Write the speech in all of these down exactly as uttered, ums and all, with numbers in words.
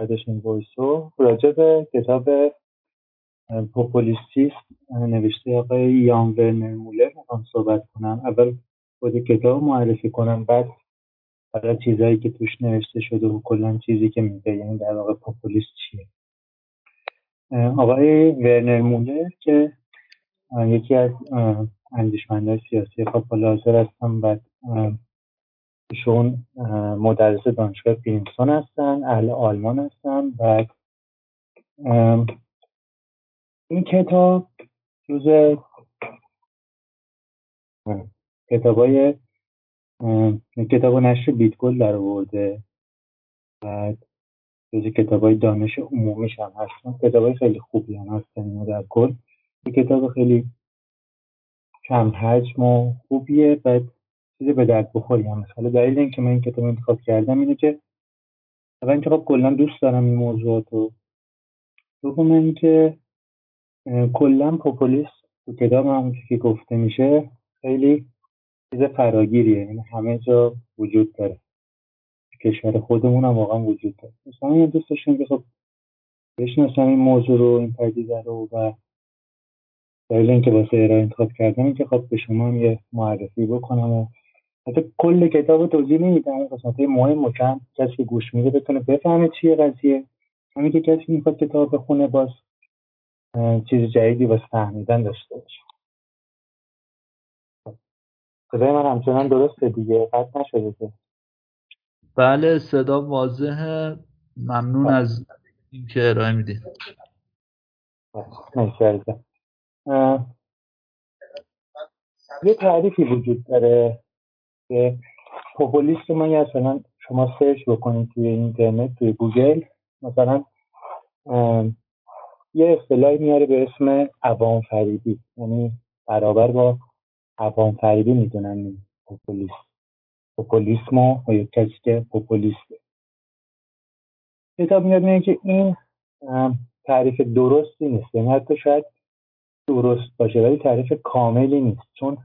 ادشین وایسو راجع به کتاب پوپولیسیسم نوشته آقای یان-ورنر مولر میخوام صحبت کنم. اول خود کتاب معرفی کنم، بعد حالا چیزایی که توش نوشته شده و کلا چیزی که میگه، یعنی در واقع پوپولیسم چیه. آقای ورنر مولر که یکی از اندیشمندان سیاسی فوق حاضر هستن و ایشون مدرس دانشگاه پرینستون هستن، اهل آلمان هستن و این کتاب جزء کتابای کتابو نشر بیتگل در آورده و جزء کتابای دانش عمومیش هم هستن. کتابای خیلی خوبی هم هستن اینا در کل. این کتاب خیلی کم حجم و خوبیه و چیزی به درد بخوری هم. حالا دلیل این که من این کتاب انتخاب کردم اینه که اول اینکه خب کلا دوست دارم این موضوعاتو، دوم اینکه کلا پوپولیسم تو کتاب همونطور که گفته میشه خیلی چیز فراگیریه، یعنی همه جا وجود داره، کشور خودمون هم واقعا وجود داره. مثلا یه دوست داشتم که خب بشناسم این موضوع رو، این پدیده رو و دلیل اینکه واسه ایران انتخاب کردم اینکه خب به شما هم یه معرفی بکنم و حتی کل کتاب رو توضیح نمیدم، قسمت‌های مهم و کم کسی که گوش میده بتونه بفهمه چیه قضیه، همین که کسی میخواد کتاب بخونه باز چیز جدیدی واسه فهمیدن داشته باشه. صدای من همچنان درسته دیگه، قطع نشده که؟ بله صدا واضحه. ممنون بله. از اینکه ارائه میدید. مرسی. یه تعریفی وجود داره که پوپولیسم، ما یه مثلا شما سرچ بکنید توی اینترنت توی گوگل مثلا یه اصطلاحی میاره به اسم عوام فریبی، یعنی برابر با عوام فریبی میدونن پوپولیسم پوپولیسم و یا کسی که پوپولیسته. کتاب میاد میگه که این تعریف درستی نیست، یعنی حتی شاید درست باشه ولی تعریف کاملی نیست، چون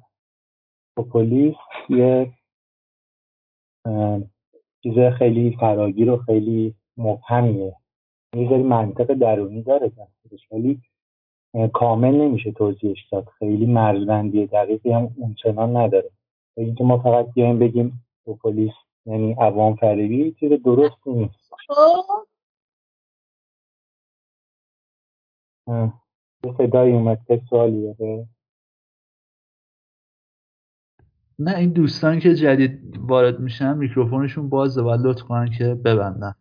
پوپولیسم یه چیز خیلی فراگیر و خیلی مبهمیه، یه ذره منطق درونی داره ولی کامل نمیشه توضیحش داد، خیلی مرزبندی دقیقی هم اونچنان نداره. اینکه ما فقط بیایم بگیم پوپولیسم یعنی عوام فریبی چیز درستی نیست. آه. صدای اومد که سوالی داره؟ نه این دوستان که جدید وارد میشن میکروفونشون بازه و لطفاً که ببندن.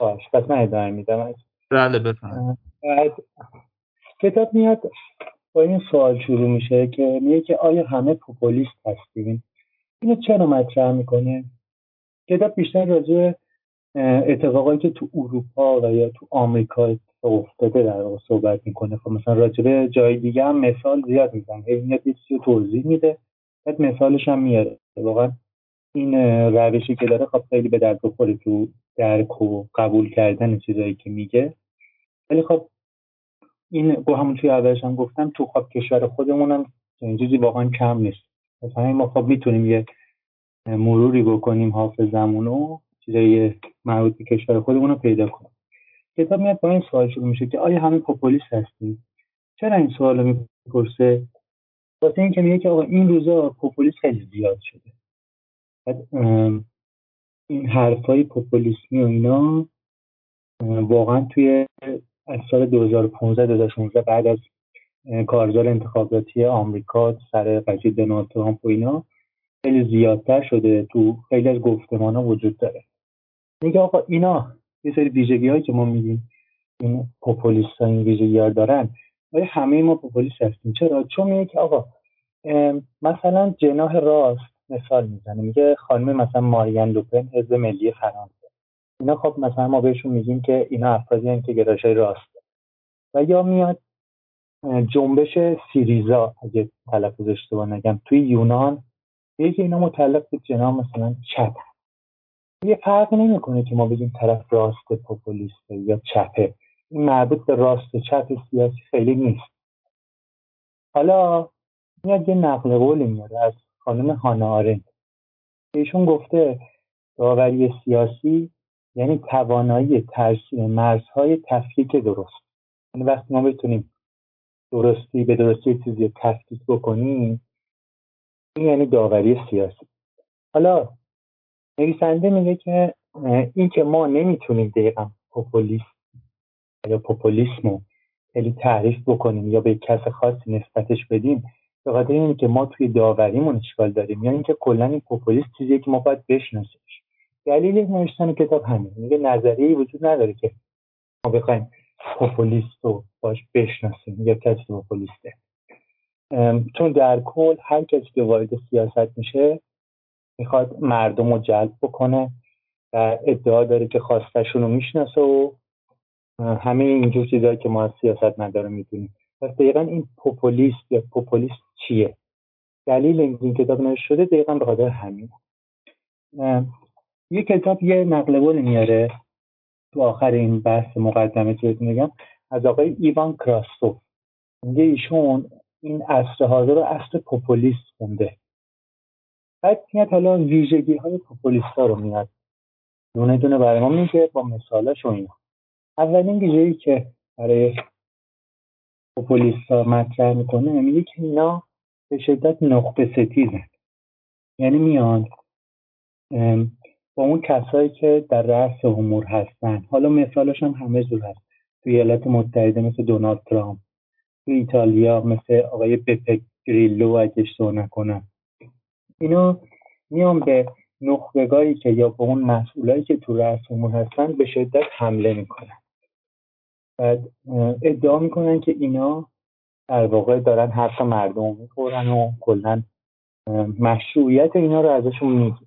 باش پس من ادامه میدم. بله بفرمایید. کتاب میاد با این سوال شروع میشه که میگه که آیا همه پوپولیست هستیم؟ اینو چرا مطرح میکنه؟ کتاب بیشتر راجع به اتفاقایی که تو اروپا و یا تو آمریکا افتاده در واقع صحبت میکنه. خب مثلا راجبه جای دیگه هم مثال زیاد میزنه، یه چیزی رو توضیح میده بعد مثالش هم میاره. واقعا این روشی که داره خب خیلی به درد بخوره تو درک و قبول کردن چیزایی که میگه، ولی خب این با همون توی اولش هم گفتم تو خب کشور خودمون هم چیزی واقعا کم نیست. مثلا ما خب میتونیم یه مروری بکنیم حافظمون رو، چیزای مربوط به کشور خودمون رو پیدا کنیم. کتاب میاد با این سوال شروع میشه که آیا همه پوپولیست هستیم؟ چرا این سوال رو میپرسه؟ واسه این که میگه که آقا این روزا پوپولیست خیلی زیاد شده، این حرفای پوپولیسمی و اینا واقعا توی از سال دو هزار و پانزده تا دو هزار و شانزده بعد از کارزار انتخاباتی آمریکا سر قضیه دونالد ترامپ و اینا خیلی زیادتر شده، تو خیلی از گفتمانا وجود داره. میگه آقا اینا یه سری ویژگی‌هایی که ما می‌بینیم این پوپولیست‌ها این ویژگی‌ها دارن، ولی همه ما پوپولیست هستیم. چرا؟ چون میگه که آقا مثلا جناح راست مثال میزنه، میگه خانم مثلا مارین لوپن حزب ملی فرانسه، اینا خب مثلا ما بهشون میگیم که اینا افرادی هستن که گرایش‌های راسته، و یا میاد جنبش سیریزا اگه تلفظ اشتباه نگم توی یونان، میگه که اینا متعلق به جناح مثلا چپ. یه فرق نمیکنه که ما بگیم طرف راست پوپولیسته یا چپه، این مربوط به راست و چپ سیاسی خیلی نیست. حالا میاد یه نقل قول میاره از خانم هانا آرنت، ایشون گفته داوری سیاسی یعنی توانایی ترسیم مرزهای تفکیک درست. یعنی وقتی ما بتونیم درستی به درستی چیزی رو تفکیک بکنیم، این یعنی داوری سیاسی. حالا نویسنده میگه که این که ما نمیتونیم دقیقا پوپولیسم یا پوپولیسم رو خیلی تعریف بکنیم یا به کس خاصی نسبتش بدیم، به خاطر اینه که ما توی داوریمون اشکال داریم، یعنی اینکه کلا این پوپولیسم چیزیه که ما باید بشناسیمش. دلیل نوشتن کتاب همین، میگه نظریه‌ای وجود نداره که ما بخوایم پوپولیست رو باش بشناسیم یا کسی پوپولیسته، چون در کل هر کسی که وارد سیاست میشه میخواد مردم رو جلب بکنه و ادعا داره که خواستشون رو میشناسه و همه اینجور چیزایی که ما از سیاست مدارا میدونیم. پس دقیقا این پوپولیست یا پوپولیست چیه؟ دلیل این کتاب نوشته شده دقیقا به خاطر همین. یه کتاب یه نقل قول میاره تو آخر این بحث مقدمه که میگم از آقای ایوان کراستوف. میگه ایشون این عصر حاضر رو عصر پوپولیست خونده، بعد میاد حالا ویژگی های پوپولیست ها رو میاد دونه دونه برای ما میگه با مثالاش و اینا. اولین ویژگی که برای پوپولیست ها مطرح میکنه میگه که اینا به شدت نخبه ستیزن، یعنی میان با اون کسایی که در رأس امور هستن. حالا مثالش هم همه جور هست، توی ایالات متحده مثل دونالد ترامپ، توی ایتالیا مثل آقای بپه گریلو اگه اشتباه نکنم. اینا میان به نخبگاهی که یا به اون مسئولایی که تو رأس امور هستن به شدت حمله میکنن، بعد ادعا میکنن که اینا در واقع دارن حق مردم میخورن و کلا مشروعیت اینا رو ازشون میگیرن.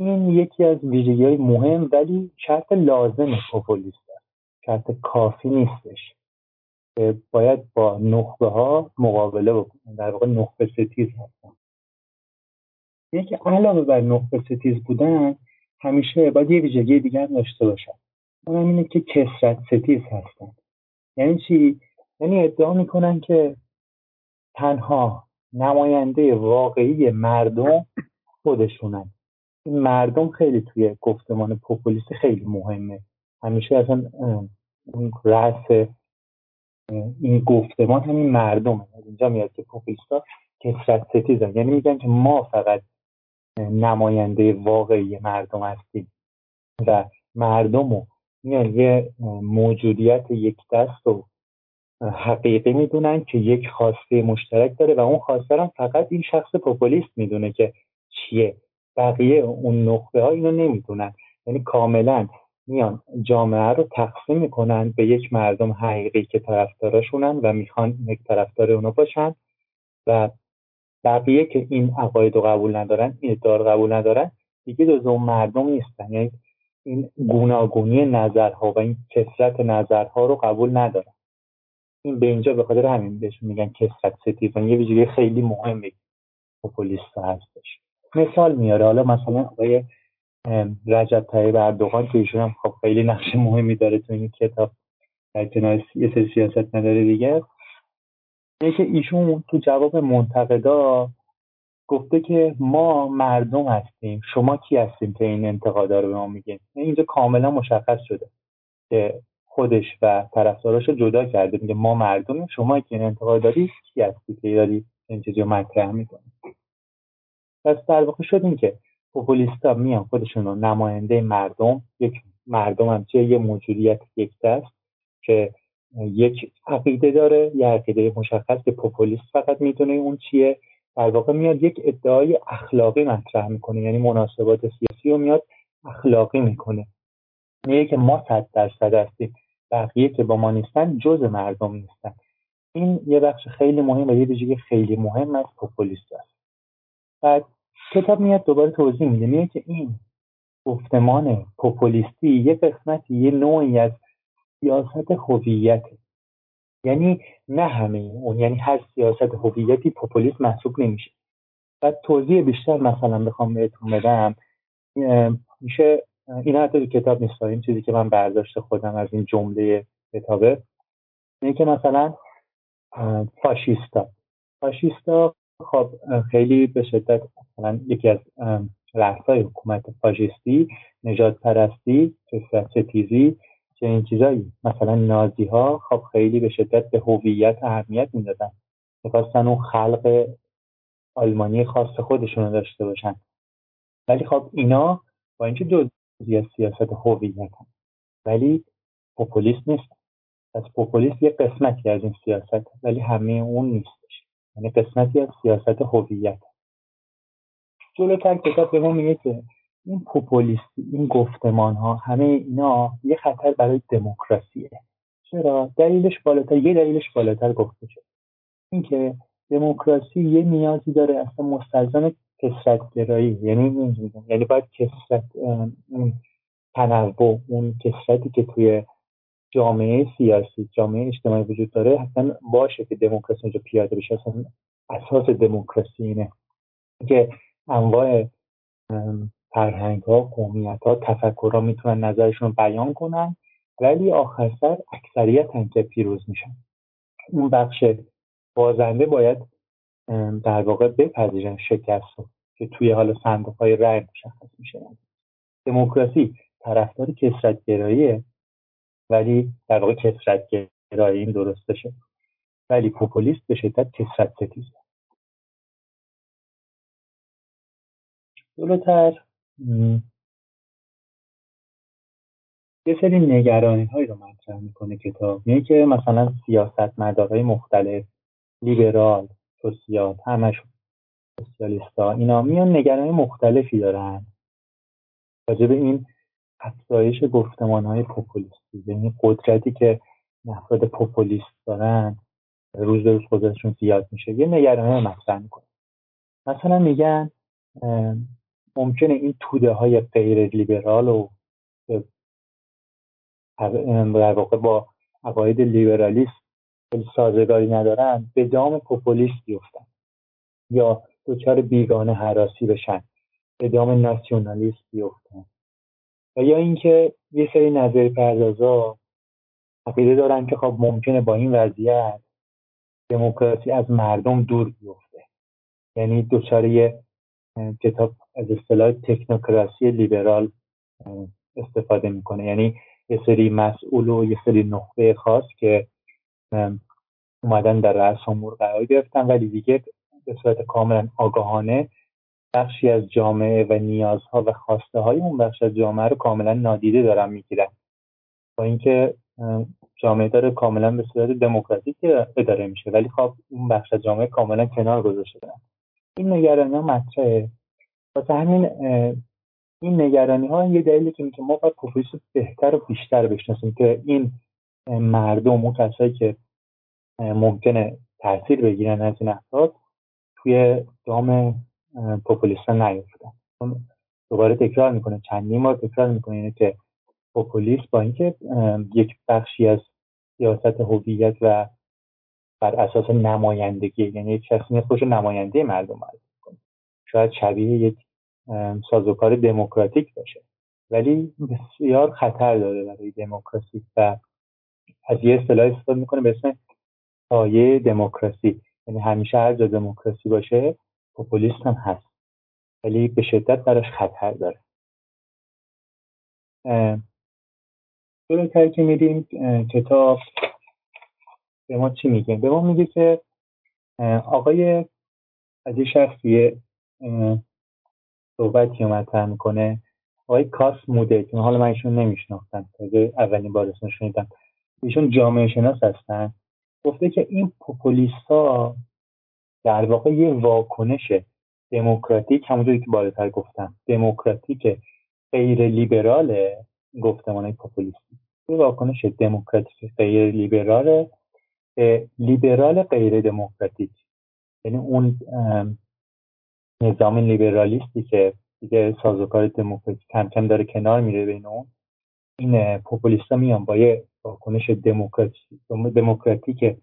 این یکی از ویژگی‌های مهم ولی شرط لازم پوپولیست است، شرط کافی نیستش، باید با نخبه ها مقابله بکنن، در واقع نخبه ستیز هستن. یکی علاوه بر نخبه ستیز بودن همیشه باید یه ویژگی دیگه هم داشته باشن، اونم اینه که کثرت ستیز هستن. یعنی چی؟ یعنی ادعا میکنن که تنها نماینده واقعی مردم خودشونن. مردم خیلی توی گفتمان پوپولیست خیلی مهمه، همیشه اصلا اون رأس این گفتمان همین مردمه. اینجا میاد که پوپولیستا کثرت ستیزن، یعنی میگن که ما فقط نماینده واقعی مردم هستیم و مردمو میان یه موجودیت یک دست و حقیقی میدونن که یک خواسته مشترک داره و اون خواسته رو فقط این شخص پوپولیست میدونه که چیه، بقیه اون نخبه ها اینو نمیدونن. یعنی کاملا میان جامعه رو تقسیم میکنن به یک مردم حقیقی که طرفداراشونن و میخوان یک طرفدار اونا باشن و بقیه که این عقاید رو قبول ندارن، این ادعا رو قبول ندارن، دیگه جز اون مردم نیستن. یعنی این گوناگونی نظرها و این کثرت نظرها رو قبول ندارن. این به اینجا به خاطر همین بهشون میگن کثرت ستیز. یه ویژگی خیلی مهمه پوپولیست‌ها هستش. مثال میاره، حالا مثلا آقای رجب طیب اردوغان که ایشون هم خب خیلی نقش مهمی داره تو این کتاب، در کنار یه سری سیاست نداره دیگه. اینه که ایشون تو جواب منتقدا گفته که ما مردم هستیم، شما کی هستیم که این انتقادا رو به ما میگین؟ اینجا کاملا مشخص شده که خودش و طرفداراش رو جدا کرده، میگه ما مردمیم، شما که این انتقاد داری کی هستی که داری این چیزی رو مطرح میکنی؟ پس در واقع شد این که پوپولیستا میان خودشون رو نماینده مردم، یک مردم هم چه یه موجودیت یک دست که یک عقیده داره، یه عقیده مشخص که پوپولیست فقط میدونه اون چیه، در واقع میاد یک ادعای اخلاقی مطرح میکنه، یعنی مناسبات سیاسی رو میاد اخلاقی میکنه، میگه که ما صد درصد هستیم، بقیه که با ما نیستن جز مردم نیستن. این یه بخش خیلی مهم و یه ویژگی خیلی مهم از پوپولیست است. بعد کتاب میاد دوباره توضیح میده، میگه که این گفتمان پوپولیستی یه قسمتی یه نوعی از سیاست هویته، یعنی نه همه اون، یعنی هر سیاست هویتی پوپولیست محسوب نمیشه. بعد توضیح بیشتر مثلا بخوام بهتون بدم میشه اینا حتی کتاب نیست، این چیزی که من برداشت خودم از این جمله کتابه، میگه که مثلا فاشیستا فاشیستا خب خیلی به شدت مثلا یکی از رأسای حکومت فاشیستی، نجات پرستی، ستیزی که این چیزایی، مثلا نازی ها خب خیلی به شدت به هویت اهمیت میدادن، میخواستن اون خلق آلمانی خاص خودشون رو داشته باشن. ولی خب اینا با اینکه جزئی از سیاست هویت هم ولی پوپولیست نیست. از پوپولیست یه قسمتی از این سیاست ولی همه اون نیستش، یعنی قسمتی از سیاست هویت. جلوتر کتاب به ما میگه که این پوپولیستی، این گفتمان ها، همه اینا یه خطر برای دموکراسیه. چرا؟ دلیلش بالاتر، یه دلیلش بالاتر گفته شد، اینکه دموکراسی یه نیازی داره اصلا مستلزم کثرت‌گرایی، یعنی یعنی باید کثرت تنوع، اون کثرتی که توی جامعه سیاسی، جامعه اجتماعی وجود داره حتما باشه که دموکراسی اونجا پیاده بشه. اصلا اساس دموکراسی اینه که انواع فرهنگ ها، قومیت ها، تفکر ها میتونن نظرشون رو بیان کنن، ولی آخر سر اکثریت هم که پیروز میشن. اون بخش بازنده باید در واقع بپذیرن شکست رو که توی حال صندوق های رأی مشخص میشه. دموکراسی طرفدار کثرت‌گراییه، ولی در واقع کثرت‌گرایی این درست بشه، ولی پوپولیست به شدت کثرت ستیزه. جلوتر یه سری نگرانی هایی رو مطرح میکنه کتاب، میگه که مثلا سیاستمدارهای مختلف، لیبرال، سوسیال، همشون سوسیالیستا، اینا میان نگرانی مختلفی دارن راجع به این افزایش گفتمان‌های پوپولیستی، یعنی قدرتی که افراد پوپولیست دارن روز به روز قدرتشون زیاد میشه. یه نگرانی مطرح میکنه، مثلا میگن ممکنه این توده های غیر لیبرال و در واقع با عقاید لیبرالیست سازگاری ندارن به دام پوپولیست بیفتن، یا دچار بیگانه هراسی بشن به دام ناسیونالیست بیفتن، و یا اینکه یه سری نظری پردازا عقیده دارن که خب ممکنه با این وضعیت دموکراسی از مردم دور بیفته، یعنی دچار یه کتاب از اصطلاح تکنوکراسی لیبرال استفاده میکنه، یعنی یه سری مسئول و یه سری نخبه خاص که اومدن در رأس امور قرار گرفتن، ولی دیگه به صورت کاملا آگاهانه بخشی از جامعه و نیازها و خواسته های اون بخش از جامعه رو کاملا نادیده دارن میگیرن، با اینکه جامعه داره کاملا به صورت دموکراتیک اداره میشه، ولی خب اون بخش از جامعه کاملا کنار گذاشته شدن. این نگرانی ها مطرحه. واسه همین این نگرانی ها یه دلیلی که ما باید پوپولیست بهتر و بیشتر بشناسیم که این مردم و کسایی که ممکنه تاثیر بگیرن از این افراد توی دام پوپولیست نیفتن. دوباره تکرار میکنه، چندین بار تکرار میکنه اینه که پوپولیست با اینکه یک بخشی از سیاست هویت و بر اساس نمایندگی، یعنی یک شخص نیست خوش نماینده مردم معرفی کنه، شاید شبیه یک سازوکار دموکراتیک باشه، ولی بسیار خطر داره برای دموکراسی و از یه اصطلاح استفاده میکنه به اسم سایه دموکراسی، یعنی همیشه هر جا دموکراسی باشه پوپولیست هم هست، ولی به شدت براش خطر داره. جلوتر که میریم کتاب به ما چی میگه؟ به ما میگه که آقای از یه شخصیه صحبتی مطرح میکنه، آقای کاس موده، که حالا من ایشون نمیشناختم، اولین بار اسمشون شنیدم، ایشون جامعه شناس هستن، گفته که این پوپولیستا در واقع یه واکنش دموکراتیک، همونجوری که بالاتر گفتم دموکراتیک غیر لیبراله گفتمانه پوپولیستی، یه واکنش دموکراتیک غیر لیبراله، لیبرال غیر دموکراتیک، یعنی اون نظام لیبرالیستی که دیگه سازوکار دموکراتیک کم کم داره کنار میره، بین اون این پوپولیستا میان با یه واکنش دموکراتیک دموکراتیک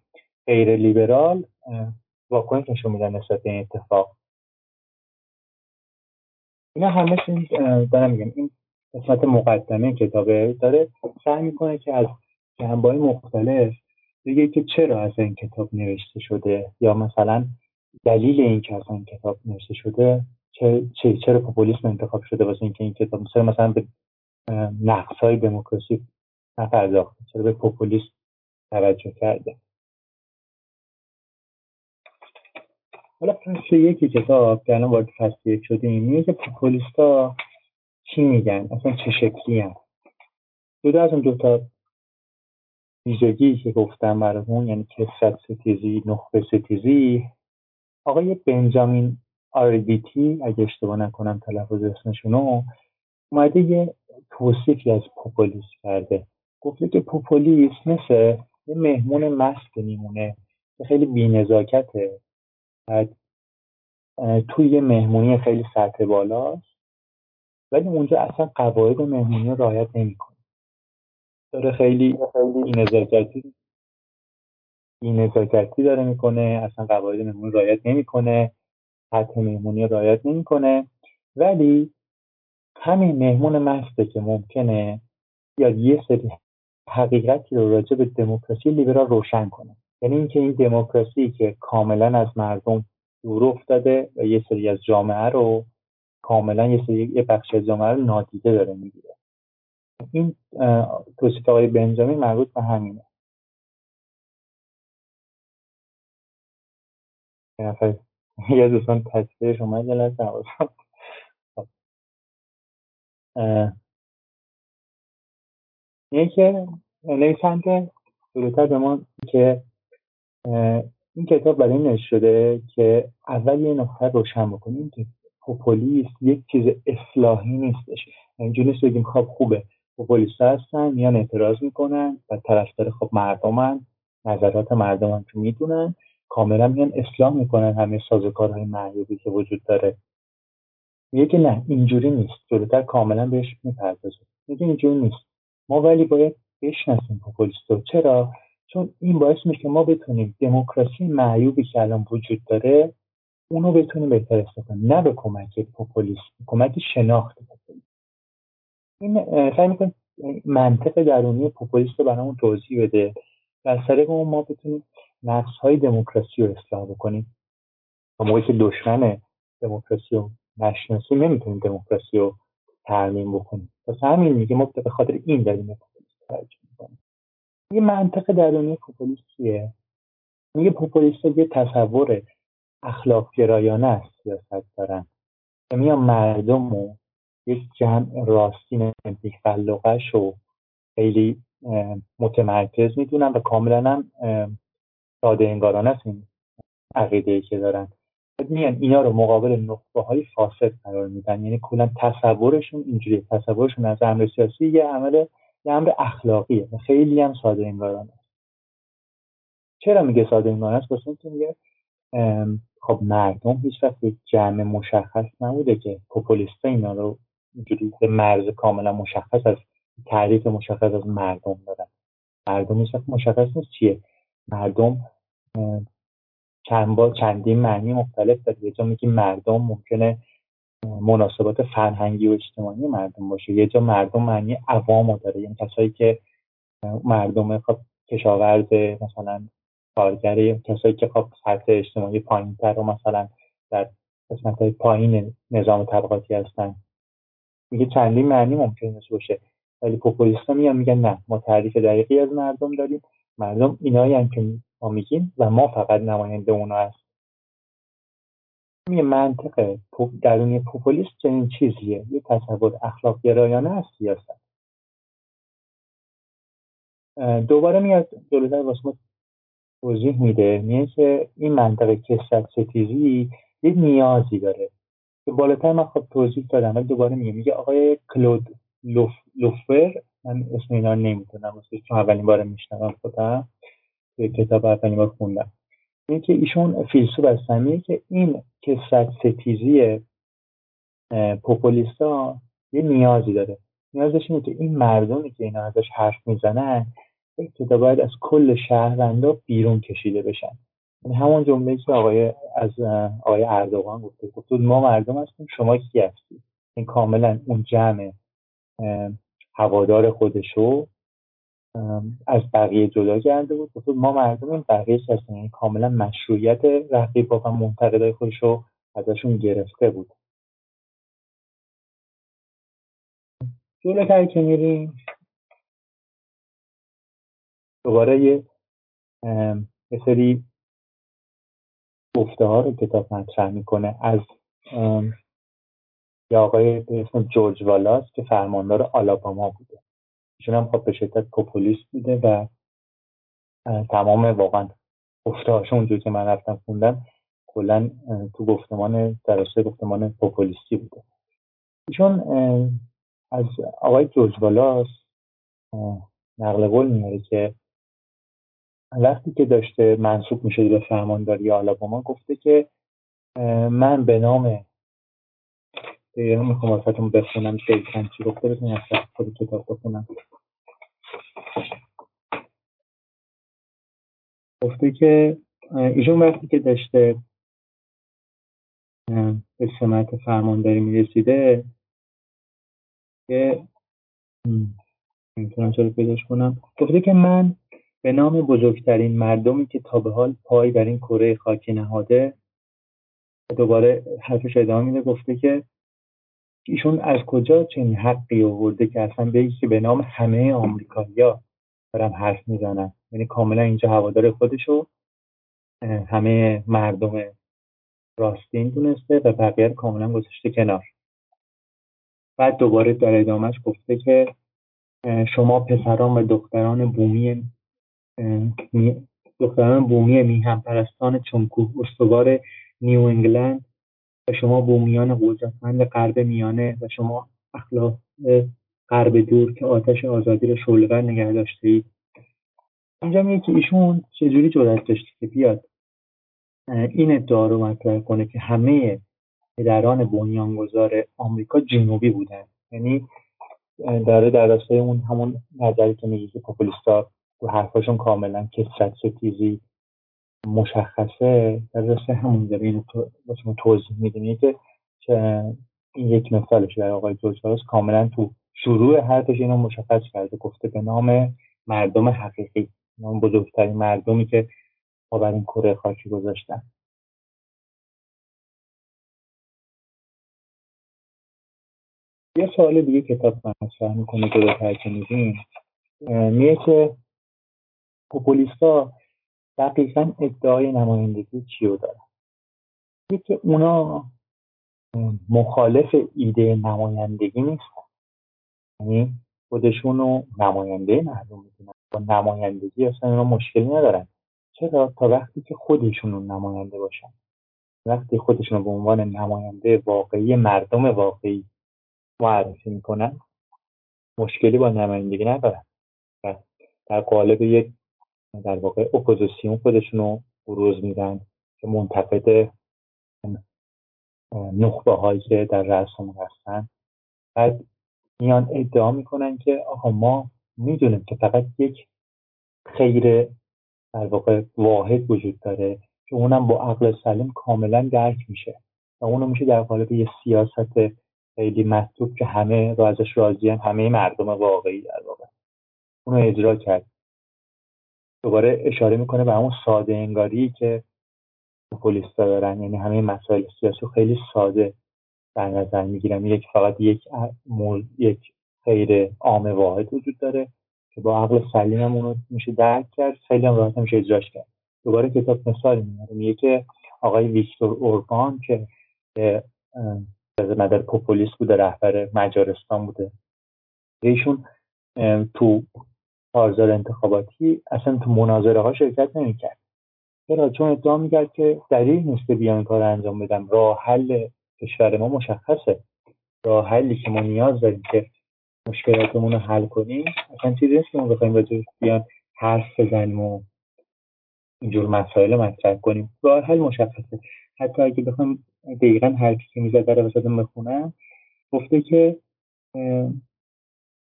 غیر لیبرال واکنش نشون میدن نسبت به این اتفاق. اینا همه چیز دارم میگم، این قسمت مقدمه کتابه داره سعی میکنه که از جنبه‌های مختلف بگه که چرا از این کتاب نوشته شده، یا مثلا دلیل این که از این کتاب نوشته شده چه چرا پوپولیسم انتخاب شده واسه اینکه این کتاب مثلا مثلا به نقص‌های دموکراسی نپرداخته، چرا به پوپولیسم توجه کرده. حالا فصل یکی کتاب که الان وارد فصل یک شدیم میگه که پوپولیستا چی میگن، اصلا چه شکلی هستن. جدا از اون دو تا ویژگی که گفتم برامون، یعنی کثرت ستیزی، نخبه ستیزی، آقای بنجامین آردیتی، اگه اشتباه نکنم تلفظ اسمشونو، اومده یه توصیفی از پوپولیسم کرده. گفته که پوپولیسم مثل یه مهمون مست میمونه که خیلی بی‌نزاکته، توی یه مهمونی خیلی سطح بالاست ولی اونجا اصلا قواعد مهمونی رعایت نمی‌کنه. داره خیلی بی‌نزاکتی بی‌نزاکتی داره میکنه، اصلا قواعد مهمونی رعایت نمی‌کنه، سطح مهمونی رعایت نمی‌کنه، ولی همین مهمون مسته که ممکنه یا یه سری حقیقتی رو راجع به دموکراسی لیبرال روشن کنه. یعنی اینکه این دموکراسی که کاملا از مردم دور افتاده و یه سری از جامعه رو کاملا یه سری یه بخش از جامعه رو نادیده داره میگیره. این توصیف آقای بنجامین مربوط به همینه. یه دوستان تصویر شما جلسه نوازم. یعنی که نویسنده دروتر به ما که این کتاب برای این نوشته شده که اول یه نکته روشن بکنیم که پوپولیسم یک چیز اصلاحی نیستش. اینجوری نیست بگیم خب خوبه، پوپولیست‌ها هستن میان اعتراض میکنن و طرفدار خب مردمن، نظرات مردمن که میدونن، کاملا میان اصلاح میکنن همه سازوکارهای معیوبی که وجود داره. میگه که نه اینجوری نیست، جلوتر کاملا بهش میپردازه. میگه اینجوری نیست، ما ولی باید بشناسیم پوپولیست‌ها. چرا؟ چون این باعث میشه که ما بتونیم دموکراسی معیوبی که الان وجود داره اونو بتونیم بهتر استفاده کنیم، نه به کمک پوپولیسم، کمک شناخت پوپولیسم. این سعی می‌کنه منطق درونی پوپولیسم رو برامون توضیح بده و از طریق اون ما بتونیم نقص‌های دموکراسی رو اصلاح بکنیم. تا موقعی که دشمن دموکراسی رو نشناسیم نمیتونیم دموکراسی رو ترمیم بکنیم. پس همین میگه ما به خاطر این دلیل پوپولیسم ترجیح می‌کنیم. یه منطق درونی پوپولیست چیه؟ میگه پوپولیست یه تصور اخلاق گرایانه از سیاست دارن که میان مردم رو یک جمع راستین بی‌خلاقش رو خیلی متمرکز میدونن و کاملا هم ساده انگارانه است این عقیده‌ای که دارن. میان اینا رو مقابل نخبه‌های فاسد قرار میدن. یعنی کلا تصورشون اینجوریه، تصورشون از امر سیاسی یه عمل یه امر اخلاقیه، خیلی هم ساده انگارانه است. چرا میگه ساده انگارانه است؟ واسه اینکه میگه خب مردم هیچ وقت یک جمع مشخص نبوده که پوپولیستا اینا رو اینجوری به مرز کاملا مشخص از تعریف مشخص از مردم دارن. مردم هیچ وقت مشخص نیست چیه. مردم چند با چندین معنی مختلف داره. یه جا میگه مردم ممکنه مناسبات فرهنگی و اجتماعی مردم باشه، یه جا مردم معنی عوامو داره، یعنی کسایی که مردم خب کشاورز مثلا کارگره، یا کسایی که خب سطح اجتماعی پایین‌تر رو مثلا در قسمت‌های پایین نظام طبقاتی هستن. میگه چندین معنی ممکنه باشه، ولی پوپولیست‌ها میان میگن نه، ما تعریف دقیقی از مردم داریم، مردم اینایی هم که ما میگیم و ما فقط نماینده اونا هستیم. یه منطقه درونی پوپولیست چنین چیزیه، یه تصور اخلاق گرایانه از سیاست. دوباره میاد جلوتر واسه توضیح میده، میگه که این منطقه کثرت ستیزی یه نیازی داره که بالاتر من خب توضیح دادم، ولی دوباره میگه. میگه آقای کلود لوف... لوفر، من اسم اینا نمیتونم واسه چون اولین بار میشنوم، خودم توی کتاب اولین بار خوندم. میگه که ایشون فیلسوف هستن، میگه که این کثرت ستیزی پوپولیستا یه نیازی داره. نیازش اینه که این مردمی که اینا ازش حرف میزنن ابتدا باید از کل شهروندا بیرون کشیده بشن. یعنی همون جمله‌ای که آقای از آقای اردوغان گفته گفت ما مردم هستیم، شما کی هستید؟ این کاملا اون جمع هوادار خودشو از بقیه جدا کرده بود، گفت ما مردم بقیه هستیم، یعنی کاملا مشروعیت رقیبا و منتقدای خودشو ازشون گرفته بود. جلوتر که میریم دوباره یه سری گفته ها رو کتاب مطرح میکنه از یه آقای به اسم جورج والاس که فرماندار آلاباما بوده. ایشون هم خب به شدت پوپولیست بوده و تمام واقعا گفته هاشون اونجور که من رفتم خوندم کلا تو گفتمان درسته گفتمان پوپولیستی بوده. ایشون از آقای جورج والاس نقل قول میاره که وقتی که داشته منصوب میشه به فرمانداری آلاباما گفته که من به نام دیگه هم میخوام واسهتون بخونم دیگه چی گفته بزنیم از خود کتاب بخونم. گفته که ایشون وقتی که داشته به سمت فرمانداری میرسیده که میتونم چرا پیداش کنم، گفته که من به نام بزرگترین مردمی که تا به حال پای بر این کره خاکی نهاده، دوباره حرفش ادامه میده، گفته که ایشون از کجا چنین حقی آورده که اصلا بگی که به نام همه آمریکایی‌ها دارم حرف میزنم، یعنی کاملا اینجا هوادار خودشو همه مردم راستین دونسته و بقیه کاملا گذاشته کنار. بعد دوباره در ادامهش گفته که شما پسران و دختران بومی دختران بومی میهم پرستان چونکوه استوار نیو انگلند و شما بومیان قدرتمند غرب میانه و شما اخلاق غرب دور که آتش آزادی را شعله‌ور نگه داشته‌اید. اینجا میگه که ایشون چجوری جرأت داشته که بیاد این ادعا رو مطرح کنه که همه پدران بنیانگذار آمریکا جنوبی بودن، یعنی داره در راستای اون همون نظری که میگه که پاپولیستا تو حرفاشون کاملا کثرت ستیزی مشخصه، در راسته همون داره اینو تو توضیح میدونی که این یک مثالش در آقای جورج والاس کاملا تو شروع حرفش اینو مشخص کرده، گفته به نام مردم حقیقی، نام بزرگترین مردمی که پا بر این کره خاکی گذاشتن. یه سوال دیگه کتاب مطرح میکنه که به ترک میدیم میگه که پوپولیستا دقیقاً ادعای نمایندگی چی رو دارن؟ یکی که اونا مخالف ایده نمایندگی نیستن، یعنی خودشون رو نماینده معلوم می‌کنن، با نمایندگی اصلا اونا مشکلی ندارن. چرا؟ تا وقتی که خودشون رو نماینده باشن، وقتی خودشون رو به عنوان نماینده واقعی مردم واقعی معرفی میکنن مشکلی با نمایندگی ندارن، در قالب یک در واقع اپوزیسیون خودشون رو بروز میدن که منتقد نخبه هایی که در رأسمون هستن. بعد میان ادعا میکنن که آها ما میدونیم که فقط یک خیر در واقع واحد وجود داره که اونم با عقل سلیم کاملا درک میشه و اونم میشه در قالب یه سیاست خیلی مطلوب که همه رو ازش راضی هم، همه مردم واقعی در واقع اونو اجرا کرد. دوباره اشاره میکنه به همون ساده انگاری که پوپولیستا دارن، یعنی همه مسائل سیاسی خیلی ساده در نظر میگیرن، یک فقط یک مول... یک خیر عام واحد وجود داره که با عقل سلیم اون رو میشه درک کرد، خیلی هم راحت میشه اجراش کرد. دوباره کتاب مثال میاره، میگه که آقای ویکتور اوربان که از نظر پوپولیست بوده، رهبر مجارستان بوده، ایشون تو کارزار انتخاباتی اصلا تو مناظره ها شرکت نمی کرد. چرا؟ چون ادعا می کرد که دلیل نیست که بیان کار انجام بدم، راه حل کشور ما مشخصه، راه حلی که ما نیاز داریم که مشکلاتمون رو حل کنیم اصلا چیزی نیست که ما بخوایم بجوش بیان حرف بزنیم و اینجور مسائل رو مطرح کنیم، راه حل مشخصه. حتی اگه بخوایم دقیقا حرفی که می زد در وسطم بخونم، گفته که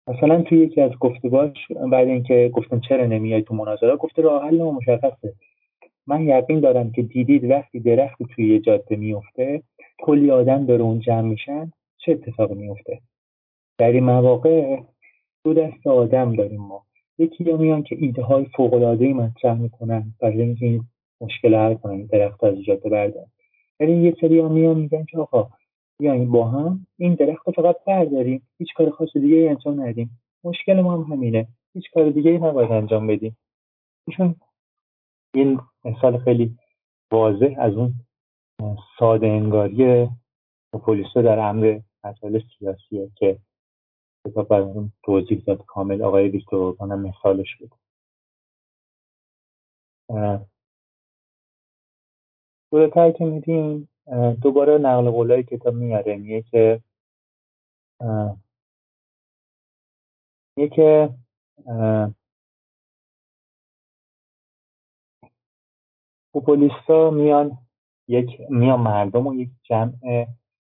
مثلا توی یکی از گفتگوهاش بعد اینکه گفتم چرا نمیای تو مناظره، گفته راه حل ما مشخصه، من یقین دارم که دیدید وقتی درختی توی یه جاده میفته کلی آدم داره اون جمع میشن چه اتفاقی میفته. در این مواقع دو دست آدم داریم ما، یکی ها میان که ایده‌های فوق‌العاده‌ای مطرح میکنن برای اینکه این مشکل حل کنن، درخت از جاده بردارن، یعنی یه سری ها میان میگن که آقا بیاییم با هم این درخت رو فقط برداریم، هیچ کار خاص دیگه انجام ندیم، مشکل ما هم همینه، هیچ کار دیگه ای نباید انجام بدیم. چون این مثال خیلی واضح از اون ساده انگاری پوپولیستا در امر مسائل سیاسیه که کتاب برامون توضیح داد کامل، آقای ویکتور اوربان هم مثالش بود. بودتر که میدیم دوباره نقل قولای کتاب میاره، میگه که میگه که پوپولیستا میان یک میان مردم و یک جمع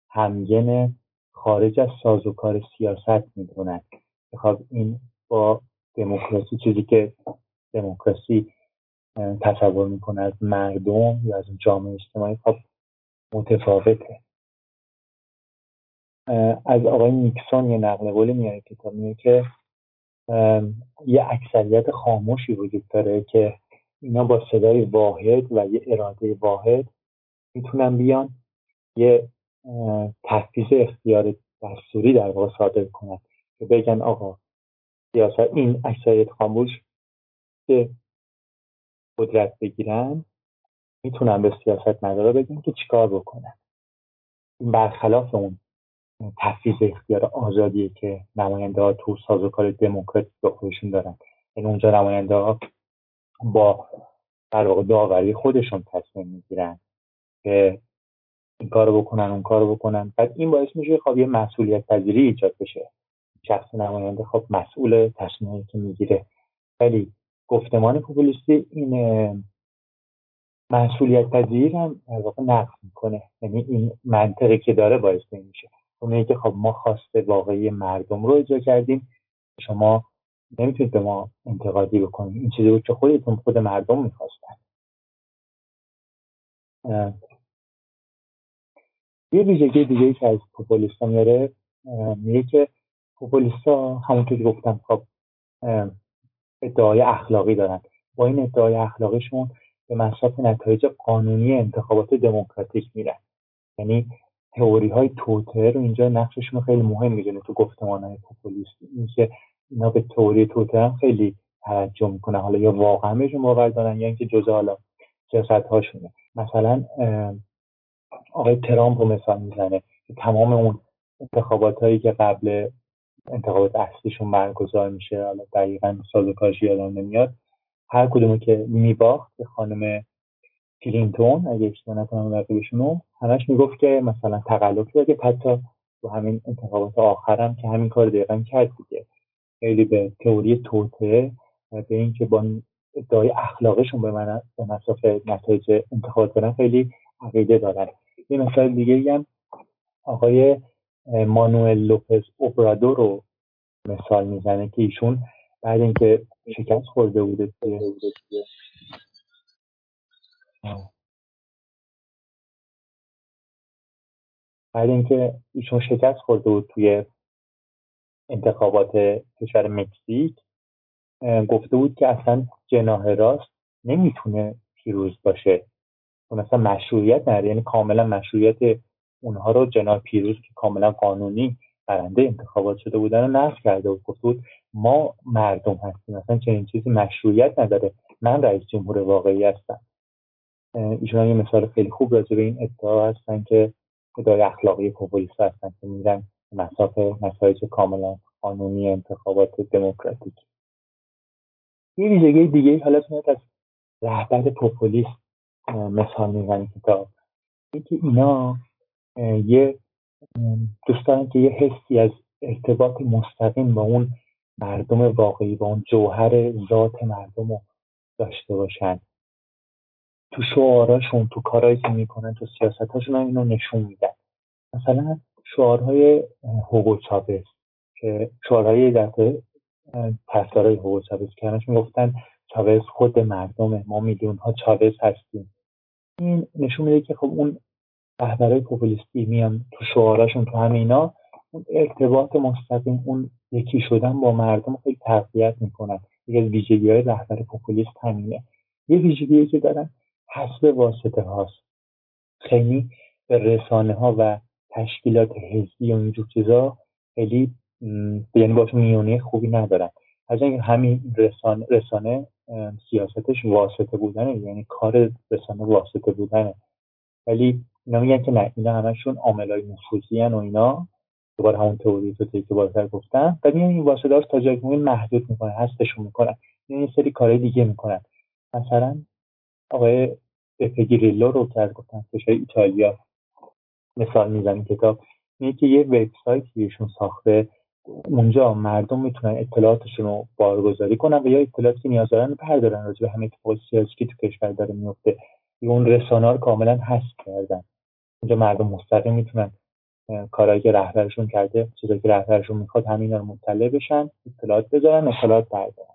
همگن خارج از سازوکار سیاست میدونن. خب این با دموکراسی، چیزی که دموکراسی تصور میکنه از مردم یا از جامعه اجتماعی، خب متفاوته. از آقای نیکسون یه نقل قول میاره که تا میگه که یه اکثریت خاموشی وجود داره که اینا با صدای واحد و یه اراده واحد میتونن بیان یه تفویض اختیار دستوری در واقع صادر کنن که بگن آقا سیاست، این اکثریت خاموش که قدرت بگیرن میتونن به سیاست مدارا بگن که چیکار بکنن. این برخلاف اون تفویض اختیار آزادیه که نماینده ها تو سازوکار دموکراتیک به خودشون دارن، یعنی اونجا نماینده ها با در واقع داوری خودشون تصمیم میگیرن که این کارو بکنن اون کارو بکنن. بعد این باعث میشه خب یه مسئولیت پذیری ایجاد بشه، شخص نماینده خب مسئول تصمیمی که میگیره. ولی گفتمان پوپولیستی این مسئولیت پذیری هم در واقع نقض میکنه، یعنی این منطقی که داره باعث میشه اونایی که خب ما خواسته واقعی مردم رو اجرا کردیم، شما نمیتونید به ما انتقادی بکنید، این چیزی بود که خودتون خود مردم میخواستن. یه ویژگی دیگه‌ای که از پوپولیستا میاره، میگه که پوپولیستا همونطور که گفتم خب ادعای اخلاقی دارن، با این ادعای اخلاقیشون به مصرف نتایج قانونی انتخابات دموکراتیک میرن، یعنی تئوری های توتر رو اینجا نقششون خیلی مهم میدونه تو گفتمان های پوپولیست. این که اینا به تئوری توتر هم خیلی توجه میکنن، حالا یا واقعا بهشون باور دارن یا اینکه جزء حالا سیاست هاشونه. مثلا آقای ترامپ رو مثال میزنه که تمام اون انتخابات هایی که قبل انتخابات اصلیشون برگزار میشه، حالا دقیقاً سازوکارش یادم نمیاد، هر کدومی که میباخت به خانم کلینتون اگه اشتباه نکنم رقیبشون، همش میگفت که مثلا تقلبی بود، که حتی تو همین انتخابات آخرم که همین کار دقیقاً کرد دیگه. خیلی به تئوری توته و به اینکه با ادعای اخلاقشون به من به مسافه نتایج انتخابات برن خیلی عقیده دارن. یه مثال دیگه هم آقای مانوئل لوپز اوبرادور رو مثال میزنه که ایشون بعد اینکه شکست خورده بوده توی بعد اینکه ایشون شکست خورده بود توی انتخابات کشور مکزیک، گفته بود که اصلا جناح راست نمیتونه پیروز باشه، اون اصلا مشروعیت نداره، یعنی کاملا مشروعیت اونها رو جناح پیروز که کاملا قانونی برنده انتخابات شده بودن رو نفی کرده بود. گفته بود ما مردم هستیم، اصلا چنین چیزی مشروعیت نداره، من رئیس جمهور واقعی هستم. ایشون هم یه مثال خیلی خوب راجع به این ادعا هستن که ادعای اخلاقی پوپولیست هستن که میرن مسافه نتایج کاملا قانونی انتخابات دموکراتیک. یه ویژگی دیگه حالا میاد از رهبر پوپولیست مثال میزنه کتاب، اینکه اینا یه دوست دارن که یه حسی از ارتباط مستقیم با اون مردم واقعی، با اون جوهر ذات مردم رو داشته باشن. تو شعاراشون، تو کارهایی که میکنن، تو سیاستاشون هم اینو نشون میدن. مثلا شعارهای هوگو چاوز، که شعارهای در طرفدارای هوگو چاوز که همش میگفتن چاوز خود مردمه، ما میلیون ها چاوز هستیم. این نشون میده که خب اون رهبرای پوپولیستی میان تو شعاراشون، تو همه اینا، اون ارتباط مستقیم، اون یکی شدن با مردم خیلی تقویت میکنن. یکی از ویژگی‌های رهبر پوپولیست همینه. یه ویژگیه که دارن حسب واسطه هاست، خیلی به رسانه ها و تشکیلات حزبی و اینجور چیزا خیلی یعنی باش میونه خوبی ندارن. از این همین رسانه, رسانه سیاستش واسطه بودنه، یعنی کار رسانه واسطه بودنه. ولی اینا میگن که نه، اینا همشون عاملای نفوذی ان و اینا، دوباره همون تئوری که بالاتر گفتم، ولی این واسطه‌ها تا جایی که محدود میکنه، هستشون میکنن، یعنی سری کارهای دیگه میکنن. مثلا آقای بپه گریلو رو که گفتم کشور ایتالیا مثال میزنیم کتاب، میگه که یه وبسایتی ایشون ساخته، اونجا مردم میتونن اطلاعاتشون رو بارگذاری کنن و یا اطلاعاتی که نیاز دارن بردارن راجع به همه اتفاقات سیاسی که تو کشور داره میفته. اون رسانه‌ها رو کاملا حذف کردن. اونجا مردم مستقیم میتونن کارهایی که رهبرشون کرده، چیزایی که رهبرشون میخواد، همینا رو مطلع بشن، اطلاعات بذارن، اطلاعات بردارن.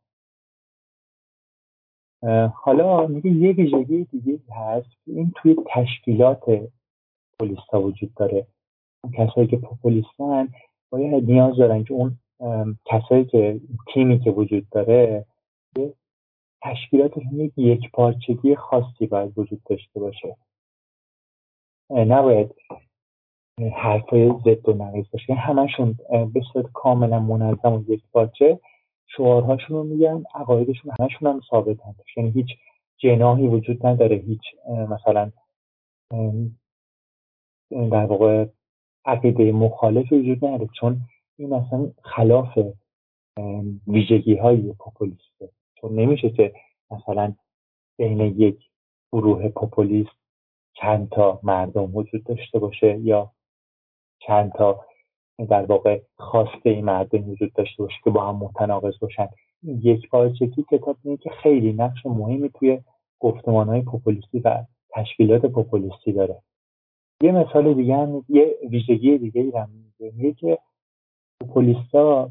حالا میگه یه ویژگی دیگه هست که این توی تشکیلات پوپولیستا وجود داره. کسایی که پوپولیستن باید نیاز دارن که اون کسایی که تیمی که وجود داره تشکیلاتش یک یک پارچگی خاصی باید وجود داشته باشه، نباید حرفای زد و نقیض باشه، همشون به صورت کاملا منظم و یک پارچه شعارهاشون رو میگن، عقایدشون همشون هم ثابت هستش، یعنی هیچ جناحی وجود نداره، هیچ مثلا در واقع عقیده مخالف وجود نداره، چون این مثلا خلاف ویژگی های پوپولیسته. چون نمیشه که مثلا بین یک گروه پوپولیست چند تا مردم وجود داشته باشه یا چند تا در واقع خواسته این مردم وجود داشته باشه که با هم متناقض باشن. یک پارچگی کتاب میگه که خیلی نقش مهمی توی گفتمان‌های پوپولیستی و تشکیلات پوپولیستی داره. یه مثال دیگه هم، یه ویژگی دیگه ای هم میگه که پوپولیستا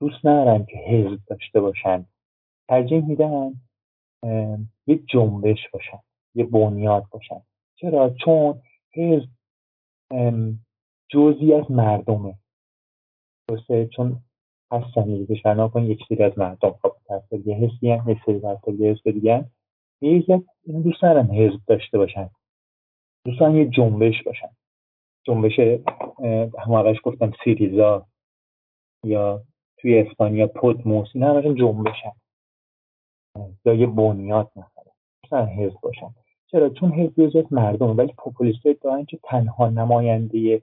دوست ندارن که حزب داشته باشن، ترجیح میدن یه جنبش باشن، یه بنیاد باشن. چرا؟ چون حزب جزئی از مردمه، درسته؟ چون هستن یه بشرنا کن یک سری از مردم خب تفصیل یه حزبی هم یک سری برطور یه حزب دیگه میگه این دوست ندارن حزب داشته باشن، دوستان یه جنبش باشن. جنبش همه گفتم سیریزا یا توی اسپانیا پودموس، این همه جنبشن یا یه بنیاد مثلا، دوستان حزب باشن. چرا؟ چون حزب یه مردم، ولی پوپولیست دارن که تنها نماینده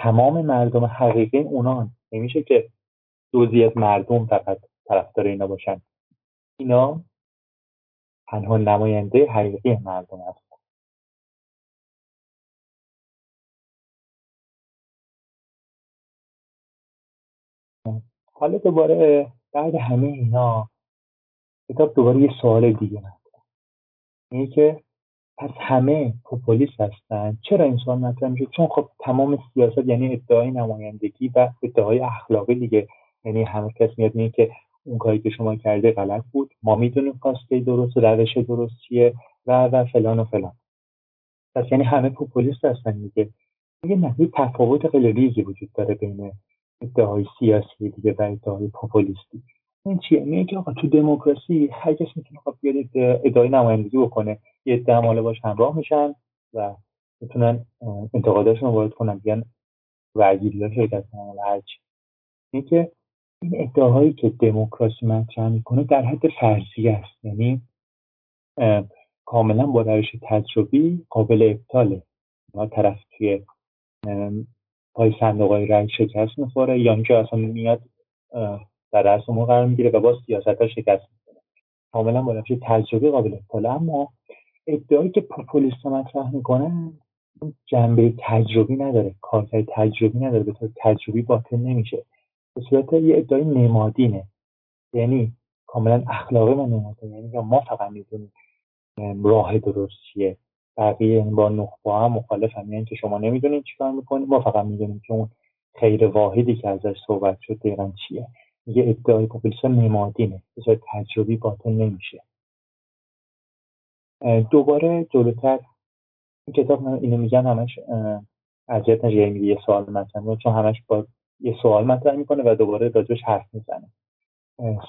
تمام مردم حقیقی اونان، نمیشه که جزئی از مردم فقط طرفدار اینا باشن، اینا تنها نماینده حقیقی مردم هست. حالا دوباره بعد همه اینا کتاب دوباره یه سوال دیگه مطرح میشه که پس همه پوپولیست هستن؟ چرا این سوال مطرح میشه؟ چون خب تمام سیاست یعنی ادعای نمایندگی و ادعای اخلاقی دیگه، یعنی همه کس میاد میگه که اون کاری که شما کرده غلط بود، ما میدونیم کاسته درست، روش درست چیه و و فلان و فلان. پس یعنی همه پوپولیست هستن میگه. میگه نه، یه تفاوت خیلی ریزی وجود داره بین ادعای سیاسی دیگه و ادعای پوپولیستی. این چیه؟ میگه که آقا تو دموکراسی هر کس میتونه خب بیاد ادعای نمایندگی بکنه، یه عده ماله باش همراه میشن و میتونن انتقاداشون رو وارد کنن، بیان وعیدی‌ها شرکت کنن و هر چی. میگه که این ادعاهایی که دموکراسی مطرح میکنه در حد فرضیه است، یعنی کاملا با روش تجربی قابل ابطاله. ما طرف توی پای صندوق‌های رأی شکست می‌خوره یا اینکه اصلا میاد در رأس امور قرار می‌گیره و باز سیاست‌ها شکست می‌خوره. کاملاً با روش تجربی قابل ابطاله. اما ادعایی که پوپولیست‌ها مطرح می‌کنن جنبه تجربی نداره، کارکرد تجربی نداره، به طور تجربی باطل نمیشه. به صورت یه ادعای نمادینه، یعنی کاملاً اخلاقی و نمادینه، یعنی که ما فقط می‌دونیم راه درست چیه. بقیه با نخبه هم مخالف هم، یعنی که شما نمیدونید چیکار میکنید، ما فقط میدونیم که اون خیر واحدی که ازش صحبت شد دقیقا چیه. میگه ادعای پوپولیستا نمادینه، بسیار تجربی باطل نمیشه. دوباره جلوتر این کتاب من اینو میگم همش اذیت نشه، یعنی یه سوال مثلا، چون همش با یه سوال مطرح میکنه و دوباره راجعش حرف میزنه.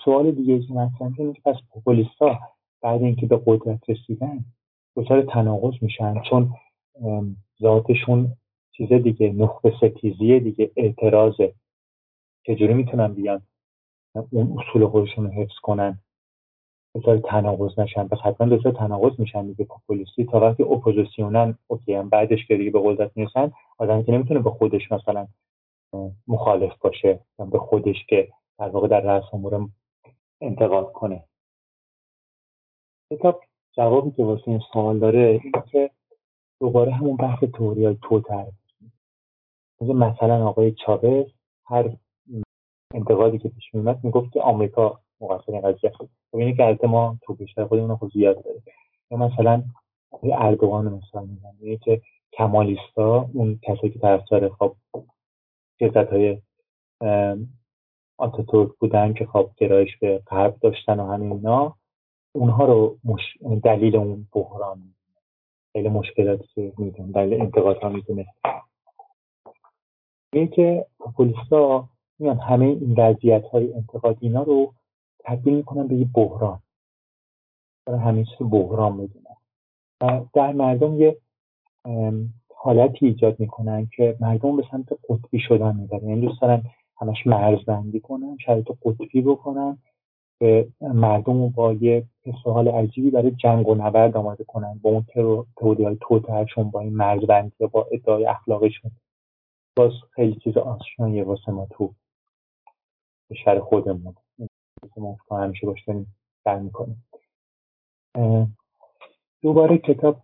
سوال دیگه که مثلا اینه که پس پوپولیستا بعد اینکه به قدرت رسیدن دچار تناقض میشن، چون ذاتشون چیز دیگه، نخبه ستیزیه دیگه، اعتراضه. چجوری میتونن بیان اون اصول خودشون رو حفظ کنن، دوتای تناقض نشن؟ پس حتما دوتای تناقض میشن دیگه. پاپولیستی تا وقتی اپوزیسیونن اوکی، هم بعدش که دیگه به قدرت میرسن، آدمی که نمیتونه به خودش مثلا مخالف باشه، به خودش که در واقع در رأس امور انتقاد کنه. کتاب جوابی که واسه این سوال داره اینه که دوباره همون بحث تئوریای توتر. مثلا آقای چاوز هر انتقادی که پیش میومد میگفت که آمریکا مقصر این قضیه است. خب اینه که البته ما تو کشور خودمون خود زیاد داریم. یا مثلا آقای اردوغان رو مثال میزنه، میگه که کمالیستا، اون کسایی که طرفدار خب جدت‌های آتاتورک بودن که خب گرایش به غرب داشتن و همین اینا، اونها رو مش... دلیل اون بحران میدونه، دلیل مشکلاتی که میدونه، دلیل انتقادها میدونه. میگه که پوپولیستا میان همه این وضعیت‌های انتقادی اینا رو تبدیل میکنن به یه بحران، برای همه چیز بحران میدونن و در مردم یه حالتی ایجاد میکنن که مردم به سمت قطبی شدن میبرن. یعنی دوست دارن همش مرزبندی کنن، شرایط قطبی بکنن که مردم رو با یه سوال عجیبی برای جنگ و نبرد آماده کنن، با اون تئوری‌های توترشون، با این مرزبندی، با ادعای اخلاقشون. باز خیلی چیز آشناییه واسه ما تو شهر خودمون، ما همیشه باش داریم بر میکنیم. دوباره کتاب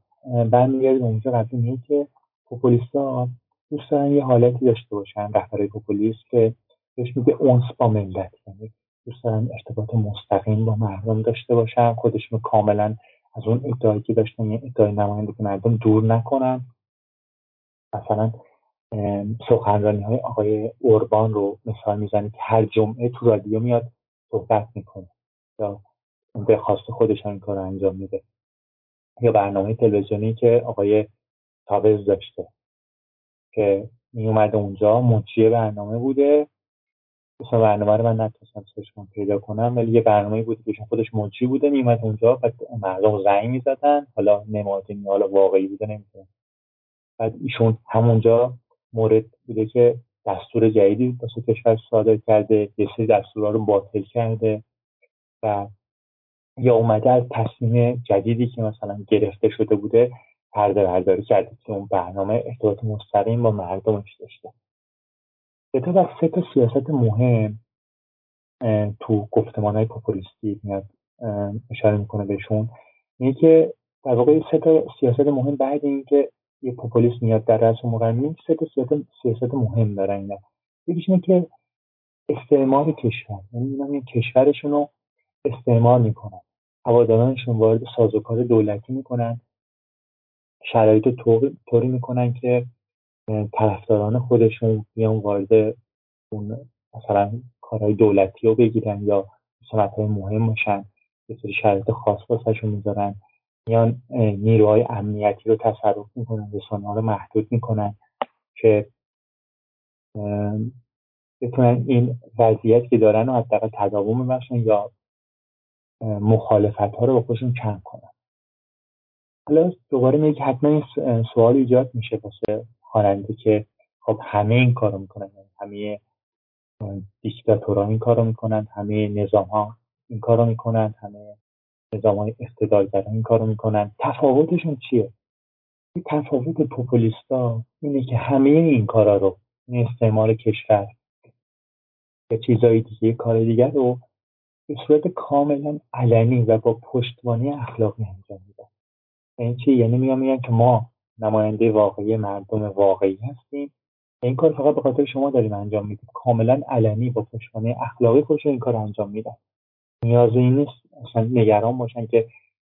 برمیگرده به اونجا قبلی، میگه که پوپولیست‌ها دوست دارن یه حالتی داشته باشن، رهبرای پوپولیست، که بهش میگه اونس با ملت، یعنی دوست دارن ارتباط مستقیم با مردم داشته باشن، خودشون کاملا از اون ادعایی که داشتن، یه ادعای نماینده که مردم دور نکنن. مثلا سخنرانی‌های آقای اوربان رو مثال میزنه که هر جمعه تو رادیو میاد صحبت میکنه یا به خواست خودشان این کار انجام میده، یا برنامه تلویزیونی که آقای چاوز داشته که می اومده اونجا مجری برنامه بوده. مثلا برنامه رو من نتونستم سرچ پیدا کنم، ولی یه برنامه‌ای بوده که خودش مجری بوده، می اومد اونجا بعد مردم زنگ می‌زدن، حالا نمادینی حالا واقعی بوده نمی‌دونم، بعد ایشون همونجا مورد بوده که دستور جدیدی واسه کشور صادر کرده، یه سری دستورا رو باطل کرده، و یا اومده از تصمیم جدیدی که مثلا گرفته شده بوده پرده برداری کرده که اون برنامه ارتباط مستقیم با مردمش داشته. به طور از سه تا سیاست مهم تو گفتمان‌های پاپولیستی میاد اشاره میکنه بهشون. این که در واقع سه تا سیاست مهم بعد این که یه پاپولیست میاد در رأس امور میاد، سه تا سیاست, سیاست مهم دارن اینا. یکیش اینه که استعمار کشور، یعنی اینا میان کشورشون رو استعمار میکنن، هوادارانشون وارد سازوکار دولتی میکنن، شرایط طوری میکنن که طرفداران خودشون بیان وارد اون مثلا کارهای دولتی رو بگیرن یا صنعت‌های مهم باشن، یه سری شرایط خاص واسهشون میذارن، میان نیروهای امنیتی رو تصرف میکنن، رسانه‌ها رو محدود میکنن که بتونن این وضعیت که دارن رو حداقل تداوم ببخشن یا مخالفت‌ها رو با خودشون کم کنن. حالا دوباره میگه حتما این سوال ایجاد میشه واسه خواننده که خب همه این کارو میکنن، همه دیکتاتورها این کارو میکنن، همه نظام‌ها این کارو میکنن، همه نظام‌های استبدادگرا این کارو میکنن، تفاوتشون چیه؟ این تفاوت پوپولیستا اینه که همه این کارا رو، این استعمار کشور یا چیزای دیگه، کار دیگه رو به صورت کاملا علنی و با پشتوانه اخلاقی انجام میدن. این چی؟ یعنی میان میگن که ما نماینده واقعی مردم واقعی هستیم، این کار فقط به خاطر شما داریم انجام میدیم، کاملا علنی با پشتوانه اخلاقی خودشون این کار انجام میدن. نیازی نیست اصلا نگران باشن که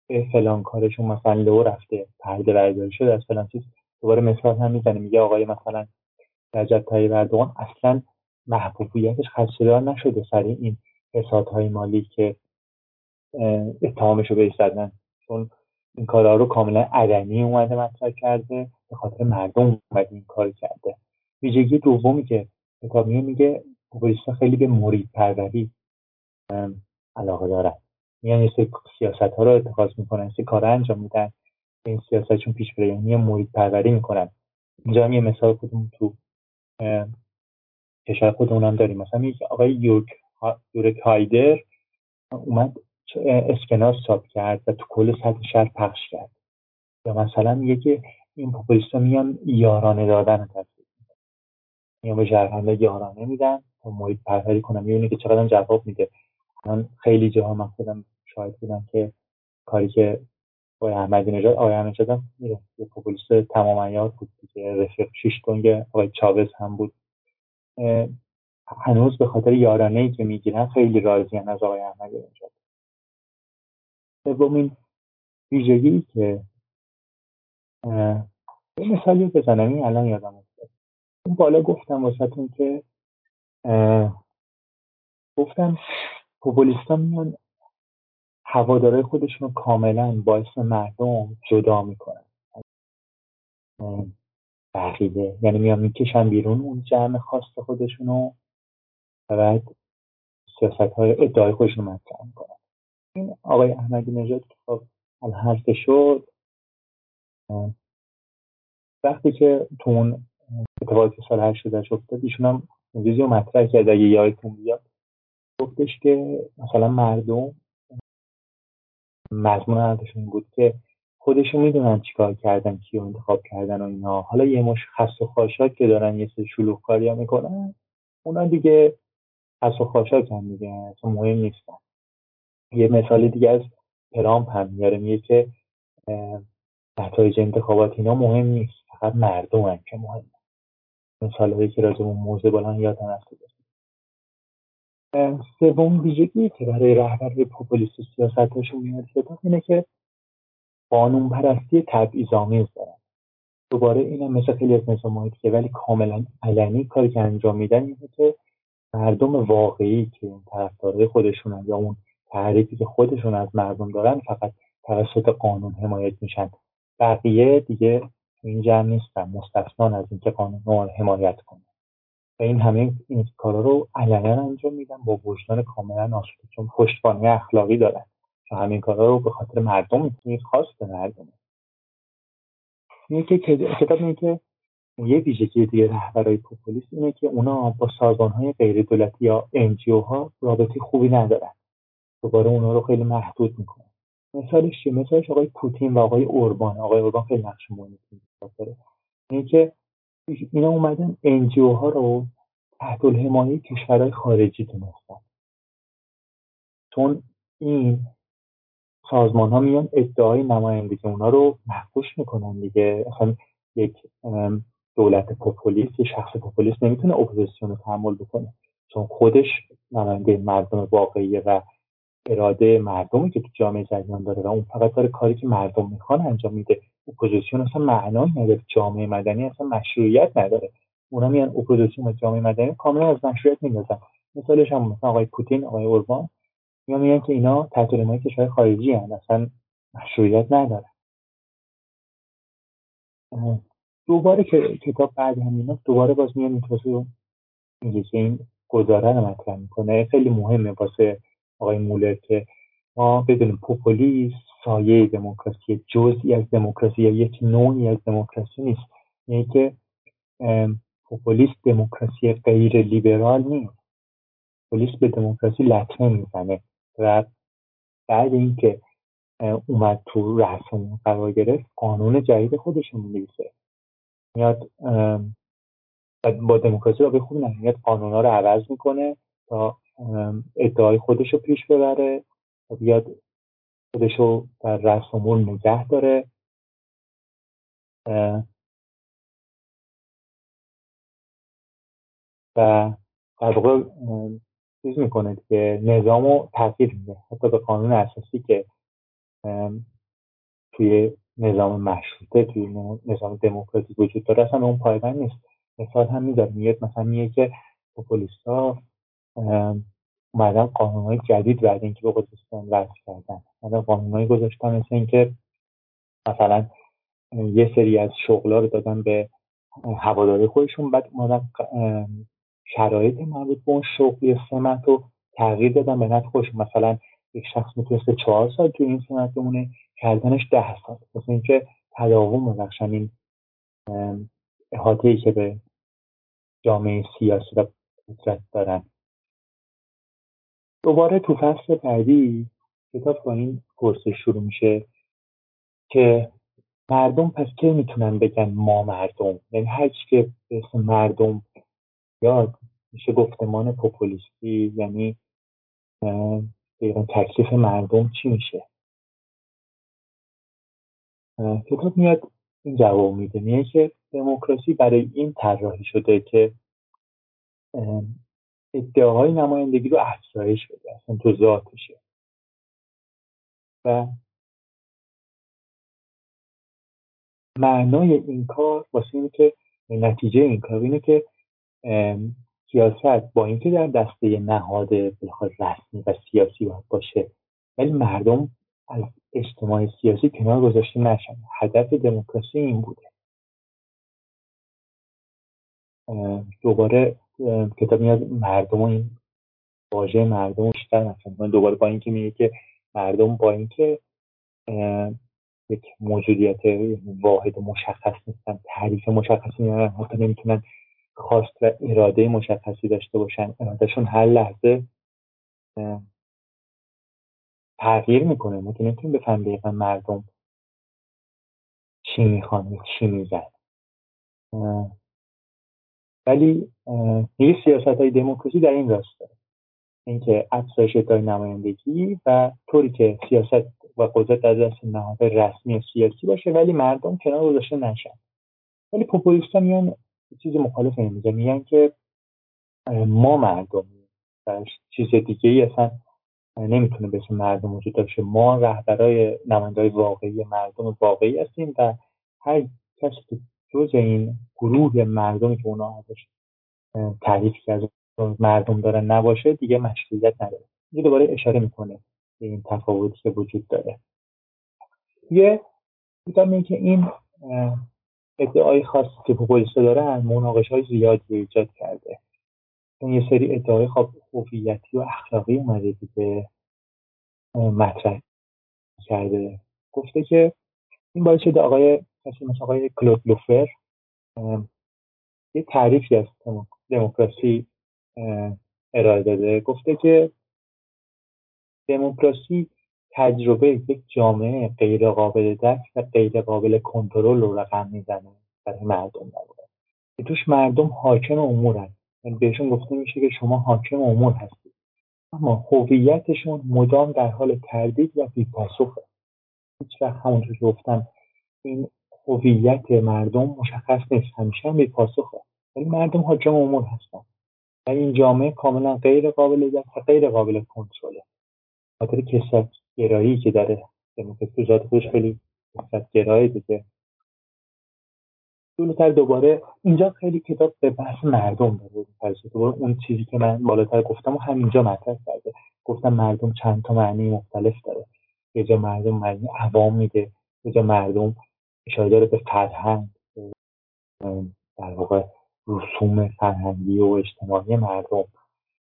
به فلان کارشون مثلا لو رفته، پرده برداری شده از فلان چیز. دوباره مثال هم میزنه، میگه آقای مثلا رجب طیب اردوغان اصلا محبوبیتش خدشه‌دار نشده سر این فسادهای مالی که اتهامش رو بهش زدن، چون این کارها رو کاملا علنی اومده مطرح کرده، به خاطر مردم اومده این کار کرده. ویژگی دومی که کتاب میگه، پوپولیست‌ها خیلی به مرید پروری علاقه دارن، یعنی سیاست‌ها رو اتخاذ میکنن، سیاست‌ها رو انجام میدن، این سیاستشون پیش بره، یعنی مرید پروری میکنن. اینجا هم یه مثال خودمون تو کشور خودمون هم داریم. مثلا یک آقای یورگ هایدر اومد اسکناس چاپ کرد و تو کل سطح شهر پخش کرد. یا مثلا یکی این پاپولیستا میان یارانه دادن رو تصدیق میکنن، میان به شهروندان یارانه میدن تا محیط پروری کنن، میبینی که چقدر جواب میده. من خیلی جاها من خودم شاهد بودم که کاری که آقای احمدی‌نژاد آقای احمدی‌نژاد میره یه پاپولیست تمام عیار بود که رفیق شیش گنگ آقای چاوز هم بود. هنوز به خاطر یارانه‌ای که میگیرن خیلی راضیان از آقای احمدی‌نژاد. سومین ویژگی که یه مثالی بزنم، این الان یادم افتاد، اون بالا گفتم واسهتون که گفتم پوپولیستا میان هوادارهای خودشون رو کاملا با اسم مردم جدا میکنن بقیده، یعنی میان میکشن بیرون اون جمع خاص خودشون رو و بعد سیاست‌های ادعای خودشون رو مطرح میکنن. این آقای احمدی‌نژاد که الحرف شد، وقتی که تو اون اتفاقی سال هشتاد و هشت افتاد، ایشون هم چیزی رو مطرح کرد اگه یادتون بیاد، گفتش که مثلا مردم مضمون حرفشون بود که خودشون میدونن چیکار کردن، کیو انتخاب کردن و اینا، حالا یه مش خس و خاشاک که دارن یه سری شلوغ کاریا میکنن، اونا دیگه خس و خاشاک هم دیگه اصلا مهم نیستن. یه مثال دیگه از ترامپ هم میاره، میگه که نتایج انتخابات اینا مهم نیست، فقط مردم هم که مهمه. مثال هایی که راجع به موضوع بالان یادم رفته. سوم ویژگی که برای رهبرهای پاپولیست و سیاستاشون میاد کتاب اینه که قانون پرستی تبعیض‌آمیز دارن. دوباره اینم مثل خیلی از نظام‌های دیگه ولی کاملا علنی کاری که انجام میدن اینه که مردم واقعی که این طرفدارای خودشونن یا اون تعریفی که خودشون از مردم دارن فقط توسط قانون حمایت میشن، بقیه دیگه این جمع نیستن، مستثنا از اینکه قانون رو حمایت کنه. و این همه این کارا رو علنا انجام میدن با وجدان کاملا آشفته، چون پشتوانه اخلاقی دارن، چون همین کارا رو به خاطر مردم میخواست به مردم. یکی کتاب میگه که یه ویژگی دیگه رهبرای پاپولیست اینه که اونا با سازمان‌های غیر دولتی یا ان جی او ها رابطه خوبی ندارن، دوباره اونا رو خیلی محدود میکنن. مثالش چیه؟ مثالش آقای پوتین و آقای اوربان. آقای اوربان خیلی نقش مهمی داره، اینکه اینا اومدن ان جی او ها رو تحت الحمایه کشورهای خارجی دونستن، چون این سازمان ها میان ادعای نمایندگی اونا رو محکوش میکنن دیگه. اصلا یک دولت پاپولیست، یک شخص پاپولیست نمیتونه اپوزیسیون رو تحمل بکنه، چون خودش نماینده مردم واقعیه و اراده مردمی که تو جامعه جریان داره و اون فقط داره کاری که مردم میخوان انجام میده. اپوزیسیون اصلا معنایی نداره، جامعه مدنی اصلا مشروعیت نداره. اونا میان اپوزیسیون و جامعه مدنی کاملا از مشروعیت میندازن. مثالش هم مثلا آقای پوتین، آقای اوربان، یا میگن که اینا تحت الحمایه کشورهای خارجی هستن، اصلا مشروعیت نداره. دوباره که کتاب بعد همینا دوباره باز میاد میتوسو میگه که این گزاره رو مطرح میکنه، خیلی مهمه واسه آقای مولر که ما بدونیم پوپولیسم سایه دموکراسی، جزئی از دموکراسی یا یک نوعی از دموکراسی نیست. یعنی که پوپولیسم دموکراسی غیر لیبرال نیست، پوپولیسم به دموکراسی لطمه میزنه و بعد اینکه اومد تو رسانه قرار گرفت قانون جدید خودش رو می‌نویسه، میاد با دموکراسی رابطه خوب نداره، میاد قانونا رو عوض میکنه تا ادعای خودش رو پیش ببره، بیاد خودش رو در رأس امور نگه داره. و در واقع چیز میکنه که نظام رو تغییر میده، حتی به قانون اساسی که توی نظام مشروطه، توی نظام دموکراتیک وجود داره اصلا اون پایبند نیست. مثال هم میداره، میگه مثلا میگه که پاپولیستا اومدن قانونهای جدید بعد اینکه به قدرتشون وصل کردن، اومدن قانونهایی گذاشتن مثل اینکه مثلا یه سری از شغلا رو دادن به هواداری خودشون، بعد اومدن شرایط مربوط به اون شغلی سمت رو تغییر دادن به نفع خودشون. مثلا یک شخص میتونسته چهار سال توی این سمت بمونه، کردنش ده سال، مثل اینکه تداوم ببخشن این احاطه‌ای که به جامعه سیاسی و فکرت دارن. دوباره تو فصل بعدی کتاب با این پرسش شروع میشه که مردم پس کی میتونن بگن ما مردم؟ یعنی هر چی که به اسم مردم یا میشه گفتمان پوپولیستی، یعنی تکلیف مردم چی میشه؟ کتاب میاد این جواب میده، میگه که دموکراسی برای این طراحی شده که ادعاهای نمایندگی رو افزایش بده، اصلا تو ذاتشه، و معنای این کار واسه اینه که نتیجه این کار اینه که سیاست با اینکه در دسته نهاد بخواد رسمی و سیاسی باید باشه، ولی مردم از اجتماع سیاسی کنار گذاشته نشن. هدف دموکراسی این بوده. دوباره کتاب میاد مردم و این واژه مردم رو بیشتر مطرح کنه، دوباره با اینکه میگه که مردم با اینکه یک موجودیت واحد و مشخص نیستن، تعریف مشخصی ندارن، حتی نمیتونن خواست و اراده مشخصی داشته باشن، ارادهشون هر لحظه تغییر میکنه، ما که نمیتونیم بفهم دقیقا مردم چی میخوان چی میزن. ولی یه سیاست های دموکراسی در این راسته، اینکه افزایش ادعای نمایندگی و طوری که سیاست و قدرت از دست نهاد رسمی سیاسی باشه ولی مردم کنار گذاشته نشن. ولی پوپولیست‌ها میان چیز مخالف این میگن، میگن که ما مردمیم، چیز دیگه ای اصلا نمیتونه به اسم مردم وجود داشته، ما رهبرای نماینده‌های واقعی مردم واقعی هستیم و هر کسی که جز این گروه مردمی که اونا ازش تعریفی که از مردم دارن نباشه دیگه مشروعیت نداره. یه دوباره اشاره میکنه به این تفاوتی که وجود داره. یه میگم این که این ادعای خاصی که پوپولیست‌ها دارن مناقشه‌های زیادی ایجاد کرده، چون یه سری ادعای هویتی و اخلاقی اومده دیگه مطرح کرده، گفته که این باعث شده آقای مثل آقای کلود لوفر یه تعریفی از دموکراسی ارائه داده، گفته که دموکراسی تجربه یک جامعه غیر قابل درک و غیر قابل کنترل رو رقم میزنه برای مردم نبوده که توش مردم حاکم امورن، یعنی بهشون گفته میشه که شما حاکم امور هستید اما هویتشون مدام در حال تردید و بی‌پاسخه. هیچ وقت همونطور که گفتم این هویت مردم مشخص نیست، همیشه هم بی‌پاسخه، ولی مردم حاکم امور هستن و این جامعه کاملا غیر قابل درک و غیر قابل کنترله. خاطر کثرت گرایی که داره دموکراسی ذات خودش خیلی کثرت گرایی دیگه. جلوتر دوباره اینجا خیلی کتاب به بحث مردم داره فلسفه، دوباره اون چیزی که من بالاتر گفتم و همینجا مطرح کرده، گفتم مردم چند تا معنی مختلف داره، یه جا مردم معنی عوام میده، یه جا مردم اشاره داره به فرهنگ، در واقع رسوم فرهنگی و اجتماعی مردم.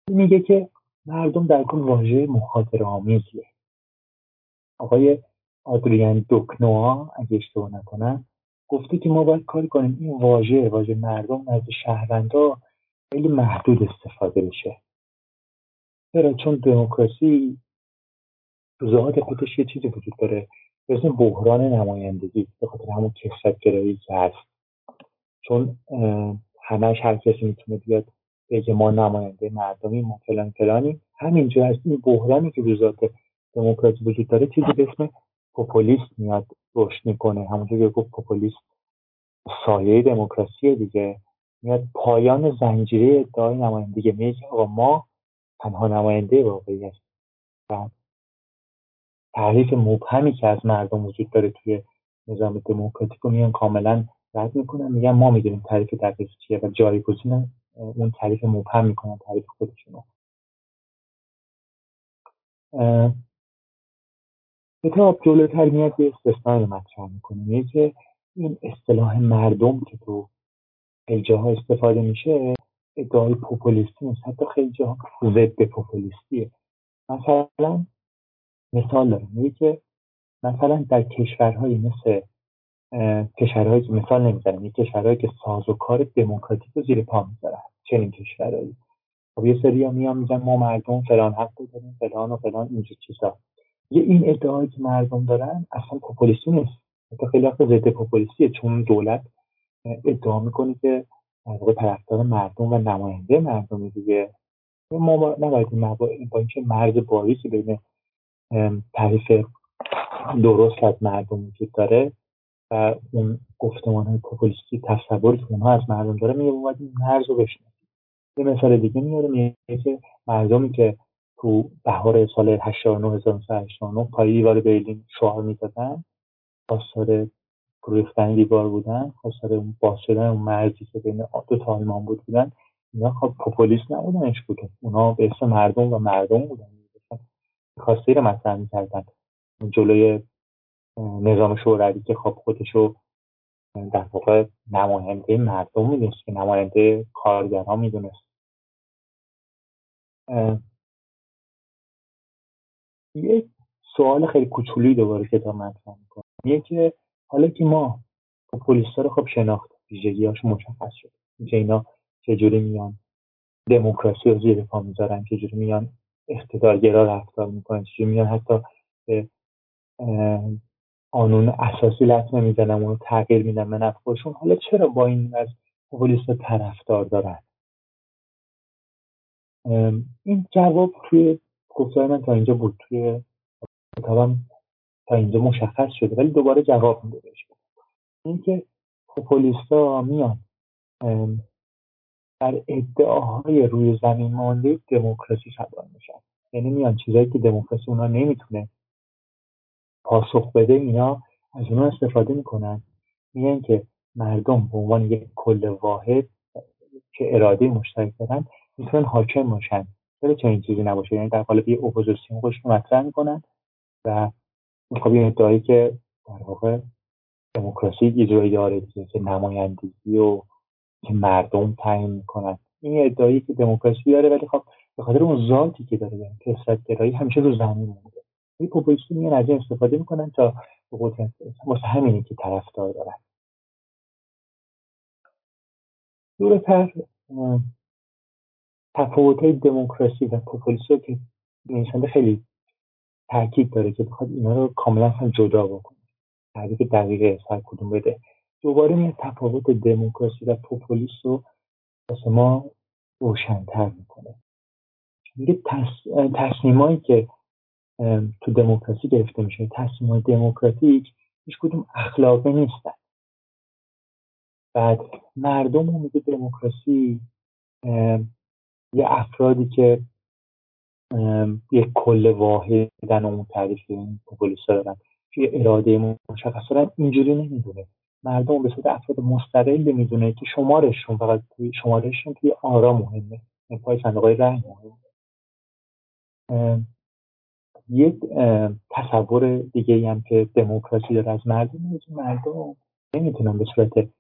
میگه که مردم در کل واژه مخاطره‌آمیزیه. آقای آدریان دوکنوا اگه اشتباه نکنم گفته که ما باید کار کنیم این واژه واژه مردم از شهروندا خیلی محدود استفاده بشه. چرا؟ چون دموکراسی تو ذات خودش یه چیزی وجود داره به اسم بحران نمایندگی، به خاطر همون کثرت‌گرایی که هست، چون همش هر کسی میتونه بیاد بگه ما نماینده مردمی ما فلان فلانی. همینجا از این بحرانی که در ذات دموکراسی وجود داره چیزی به اسم پوپولیسم میاد روشن میکنه. همونجور که گفت پوپولیسم سایه دموکراسی دیگه، میاد پایان زنجیره ادعای نمایندگی، میگه آقا ما تنها نماینده واقعی هستیم و تعریف مبهمی که از مردم وجود داره توی نظام دموکراتیک رو میان کاملا رد میکنن، میگن ما میدونیم تعریف دقیق چیه و جایگزین اون تعریف مبهم میکنن تعریف خودشونو. کتاب جلوتر میاد یه استثنا رو مطرح میکنه، میگه که این اصطلاح مردم که تو خیلی جاها استفاده میشه ادعای پوپولیستی نیست، حتی خیلی جاها ضد پوپولیستیه. مثلا مثال داره، میگه که مثلا در کشورهایی مثل کشورهایی که مثال نمیزنم، یک کشورهایی که سازوکار دموکراتیک رو زیر پا میذارن، چنین کشورهایی. خب یه سری ها میان میگن ما مردم فلان حق داریم فلان و فلان اینجور چیزا. یه این ادعایی که مردم دارن اصلا پاپولیستی نیست، تا خلاف ضد پاپولیستیه، چون دولت ادعا میکنه که واقع پرستار مردم و نماینده مردم دیگه. ما نباید با اینکه مرز باریکی بین تعریف درست از مردم وجود داره و اون گفتمان های پاپولیستی تصوری که اونها از مردم داره، میگه باید این مرز رو بشناسیم. یه مثال دیگه میاره، میگه که مردمی که تو بهار سال هشتاد و نه هزار و نهصد و هشتاد و نه پاییوار برلین شعار می‌زدن، خواستار ریختن دیوار بودن، خواستار اون باز شدن اون مرزی که بین دو تا آلمان بود بودن، اینا خب پاپولیست نبودنش بود، اونا به اسم مردم و مردم بودن، خواسته رو مطرح می‌کردن جلوی نظام شوروی که خب خودشو در واقع نماینده مردم میدونست که نماینده کارگرها میدونست. یک سوال خیلی کوچولی دوباره که تا مطرح میکنم یه که حالا که ما پاپولیستا رو خب شناخت، ویژگی‌هاش مشخص شد، اینکه اینا چجوری میان دموکراسی رو زیر پا میذارن، چجوری میان اقتدارگرا رفتار میکنن، چجوری میان حتی قانون اساسی لطمه میزنن اونو تغییر میدن به نفع خودشون. حالا چرا با این از پاپولیستا طرفدار دارن؟ این جواب توی گفتار من تا اینجا بود، توی کتابم تا اینجا مشخص شده، ولی دوباره جواب میده بهش. این که پاپولیستا میان در ادعاهای روی زمین مانده دموکراسی شدان میشن، یعنی میان چیزایی که دموکراسی اونا نمیتونه پاسخ بده، اینا از اونا استفاده میکنن، میگن که مردم به عنوان یک کل واحد که اراده مشترک دارن میتونن حاکم باشن، ولی چنین چیزی نباشه، یعنی در قالب یه اپوزیسیون خودشون مطرح میکنن و خب این ادعایی که در واقع دموکراسی اجرایی داره که نمایندگی و که مردم تعیین میکنن، این ادعایی که دموکراسی داره، ولی خب به خاطر اون ذاتی که داره، یعنی کثرت‌گرایی همیشه رو زمین مونده، این پاپولیستی میان از این استفاده میکنن تا به قدرت برسن، واسه همینه که طرفدار دارن. دورتر تفاوت‌های دموکراسی و پاپولیستی که نویسنده خیلی تاکید داره که بخواد اینا رو کاملا هم جدا بکنه، تعریف دقیق هر کدوم بده. دوباره این تفاوت دموکراسی و پاپولیست رو واسه ما روشن‌تر میکنه. میگه تصمیمایی که تو دموکراسی گرفته میشه، تصمیمای دموکراتیک هیچ کدوم اخلاقی نیستن. بعد مردم رو میگه دموکراسی یه افرادی که یک کل واحدن و اون تعریفی این پاپولیستا دارن که اراده مشخص دارن، اینجوری نمیدونه. مردم به صورت افراد مستقل میدونه که شمارشون فقط شمارشون توی آرا مهمه، این پای صندوقای رأی مهمه. یک تصور دیگه‌ای هم که دموکراسی داره از مردم، مردم نمیتونن به صورت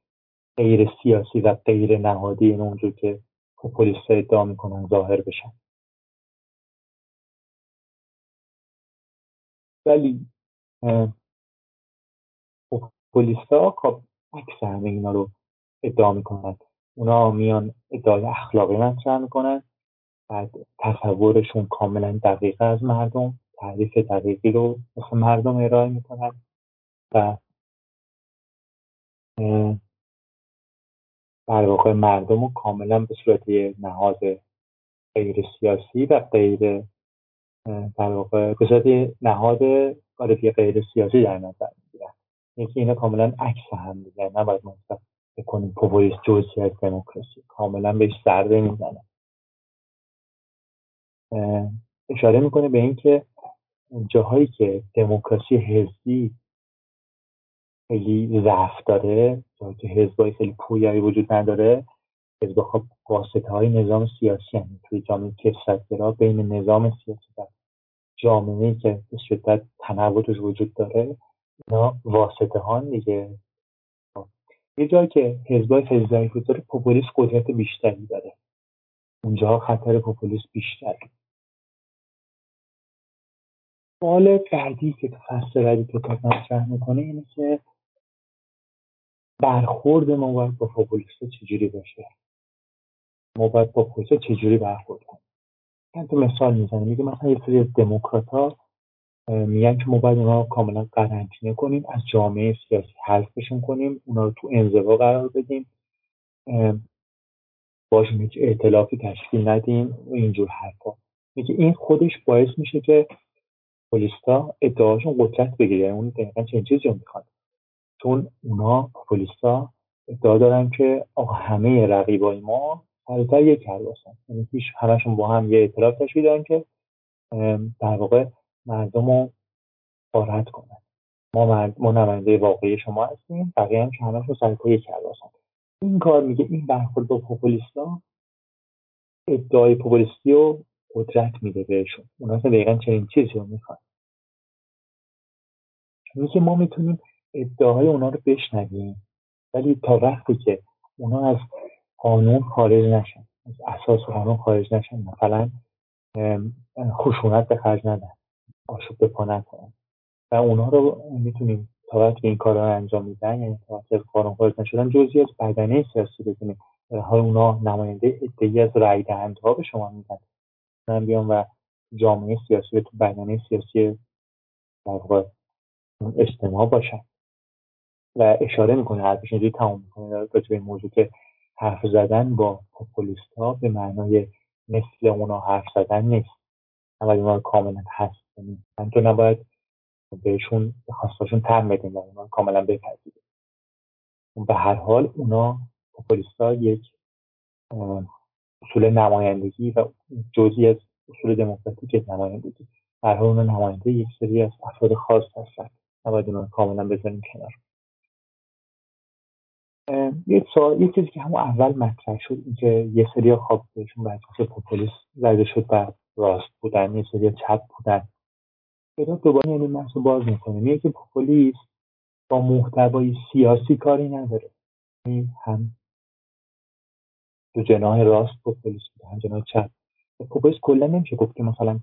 غیر سیاسی و غیر نهادی اونجور که پاپولیستا ادعا میکنن ظاهر بشن، ولی پاپولیستا خب عکس همه اینا رو ادعا میکنن. اونا میان ادعای اخلاقی مطرح میکنن، بعد تصورشون کاملا دقیقه از مردم، تعریف دقیقی رو واسه مردم ارائه میکنن و در واقع مردم رو کاملا به صورت یه نهاد غیر سیاسی و غیر در واقع به صورت نهاد قالبی غیر سیاسی در نظر میگیرن. یکی اینا کاملا عکس هم دیگه، نباید مصرف بکنیم پاپولیست جزئی از دموکراسی، کاملا بهش ضربه میزنه. اشاره میکنه به این که جاهایی که دموکراسی حزبی خیلی ضعف داره، جاهایی که حزبای خیلی پویایی وجود نداره، حزب خب واسطه های نظام سیاسی هم توی جامعه کثرت‌گرا بین نظام سیاسی و جامعه‌ای که به شدت تنوعش وجود داره، اینا واسطه ها دیگه. یه جایی که حزبای خیلی ضعیف داره، پاپولیسم قدرت بیشتری داره، اونجا خطر پاپولیسم بیشتره. سوال بعدی که تو فصل بعدی کتاب مطرح میکنه اینه که برخورد ما باید با پاپولیستا چجوری باشه، ما باید با پاپولیستا چجوری برخورد کنیم. من تو مثال میزنم، میگه مثلا یه سری از دموکرات‌ها میگن که ما باید اونا کاملا قرنطینه کنیم، از جامعه سیاسی حذفشون کنیم، اونا رو تو انزوا قرار بدیم، باشون هیچ ائتلافی تشکیل ندیم و اینجور حرفا. میگه این خودش باعث میشه که پاپولیستا ادعاشون قدرت بگیره. اون دقیقاً چه چیزی رو میخواد؟ چون اونا پاپولیستا ادعا دارن که آقا همه رقیبای ما سرتا یک هستن، یعنی هیچ همشون با هم یه ائتلاف تشکیل دادن که در واقع مردم رو غارت کنن. ما مرد ما نماینده واقعی شما هستیم، بقیه هم که همشون سرتا یک هستن. این کار میگه این برخورد با پاپولیستا ادعای پاپولیستی رو قدرت میده بهشون. اونا دقیقاً چنین چیزی رو میخوان. میگه ما میتونیم ادعاهای اونا رو بشنویم، ولی تا وقتی که اونا از قانون خارج نشن، از اساس قانون خارج نشن، مثلا خشونت به خرج ندن، آشوب به پا نکنن، و اونا رو میتونیم تا وقتی این کارها انجام میدن، یعنی تا وقتی از قانون خارج نشدن، جزئی از بدنه سیاسی بدونیم. های اونا نماینده ادعی از رأی دهنده‌ها به شما میدن، من بیام و جامعه سیاسی تو بدنه سیاسی در اجتماع باشن. و اشاره میکنه، حرفش اینجوری تمام میکنه راجع به این موضوع که حرف زدن با پاپولیستا به معنای مثل اونا حرف زدن نیست، اما ما کاملا هست کنیم، من تو نباید بهشون خواستاشون تم بدیم و اونا کاملا بپذیریم. به هر حال اونا پاپولیستا یک اصول نمایندگی و جزئی از اصول دموکراتیک نمایندگی، به هر حال اونا نماینده یک سری از افراد خاص هستن، نباید اونا کاملا بذاریم کنار. یه سوال، یه چیزی که همون اول مطرح شد این که یه سری خواب بهشون وظیفه پاپولیست زده شد و راست بودن، یه سری چپ بودن. اینا دوباره یعنی بحث رو باز می‌کنه، میگه که پاپولیست با محتوای سیاسی کاری نداره. این هم دو جناح راست پاپولیست بوده، هم جناح چپ. پاپولیست کلا نمیشه گفت که مثلا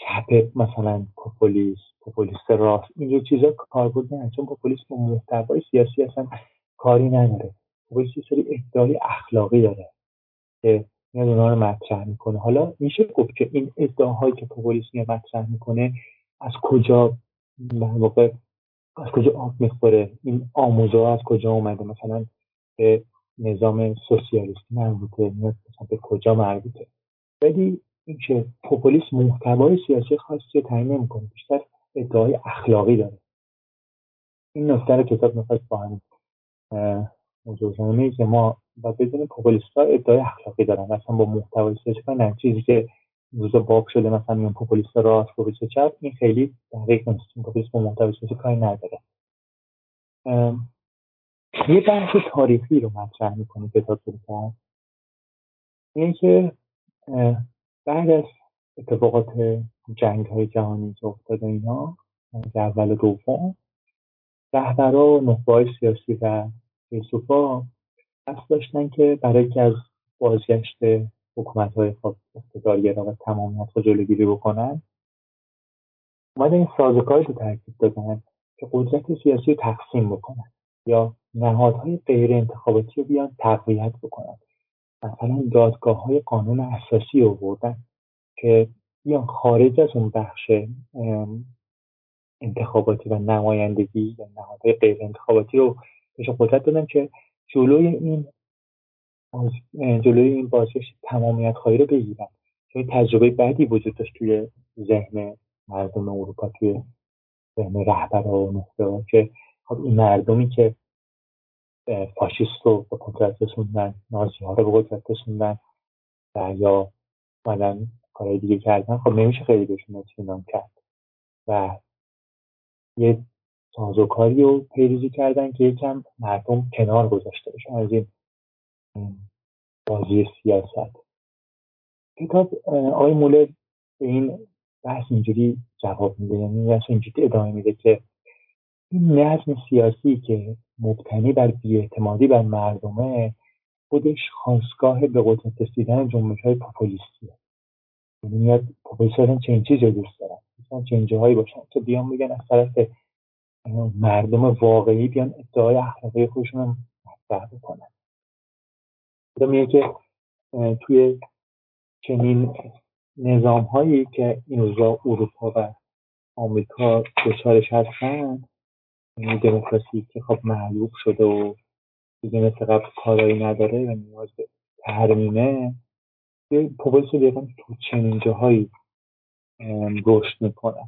چپ مثلا پاپولیست، پاپولیست راست، این چیزا کاربرد نداره، چون پاپولیست با محتوای سیاسی اصلا کاری نداره. پاپولیست یه سری ادعای اخلاقی داره که میاد اونا رو مطرح میکنه. حالا میشه گفت که این ادعاهایی که پاپولیست میاد مطرح میکنه از کجا به واقع از کجا آب میخوره، این آموزه‌ها از کجا اومده، مثلا به نظام سوسیالیستی مربوطه، میاد مثلا به کجا مربوطه. ولی اینکه پاپولیست محتوای سیاسی خاصی تعیین نمیکنه، بیشتر ادعای اخلاقی داره. این نکته رو کتاب میخواد با هم موضوعی که ما با بدون پاپولیستا ادعای اخلاقی دارن، مثلا با محتوای سیاسی نه، چیزی که روزا باب شده مثلا میون پاپولیستا راست پاپولیست چپ، این خیلی دقیق نیست. پاپولیست با محتوای سیاسی کاری نداره. یه بحث تاریخی رو مطرح میکنه کتاب کتاب این که بعد از اتفاقات جنگ های جهانی که افتاده اینا از اول و دوم، رهبرها و نخبه‌های سیاسی و فیلسوفا قصد داشتن که برای که از بازگشت حکومت های اقتدارگرا و تمامیت رو جلوگیری بکنن، اومدن این سازوکاری رو ترکیب دادن که قدرت سیاسی رو تقسیم بکنن یا نهادهای غیر انتخاباتی رو بیان تقویت بکنن. مثلا دادگاه های قانون اساسی رو بردن که بیان خارج از اون بخش انتخاباتی و نمایندگی یا نهادهای غیر انتخاباتی رو بهش قدرت دادن که جلوی این باز... جلوی این بازگشت تمامیت خواهی رو بگیرن. چون تجربه بعدی وجود داشت توی ذهن مردم اروپا، توی ذهن رهبرها و نخبه‌ها، که خب این مردمی که فاشیست رو به قدرت رسوندن، نازی‌ها رو به قدرت رسوندن و یا مثلا کارهای دیگه کردن، خب نمیشه خیلی بهشون اطمینان کرد و یه سازوکاری رو پیریزی کردن که یکم مردم کنار گذاشته بشن از این بازی سیاست. کتاب آقای مولر به این بحث اینجوری جواب میده، یعنی بحث اینجوری ادامه میده که این نظم سیاسی که مبتنی بر بی‌اعتمادی بر مردمه، خودش خواستگاه به قدرت رسیدن جنبش‌های پاپولیستیه. یعنی میاد پاپولیست‌ها چنین چیزی رو دوست دارن، مثلا چنین جاهایی باشن که بیان میگن از طرف مردم واقعی بیان ادعای اخلاقی خودشون رو مطرح بکنن. میگه که توی چنین نظام هایی که این روزا اروپا و آمریکا دچارش هستن، یعنی دموکراسی که خب معلوب شده و دیگه مثل قبل کارایی نداره و نیاز به ترمیمه، یه پولیس رو بیرون تو چنین جاهایی گوشت میکنن.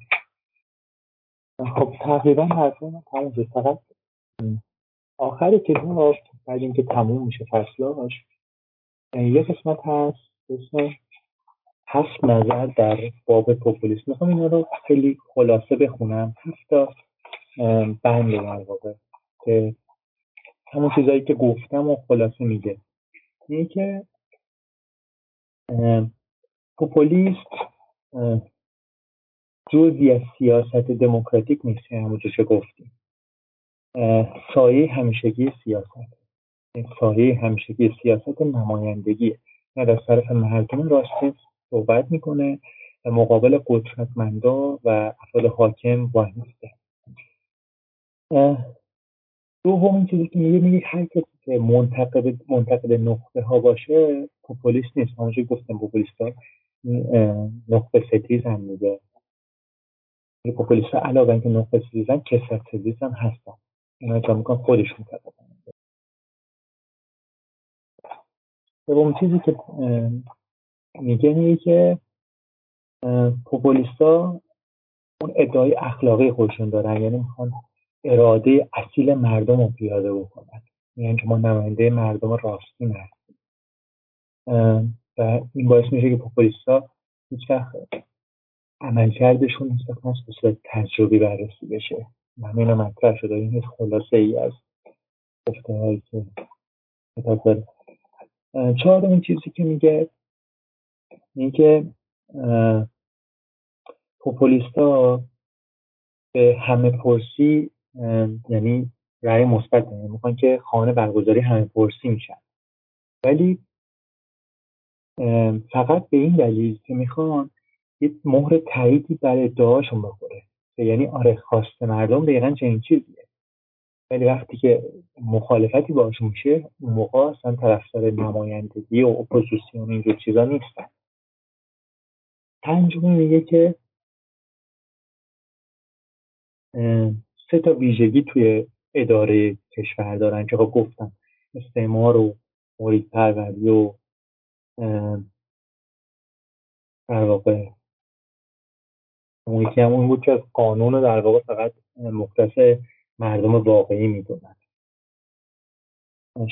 خب تقریبا حرفای من تموم شد. فقط آخر کتاب بعد اینکه تموم میشه فصلاش، یه قسمت هست اسم هفت نظر در باب پوپولیسم. میخوام اینا رو خیلی خلاصه بخونم، هفت تا بند در واقع که همون چیزایی که گفتم و خلاصه میده. یکی که پوپولیست جزئی از سیاست دموکراتیک نیست، همونجور که گفتیم سایه همیشگی سیاست، سایه همیشگی سیاست نمایندگیه، نه در طرف مردم راست صحبت میکنه و مقابل قدرتمندا و افراد حاکم وای میسته. دومین چیزی که میگه میگه هر کسی که منتقد منتقد نقطه ها باشه پوپولیست نیست. همونجور گفتم پوپولیست ها نقطه ستیز هم میگه، پوپولیست ها علاوه اینکه نقطه ستیز هم کثرت ستیز هم هستن، اینا جا میکنم خودشون تقدر کنند. دومین چیزی که میگه میگه که پوپولیست ها اون ادعای اخلاقی خودشون دارن، یعنی میخوان اراده اصیل مردم رو پیاده بکنن، یعنی که ما نماینده مردم راستین هستیم و این باعث میشه که پوپولیست‌ها هیچ وقت عملکردشون هیچ وقت نشه به صورت تجربی بررسی بشه. ممنون مطرح شده. این خلاصه ای از گفته‌هایی که کتاب داره. چهارمین چیزی که میگه این که پوپولیست‌ها به همه پرسی، یعنی رأی مثبت دارن، میخوان که خانه برگزاری همه پرسی میشن، ولی فقط به این دلیل که میخوان یه مهر تاییدی برای ادعاشون بخوره، یعنی آره خواست مردم دقیقا چنین چیزیه، ولی وقتی که مخالفتی باهاش میشه اون موقع اصلا طرفدار نمایندگی و اپوزیسیون اینجور چیزا نیستن. پنجم میگه که سه تا ویژگی توی اداره کشور دارن که گفتم، استعمار و مورد پروری و در واقع اون یکی همون بود که از قانون رو در واقع فقط مختص مردم واقعی میدونن.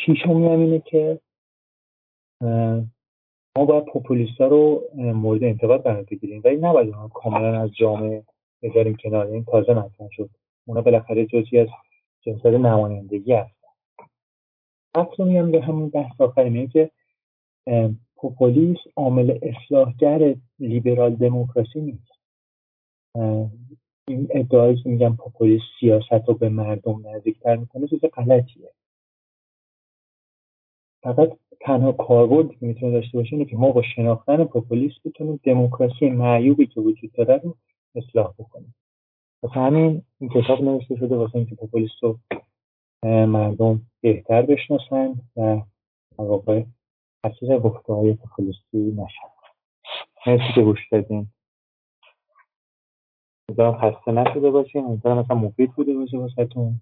شیشومی هم اینه که ما باید پوپولیستا رو مورد انتقاد قرار بگیریم، ولی نباید اونها کاملا از جامعه بذاریم کنار، این تازه مطرح شد، اونا بالاخره جزئی از جنسات نمایندگی هستن. اصلا میگم به همون بحث آخری میگه که پوپولیسم عامل اصلاحگر لیبرال دموکراسی نیست. این ادعایی که میگم پوپولیسم سیاست رو به مردم نزدیک‌تر میکنه چیز غلطیه. فقط تنها کاربردی که میتونه داشته باشه اینه که ما با شناختن پوپولیسم بتونیم دموکراسی معیوبی که وجود داره رو اصلاح بکنیم. واسه همین این کتاب نوشته شده واسه اینکه پوپولیست رو مردم بهتر بشناسن و در واقع اسیر گفته‌های پوپولیستی نشن. مرسی که گوش دادین. امیدوارم خسته نشده باشین، امیدوارم مثلا مفید بوده باشه واسهتون.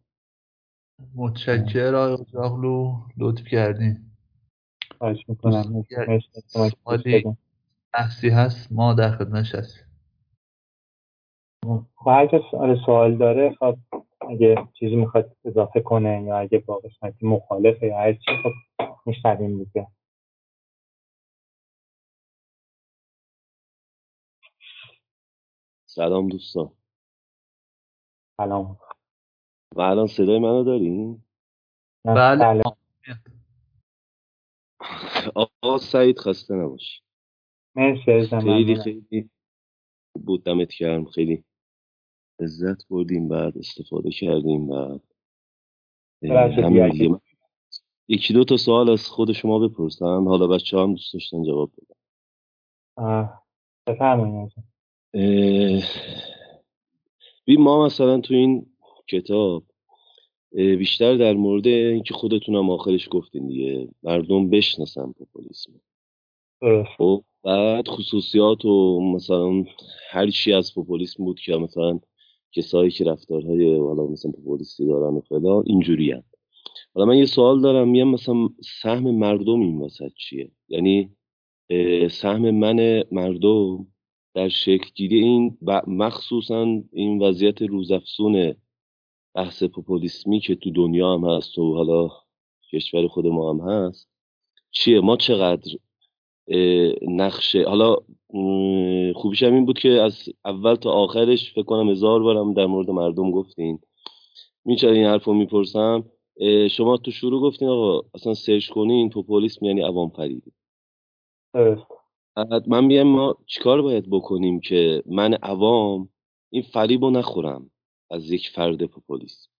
متشکرم آقای اجاقلو، لطف کردین. خواهش می‌کنم. مرسی. بحثی هست ما در خدمتش هستیم. هر کس سوال داره، خب اگه چیزی میخواد اضافه کنه یا اگه با قسمتی مخالفه یا هر چی، خب میشنویم دیگه. سلام دوستان. سلام. و الان صدای منو دارین؟ بله. آقا سعید خسته نباشی. مرسی خیلی خیلی بود، دمت گرم، خیلی عزت بردیم، بعد استفاده کردیم، بعد همین یکی دو تا سوال از خود شما بپرسم، حالا بچه هم دوست داشتن جواب بدن. آه بفرمایید. ما مثلا تو این کتاب بیشتر در مورد اینکه خودتونم آخرش گفتین دیگه، مردم بشناسن پوپولیسم. خب بعد خصوصیات و مثلا هر چی از پوپولیسم بود که مثلا کسایی که رفتارهای والا مثلا پوپولیستی دارن و فلان اینجوری ان. حالا من یه سوال دارم، میگم مثلا سهم مردم این وسط چیه؟ یعنی سهم من مردم در شکلگیری این مخصوصا این وضعیت روزافزون بحث پوپولیسمی که تو دنیا هم هست و حالا کشور خود ما هم هست چیه؟ ما چقدر نقشه، حالا خوبیش هم این بود که از اول تا آخرش فکر کنم هزار بارم در مورد مردم گفتین. می‌چاره این حرفو میپرسم، شما تو شروع گفتین آقا اصلا سرچ کنین پوپولیسم یعنی عوام فریبی. من میگم ما چیکار باید بکنیم که من عوام این فریبو نخورم از یک فرد پوپولیست؟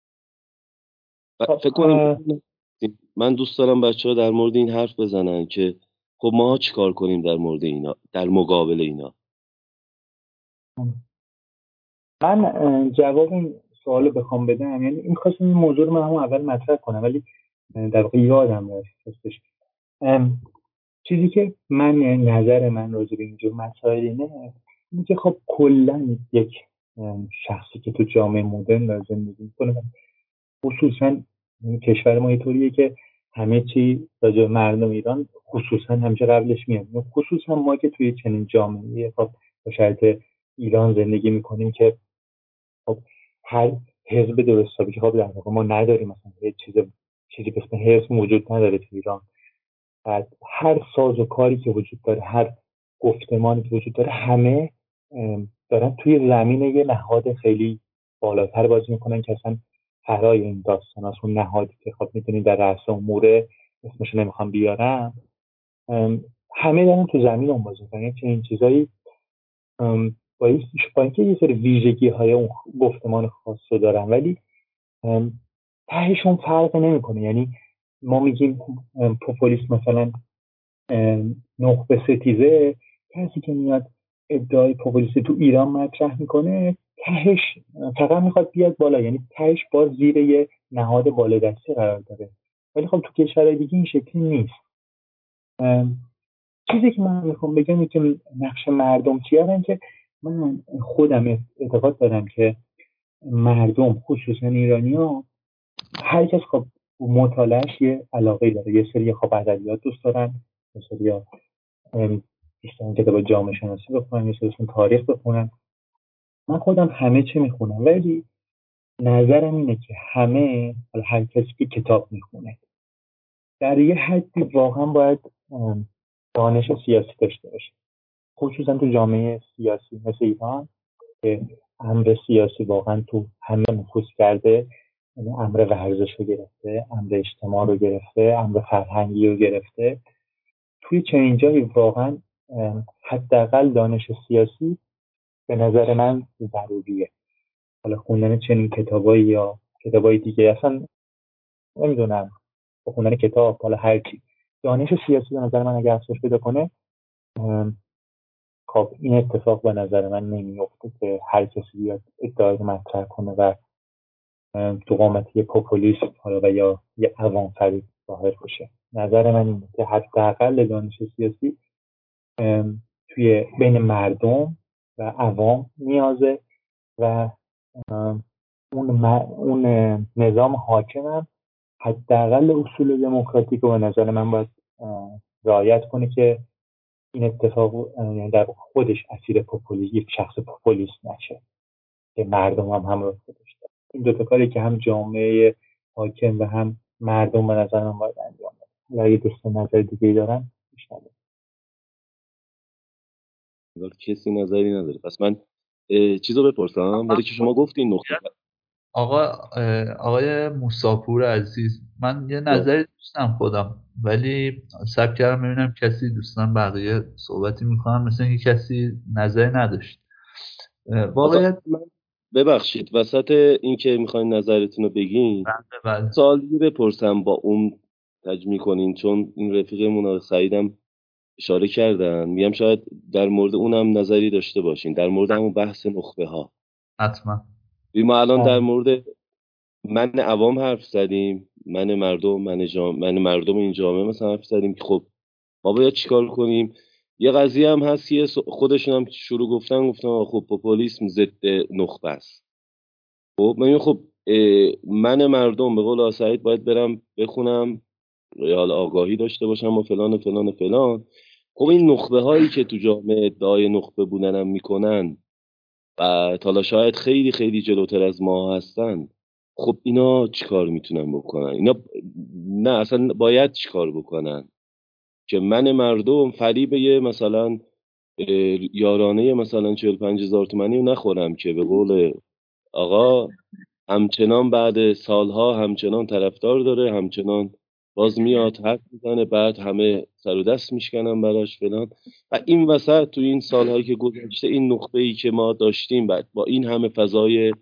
فکر کنم من دوست دارم بچه‌ها در مورد این حرف بزنن که خب ما چیکار کنیم در مورد اینا، در مقابل اینا. من جواب این سوالو بخوام بدم، یعنی این خواستم این موضوع رو من همون اول مطرح کنم ولی در واقع یادم رفتش. چیزی که من نظر من راجع به اینجور مسائل اینه اینه که خب کلا یک شخصی که تو جامعه مدرن داره زندگی می‌کنه، خصوصاً کشور ما اینطوریه که همه چی راجع به مردم ایران خصوصاً همیشه قبلش میاد، خصوصاً ما که توی چنین جامعه‌ای خب با شرایط ایران زندگی می‌کنیم که خب هر حزب درست حسابی که خب در واقع ما نداریم، مثلا یه چیز چیزی به اسم حزب موجود نداره تو ایران. هر ساز و کاری که وجود داره، هر گفتمانی که وجود داره، همه دارن توی زمین یه نهاد خیلی بالاتر بازی میکنن که اصلا فرای این داستان هست. اون نهادی که خب میتونید در رأس اموره، اسمشو نمیخوام بیارم، همه دارن تو زمین اون بازی میکنن که این چیزایی باید که یه سری ویژگی های اون گفتمان خاص رو دارن ولی تهشون فرق نمیکنه. یعنی ما میگیم پوپولیسم مثلا نخبه ستیزه، کسی که میاد ادعای پوپولیسم تو ایران مطرح میکنه تهش فقط میخواد بیاد بالا، یعنی تهش باز زیر یه نهاد بالادستی قرار داره. ولی خب تو کشورهای دیگه این شکلی نیست. چیزی که من میخوام بگم اینه که نقش مردم چیه، که من خودم اعتقاد دارم که مردم خصوصا ایرانی‌ها هر کس خب مطالعهش یه علاقه داره، یه سری خب ادبیات دوست دارن، یه سری ها دوستان کتاب جامعه شناسی بخونن، یه سری تاریخ بخونن. من خودم همه چی میخونم ولی نظرم اینه که همه هر کسی که کتاب میخونه در یه حدی واقعا باید دانش سیاسی داشته باشه، خصوصا تو جامعه سیاسی مثل ایران که امر سیاسی واقعا تو همه نفوذ کرده، یعنی امر ورزش رو گرفته، امر اجتماع رو گرفته، امر فرهنگی رو گرفته. توی چنین جایی واقعا حداقل دانش سیاسی به نظر من ضروریه. حالا خوندن چنین کتابایی یا کتابای دیگه، اصلا نمیدونم، خوندن کتاب، حالا هر چی، دانش سیاسی به نظر من اگه افزایش پیدا کنه خب این اتفاق به نظر من نمیفته که هر کسی بیاد ادعای مطرح کنه و تو قامتی پوپولیسم حالا و یا یه عوام فریب ظاهر بشه. نظر من اینه که حداقل دانش سیاسی توی بین مردم و عوام نیازه و اون اون نظام حاکم هم حداقل اصول دموکراتیک رو به نظر من باید رعایت کنه که این اتفاق در خودش اسیر پوپولیسم، یک شخص پوپولیست نشه که مردم هم همراه خودش. این دو تا کاری که هم جامعه حاکم و هم مردم به نظر من باید انجام بدن. اگه دوستان نظر دیگه‌ای دارن میشنم. اگر کسی نظری نداره پس من چیزو بپرسم ولی که شما گفتین نقطه آقا آقای موساپور عزیز، من یه نظری داشتم خودم ولی سب کردم ببینم کسی دوستان بقیه صحبتی میکنن، مثلا اینکه کسی نظری نداشت. واقعا من ببخشید وسط این که میخواین نظرتون رو بگین سوالی بپرسم با اون تجمی کنین، چون این رفیقمون آقای سعیدم اشاره کردن، میگم شاید در مورد اونم نظری داشته باشین، در مورد همون بحث نخبه ها. حتما ما الان در مورد من عوام حرف زدیم، من مردم من جام من مردم این جامعه مثلا حرف زدیم که خب ما باید چیکار کنیم. یه قضیه هم هست که خودشون هم شروع گفتن گفتن خب پاپولیسم ضد نخبه است. خب من خب من مردم به قول آسعید باید برم بخونم یا آگاهی داشته باشم و فلان و فلان و فلان. خب این نخبه هایی که تو جامعه ادعای نخبه بودنم میکنن و تا شاید خیلی خیلی جلوتر از ما هستن، خب اینا چیکار میتونن بکنن؟ اینا نه اصلا باید چیکار بکنن که من مردم فریب یه مثلا یارانه مثلا چهل و پنج هزار تومانی نخورم که به قول آقا همچنان بعد سالها همچنان طرفدار داره، همچنان باز میاد حرف میزنه، بعد همه سر و دست میشکنن براش فلان. و این وسط تو این سالهایی که گذشته این نخبه‌ای که ما داشتیم بعد با این همه فضای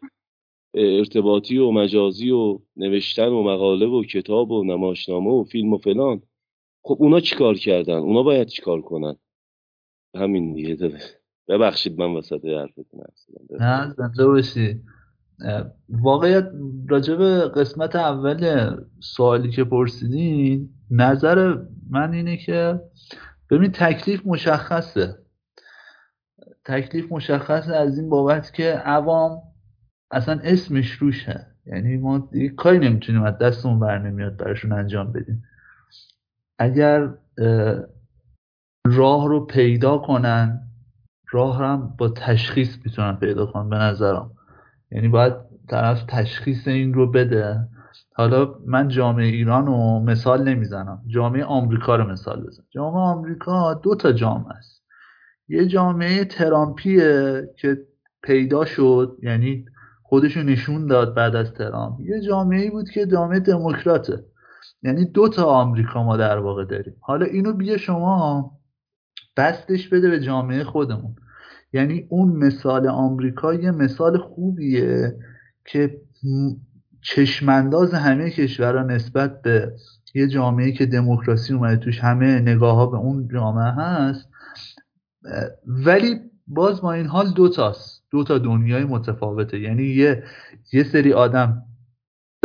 ارتباطی و مجازی و نوشتن و مقاله و کتاب و نمایشنامه و فیلم و فلان، خب اونا چیکار کردن؟ اونا باید چیکار کنن؟ همین دیگه. ببخشید من وسط حرفتون هستم. نه درسته. واقعیت راجع به قسمت اول سوالی که پرسیدین، نظر من اینه که ببین تکلیف مشخصه. تکلیف مشخصه از این بابت که عوام اصلا اسمش روشه، یعنی ما دیگه کاری نمیتونیم از دستمون برنمیاد براشون انجام بدیم. اگر راه رو پیدا کنن، راه هم با تشخیص میتونن پیدا کنن به نظرم، یعنی باید طرف تشخیص این رو بده. حالا من جامعه ایران رو مثال نمیزنم، جامعه آمریکا رو مثال بزنم. جامعه آمریکا دو تا جامعه است، یه جامعه ترامپیه که پیدا شد، یعنی خودشو نشون داد بعد از ترامپ، یه جامعه بود که جامعه دموکراته، یعنی دو تا آمریکا ما در واقع داریم. حالا اینو بیا شما بستش بده به جامعه خودمون، یعنی اون مثال آمریکا یه مثال خوبیه که چشمانداز همه کشورها نسبت به یه جامعه که دموکراسی اومده توش، همه نگاه ها به اون جامعه هست. ولی باز ما این حال دوتاست، دوتا دنیای متفاوته. یعنی یه یه سری آدم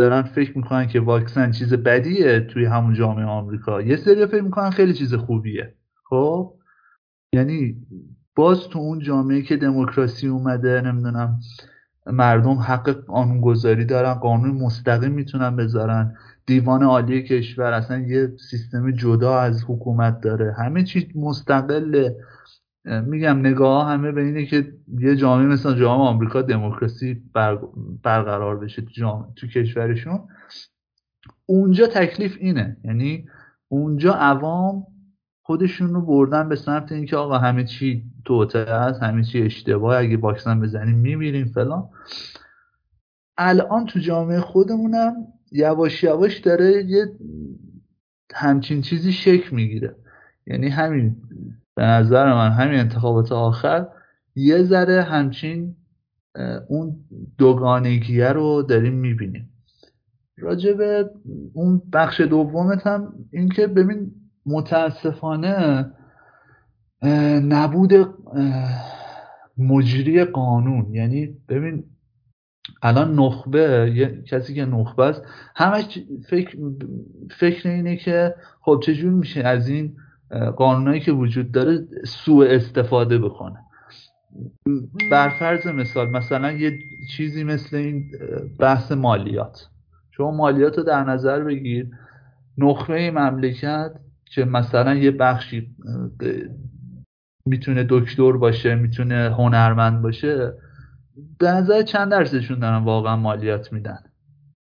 دارن فکر میکنن که واکسن چیز بدیه توی همون جامعه آمریکا، یه سری فکر میکنن خیلی چیز خوبیه. خب یعنی باز تو اون جامعه که دموکراسی اومده، نمیدونم مردم حق قانونگذاری دارن، قانون مستقیم میتونن بذارن، دیوان عالی کشور اصلا یه سیستم جدا از حکومت داره، همه چیز مستقل. میگم نگاه همه به اینه که یه جامعه مثلا جامعه آمریکا دموکراسی بر... برقرار بشه تو جامعه تو کشورشون. اونجا تکلیف اینه، یعنی اونجا عوام خودشون رو بردن به سمت اینکه آقا همه چی توته است، همه چی اشتباهه، اگه واکسن بزنیم میمیریم فلان. الان تو جامعه خودمونم یواش یواش داره یه همچین چیزی شکل میگیره. یعنی همین به نظر من همین انتخابات آخر یه ذره همچین اون دوگانگیه رو داریم میبینیم. راجع به اون بخش دومت هم این که ببین متاسفانه نبود مجری قانون، یعنی ببین الان نخبه، یه کسی که نخبه است همش فکر فکر اینه که خب چجور میشه از این قانونایی که وجود داره سوء استفاده بکنه. بر فرض مثال مثلا یه چیزی مثل این بحث مالیات، شما مالیات رو در نظر بگیر، نخبه مملکت که مثلا یه بخشی میتونه دکتر باشه، میتونه هنرمند باشه، در نظر چند درصدشون دارن واقعا مالیات میدن؟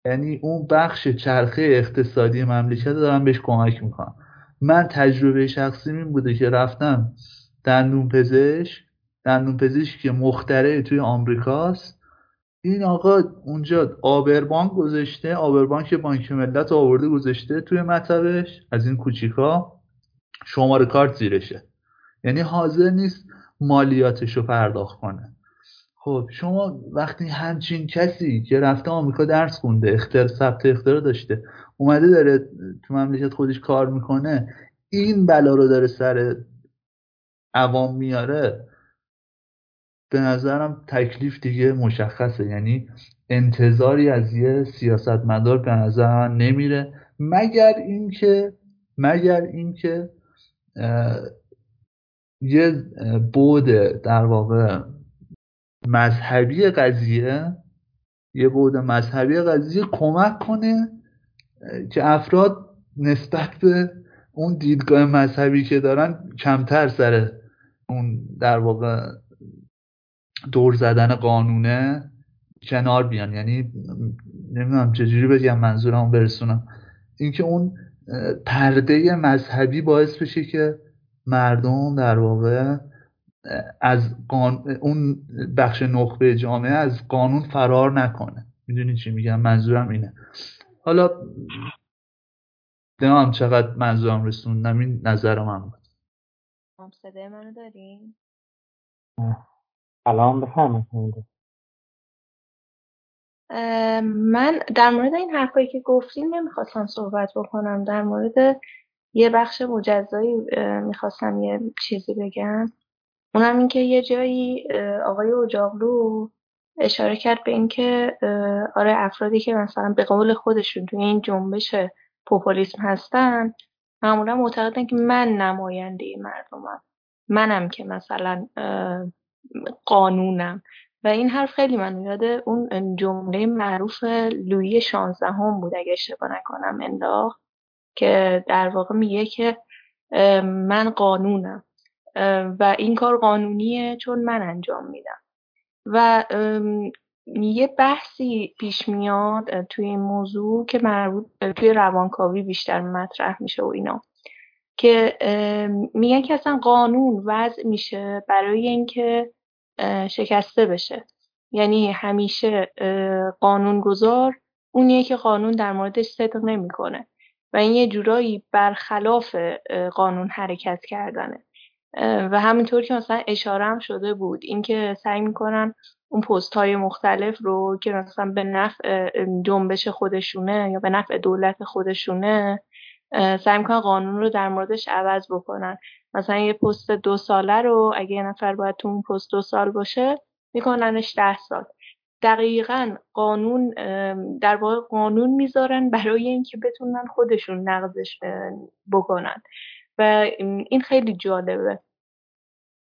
یعنی اون بخش چرخه اقتصادی مملکت دارن بهش کمک میکنن. من تجربه شخصیم این بوده که رفتم دندون پزشک، دندون پزشک که مخترع توی آمریکاست، این آقا اونجا آبربانک گذاشته، آبربانک بانک ملت آورده گذاشته توی مطبش، از این کوچیکا شماره کارت زیرشه، یعنی حاضر نیست مالیاتش رو پرداخت کنه. خب شما وقتی همچین کسی که رفته آمریکا درس خونده، اختر ثبت اختراع داشته، اومده داره تو مملکت خودش کار میکنه، این بلا رو داره سر عوام میاره، به نظرم تکلیف دیگه مشخصه، یعنی انتظاری از یه سیاستمدار به نظر نمیره، مگر اینکه مگر اینکه یه بعد در واقع مذهبی قضیه یه بعد مذهبی قضیه کمک کنه که افراد نسبت به اون دیدگاه مذهبی که دارن کمتر سر اون در واقع دور زدن قانونه کنار بیان. یعنی نمیدونم چجوری بگم منظورم برسونم، اینکه اون پرده مذهبی باعث بشه که مردم در واقع از قانون، اون بخش نخبه جامعه از قانون فرار نکنه. میدونی چی میگم؟ منظورم اینه. حالا دمام چقدر منظورم رسوندم، این نظرم هم بود. هم صدای منو دارین؟ الان بفهمم. من در مورد این حرفایی که گفتین نمیخواستم صحبت بکنم، در مورد یه بخش مجزایی میخواستم یه چیزی بگم. اونم این که یه جایی آقای اجاقلو اشاره کرد به این که آره افرادی که مثلا به قول خودشون توی این جنبش پوپولیسم هستن معمولا معتقدن که من نماینده مردمم، منم که مثلا قانونم. و این حرف خیلی من یاد اون جمله معروف لویی شانزدهم بود اگه اشتباه نکنم انداخت، که در واقع میگه که من قانونم و این کار قانونیه چون من انجام میدم. و یه بحثی پیش میاد توی این موضوع که مربوط توی روانکاوی بیشتر مطرح میشه و اینا، که میگن که اصلا قانون وضع میشه برای اینکه شکسته بشه. یعنی همیشه قانونگذار اونیه که قانون در موردش صدق نمیکنه و این یه جورایی برخلاف قانون حرکت کردنه. و همینطور که مثلا اشاره هم شده بود اینکه سعی میکنن اون پست‌های مختلف رو که مثلا به نفع جنبش خودشونه یا به نفع دولت خودشونه سعی میکنن قانون رو در موردش عوض بکنن. مثلا یه پست دو ساله رو اگه یه نفر باید تو اون پست دو سال باشه میکننش ده سال. دقیقاً قانون در واقع قانون میذارن برای اینکه بتونن خودشون نقضش بکنن. و این خیلی جالبه،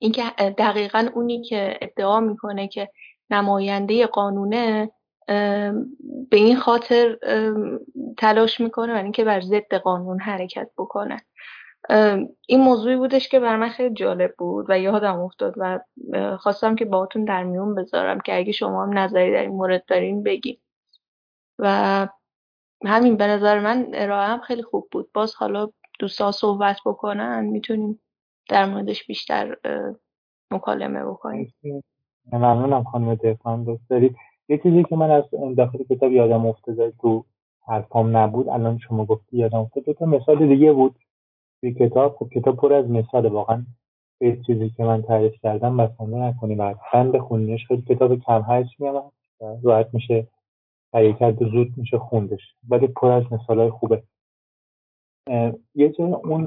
اینکه دقیقاً اونی که ادعا میکنه که نماینده قانونه به این خاطر تلاش میکنه و اینکه بر ضد قانون حرکت بکنه. این موضوعی بودش که برام خیلی جالب بود و یادم افتاد و خواستم که باهاتون در میون بذارم که اگه شما هم نظری در این مورد دارین بگید. و همین به نظر من ارائه هم خیلی خوب بود. باز حالا دوستا صحبت بکنن میتونیم در موردش بیشتر مکالمه بکنیم. ممنونم خانم دهقان. دوست دارید یه چیزی که من از داخل کتاب یادم افتاد تو حرفام نبود الان شما گفتی یادم افتاد، دو تا مثال دیگه بود توی کتاب. خب کتاب پر از مثاله واقعا، یه چیزی که من تعریف کردم بسنده نکنیم، حتما بخونیدش. خیلی کتاب کم حجمی هم راحت میشه تهیه کرد، زود میشه خوندش، ولی پر از مثالای خوبه. یه جای اون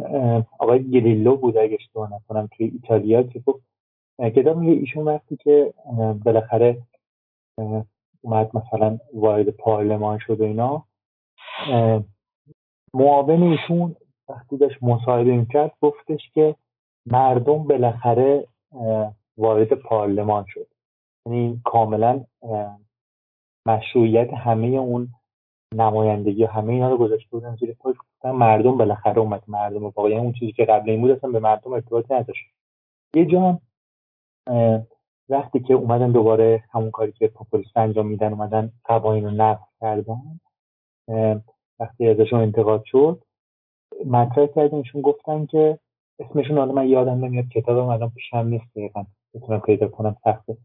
آقای گریلو بود اگه اشتباه نکنم توی ایتالیا که گفت کتاب میگه ایشون وقتی که بالاخره اومد مثلا وارد پارلمان شد و اینا، معاون ایشون وقتی داشت مصاحبه میکرد گفتش که مردم بالاخره وارد پارلمان شد، یعنی کاملا مشروعیت همه اون نمایندگی و همه اینا رو گذاشته بودن زیر پاش، گفتن مردم بالاخره اومد. مردم واقعا اون چیزی که قبل این بود اصلا به مردم ارتباطی نداشت. یه جا وقتی که اومدن دوباره همون کاری که پاپولیست انجام میدن، اومدن قوانین رو نقض کردن، وقتی ازشون انتقاد شد مطرح کردنشون گفتن که اسمشون الان من یادم نمیاد، کتابم الان پیشم نیست دقیقاً بتونم پیدا کنم، سخته.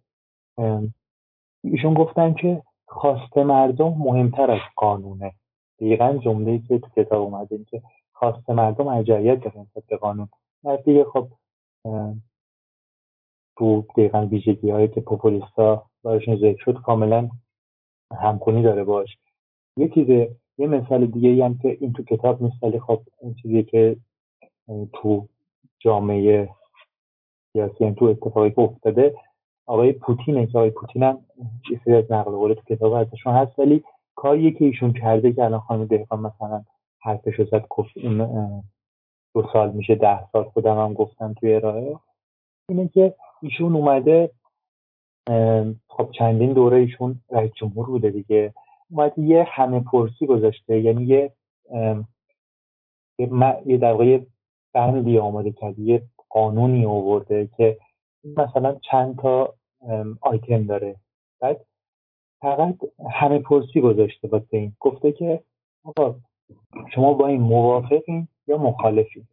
ایشون گفتن که خواست مردم مهمتر از قانونه. دقیقاً جمله‌ای که تو کتاب اومده، این که خواست مردم ارجحیت داره نسبت به قانون. دیگه خب تو دقیقاً ویژگی‌هایی که پاپولیستا براشون ذکر شد کاملاً همخوانی داره باش. یه چیزه یه مثال دیگه‌ای هم که این تو کتاب مثالی، خب این چیزی که تو جامعه سیاسی تو اتفاقی که افتاده، آقای پوتینه که آقای پوتین هم چیزی از نقل قول تو کتاب ازشون هست، ولی کاریه که ایشون کرده که الان خانم دهقان مثلا حرفش رو زد گفت اون دو سال میشه ده سال، خودم هم گفتم توی ارائه، اینه که ایشون اومده خب چندین دوره ایشون رئیس جمهور بوده دیگه، اومده یه همه پرسی گذاشته، یعنی یه یه در واقع بندی آماده کرده، یه قانونی آورده که مثلا چند تا آیتم داره، بعد فقط همه پرسی گذاشته واسه این، گفته که آقا شما با این موافقین یا مخالفین،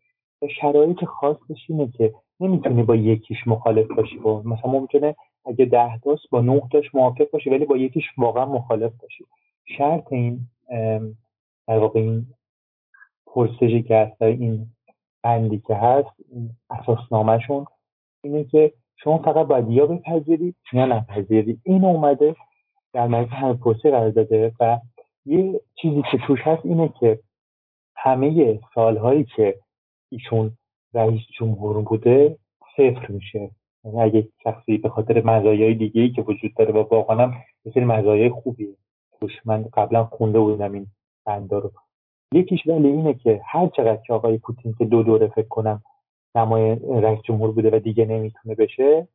شرایط خاصش اینه که نمیتونی با یکیش مخالف باشی، با مثلا ممکنه اگه ده تاست با نه تاش موافق باشی ولی با یکیش واقعا مخالف باشی. شرط این در واقع این پرسشی که هست، این بندی که هست، این اساسنامه‌شون اینه که شما فقط باید یا بپذیرید یا نپذیرید. این اومده در مجلس همه پرسی قرار داده و یه چیزی که توش هست اینه که همه سالهایی که ایشون رئیس جمهور بوده صفر میشه، یعنی اگه شخصی به خاطر مزایای دیگه‌ای که وجود داره و واقعا هم یه سری مزایای خوبیه توش، من قبلا خونده بودم این بنده رو، یکیش ولی اینه که هر چقدر که آقای پوتین که دو دوره فکر کنم نمای رئیس جمهور بوده و دیگه نمیتونه بشه،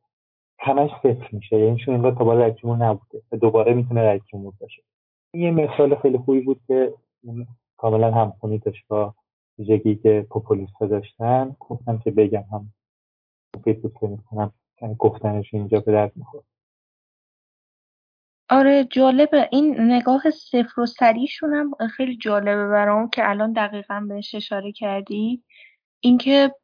همش صفر میشه، یعنی چون اینقدر تا بالا رئیس جمهور نبوده و دوباره میتونه رئیس جمهور بشه. این یه مثال خیلی خوبی بود که کاملا همخونی داشت با ویژگی که پوپولیست‌ها داشتن، گفتم که بگم هم مفید بود که میکنم گفتنش اینجا به درد میخوره. آره جالبه، این نگاه صفر و سریشون هم خیلی جالبه برام که الان دقیقاً بهش اشاره کردی، اینکه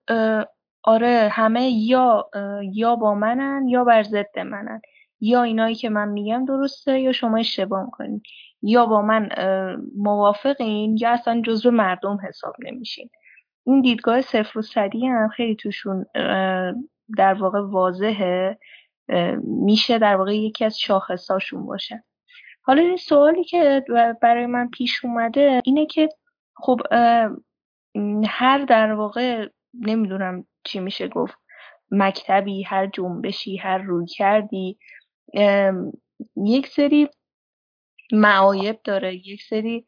آره همه یا یا با منن یا بر ضد منن، یا اینایی که من میگم درسته یا شما اشتباه میکنین، یا با من موافقین یا اصلا جزو مردم حساب نمیشین. این دیدگاه صفر و صدی هم خیلی توشون در واقع واضحه، میشه در واقع یکی از شاخصاشون باشه. حالا این سوالی که برای من پیش اومده اینه که خب هر در واقع نمیدونم چی میشه گفت، مکتبی، هر جنبشی، هر روی کردی یک سری معایب داره، یک سری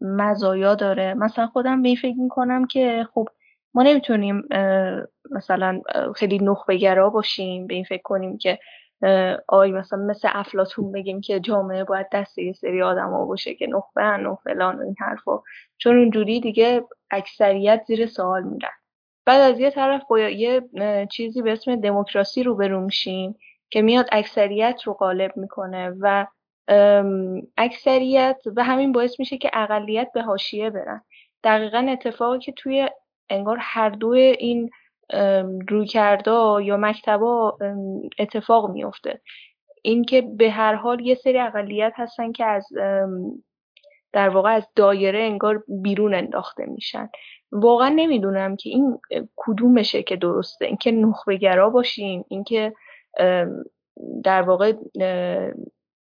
مزایا داره. مثلا خودم به این فکر میکنم که خب ما نمیتونیم مثلا خیلی نخبه‌گرا باشیم، به این فکر کنیم که آی مثلا مثل افلاطون بگیم که جامعه باید دست یه سری آدم‌ها باشه که نخبه‌ان و فلان و این حرفا، چون اونجوری دیگه اکثریت زیر سوال میرن. بعد از یه طرف با یه چیزی به اسم دموکراسی روبرو میشیم که میاد اکثریت رو غالب میکنه و اکثریت و همین باعث میشه که اقلیت به حاشیه برن. دقیقاً اتفاقی که توی انگار هر دو این رویکردها یا مکتبا اتفاق میفته، این که به هر حال یه سری اقلیت هستن که از در واقع از دایره انگار بیرون انداخته میشن. واقعا نمیدونم که این کدومشه که درسته، این که نخبه‌گرا باشیم، این که در واقع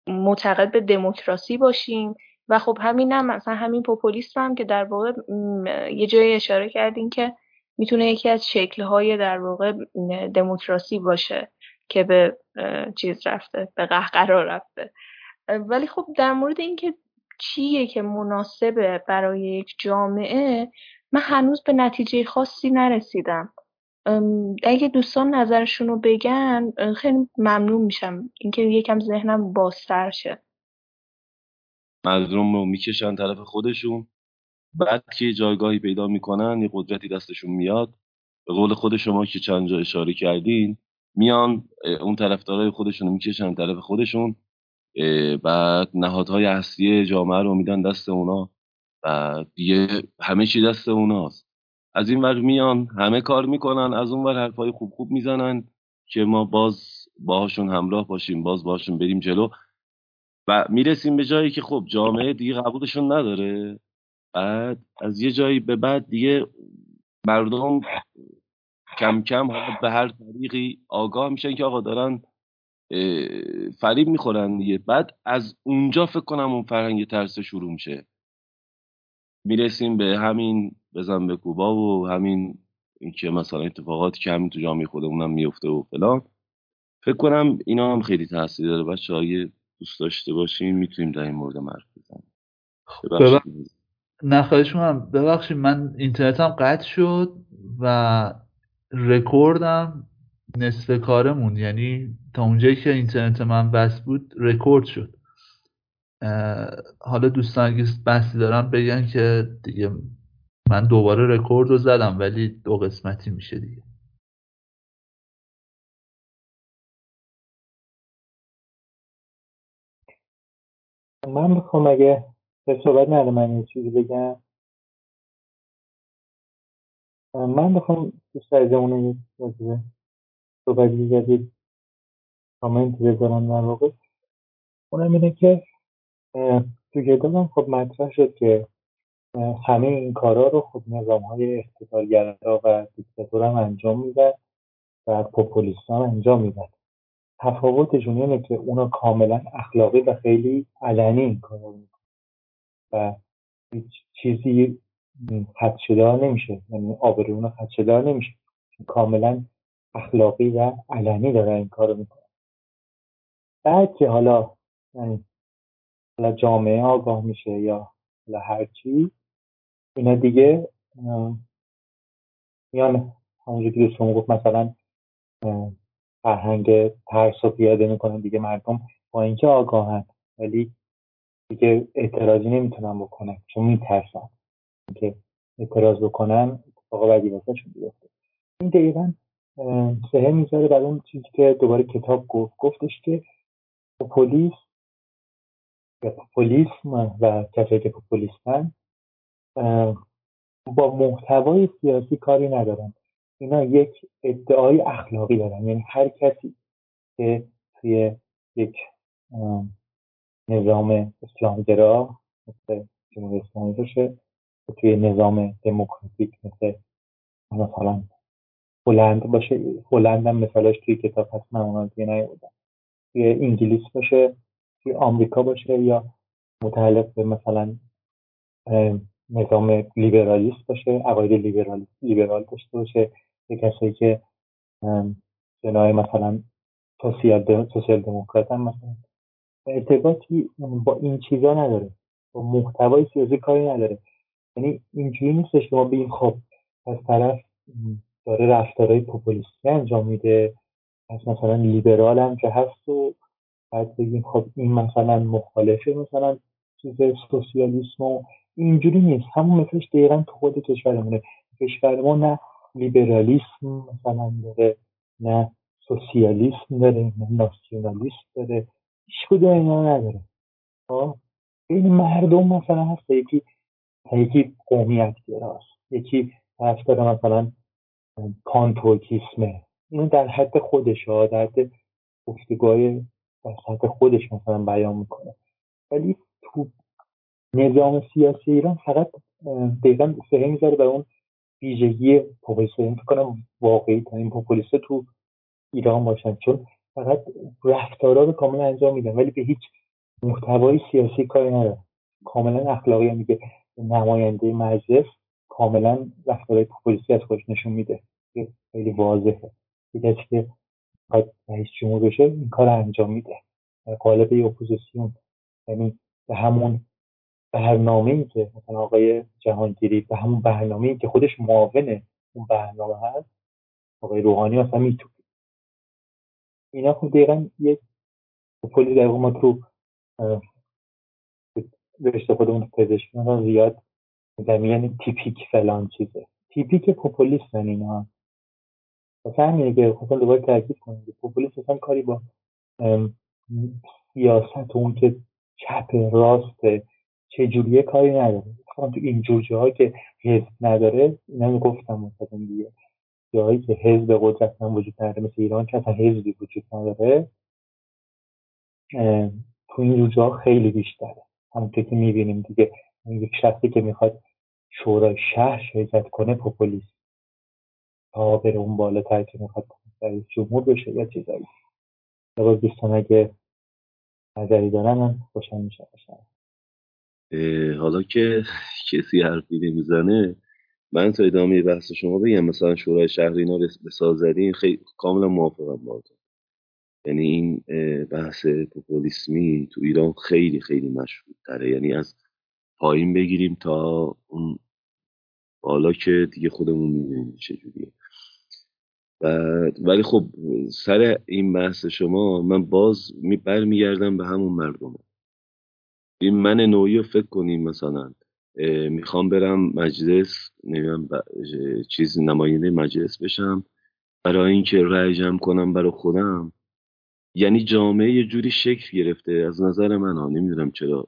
معتقد به دموکراسی باشیم و خب همین هم مثلا همین پوپولیسم هم که در واقع یه جایی اشاره کردین که میتونه یکی از شکل‌های در واقع دموکراسی باشه که به چیز رفته، به قهقرا رفته. ولی خب در مورد اینکه چیه که مناسبه برای یک جامعه من هنوز به نتیجه خاصی نرسیدم. اگه دوستان نظرشون رو بگن خیلی ممنون میشم، اینکه یکم ذهنم بازتر شه. مظلوم رو میکشن طرف خودشون، بعد که جایگاهی پیدا میکنن، یه قدرتی دستشون میاد، به قول خود شما که چند جا اشاره کردین، میان اون طرفدارای خودشون رو میکشن طرف خودشون، بعد نهادهای اصلی جامعه رو میدن دست اونا و دیگه همه چی دست اوناست. از این ور میان همه کار میکنن، از اون ور حرفای خوب خوب میزنن که ما باز باهاشون همراه باشیم، باز باهاشون بریم جلو و میرسیم به جایی که خب جامعه دیگه قبولشون نداره. بعد از یه جایی به بعد دیگه مردم کم کم به هر طریقی آگاه میشن که آقا دارن فریب میخورن دیگه. بعد از اونجا فکر کنم اون فرهنگ ترس شروع میشه، میرسیم به همین بزن به کوبا و همین اینکه مثلا اتفاقات که همین تو جامعه خودمونم میفته و فلان. فکر کنم اینا هم خیلی تاثیر داره بچه‌ها. اگه دوست داشته باشین میتونیم در این مورد حرف بزنیم. ببخشید نه خواهش می‌کنم، ببخشید من اینترنتم قطع شد و رکوردم نصف کارمون، یعنی تا اونجایی که اینترنت من بس بود رکورد شد. حالا دوستان اگه بحثی دارن بگن که دیگه من دوباره رکورد رو زدم، ولی دو قسمتی میشه دیگه. من بخوام اگه به صحبت نده من یه چیزی بگم، من بخوام دوست از اونو یه صحبت دیگه کامنت بذارم، در واقع اونم اینه که تو جدالم خب مطرح شد که همه این کارا رو خب نظام‌های استقلال‌گرا و دیکتاتور هم انجام میدن و پوپولیست‌ها انجام میدن. تفاوتشون اینه که اونا کاملا اخلاقی و خیلی علنی این کارا رو میکنن و هیچ چیزی خدشه‌دار نمیشه، یعنی آبروی اونا خدشه‌دار نمیشه، کاملا اخلاقی و علنی دارن این کارو میکنن. بعد که حالا یعنی حالا جامعه آگاه میشه یا حالا هرچی، اینا دیگه میان همونجور که دوستان گفت مثلا فرهنگ ترس رو پیاده میکنن دیگه. مردم با اینکه آگاهن ولی دیگه اعتراضی نمیتونن بکنن چون میترسن که اعتراض بکنن اتفاق بدی واسهشون بیفته. این دقیقا سهه میذاره برای اون چیزی که دوباره کتاب گفت، گفتش که پلیس پوپولیسم و کسایی که پوپولیستن با محتوای سیاسی کاری ندارن، اینا یک ادعای اخلاقی دارن. یعنی هر کسی که توی یک نظام اسلامگرا مثل جمهوری اسلامی باشه، توی نظام دموکراتیک مثل مثلا هلند باشه، هلند هم مثلاش توی کتاب هست، من اونها دیگه نیاوردم، توی انگلیس باشه، توی آمریکا باشه، یا متعلق به مثلا نظام لیبرالیست باشه، عقاید لیبرال لیبرال داشته باشه، یه کسایی که جناح مثلا سوسیال سوسیال دموکرات هم مثلا ارتباطی با این چیزا نداره، با محتوای سیاسی کاری نداره. یعنی اینجوری نیستش که ما بگیم خب از طرف داره رفتارهای پوپولیستی انجام میده، از مثلا لیبرال هم که هست و بعد بگیم خب این مثلا مخالفه مثلا چیز سوسیالیسم و اینجوری نیست. همون مثلش دقیقا تو خود کشورمونه. کشورمون نه لیبرالیسم مثلا داره، نه سوسیالیسم داره، نه ناسیونالیسم داره، هیچ کدوم اینا نداره. این مردم مثلا هست، یکی یکی قومیت گراست، یکی طرفدار مثلا پانترکیسمه، این در حد خودش ها، در حد گفتگوهای در سطح خودش مثلا بیان میکنه. ولی تو نظام سیاسی ایران فقط دقیقا سهه میذاره به اون ویژگی پوپولیسته. این فکر کنم واقعی ترین پوپولیسته تو ایران باشن، چون فقط رفتارها رو کاملا انجام میدن ولی به هیچ محتوای سیاسی کاری نداره، کاملا اخلاقی. هم میگه نماینده مجلس کاملا رفتارهای پوپولیستی از خودش نشون میده، خیلی واضحه، دیگه که باید رئیس جمهور بشه این کار انجام میده در قالب اپوزیسیون. یعنی به همون برنامه‌ای که مثلا آقای جهانگیری، به همون برنامه‌ای که خودش معاون اون برنامه هست آقای روحانی اصلا میتونه اینا. خب دقیقاً یک پلی در ما تو رشته خودمون پزشکی‌ها زیاد میگن، یعنی تیپیک فلان چیزه، تیپیک پوپولیستن اینا. مثلا همینه که خواستم دوباره تاکید کنم که پوپولیسم اصلا کاری با سیاست و اون که چپ راست چجوریه کاری نداره. خواستم تو این جور جاهایی که حزب نداره، اینا هم گفتم مثلا دیگه، جاهایی که حزب قدرت هم وجود نداره مثل ایران که اصلا حزبی وجود نداره، تو این جور جاها خیلی بیشتره. همونطور که میبینیم دیگه، یک شخصی که میخواد شورای شهر شرکت کنه پوپولیست، تا بره اون بالاتر که میخواد رئیس جمهور بشه یا چیزایی. باز دوستان اگه نظری دارن من خوشم میشه. حالا که کسی حرفی نمیزنه، من تا ادامه بحث شما بگم. مثلا شورای شهر اینا بسازدی، این خیلی کاملا موافقم باهاتون. یعنی این بحث پوپولیسمی تو ایران خیلی خیلی مشهود تره، یعنی از پایین بگیریم تا اون بالا که دیگه خودمون میدونیم چجوریه. ولی خب سر این بحث شما من باز برمیگردم به همون مردم. این من نوعی فکر کنیم مثلا میخوام برم مجلس، نمیدونم چیز نماینده مجلس بشم برای اینکه رأی جمع کنم برای خودم، یعنی جامعه یه جوری شکل گرفته از نظر من ها، نمیدونم چرا،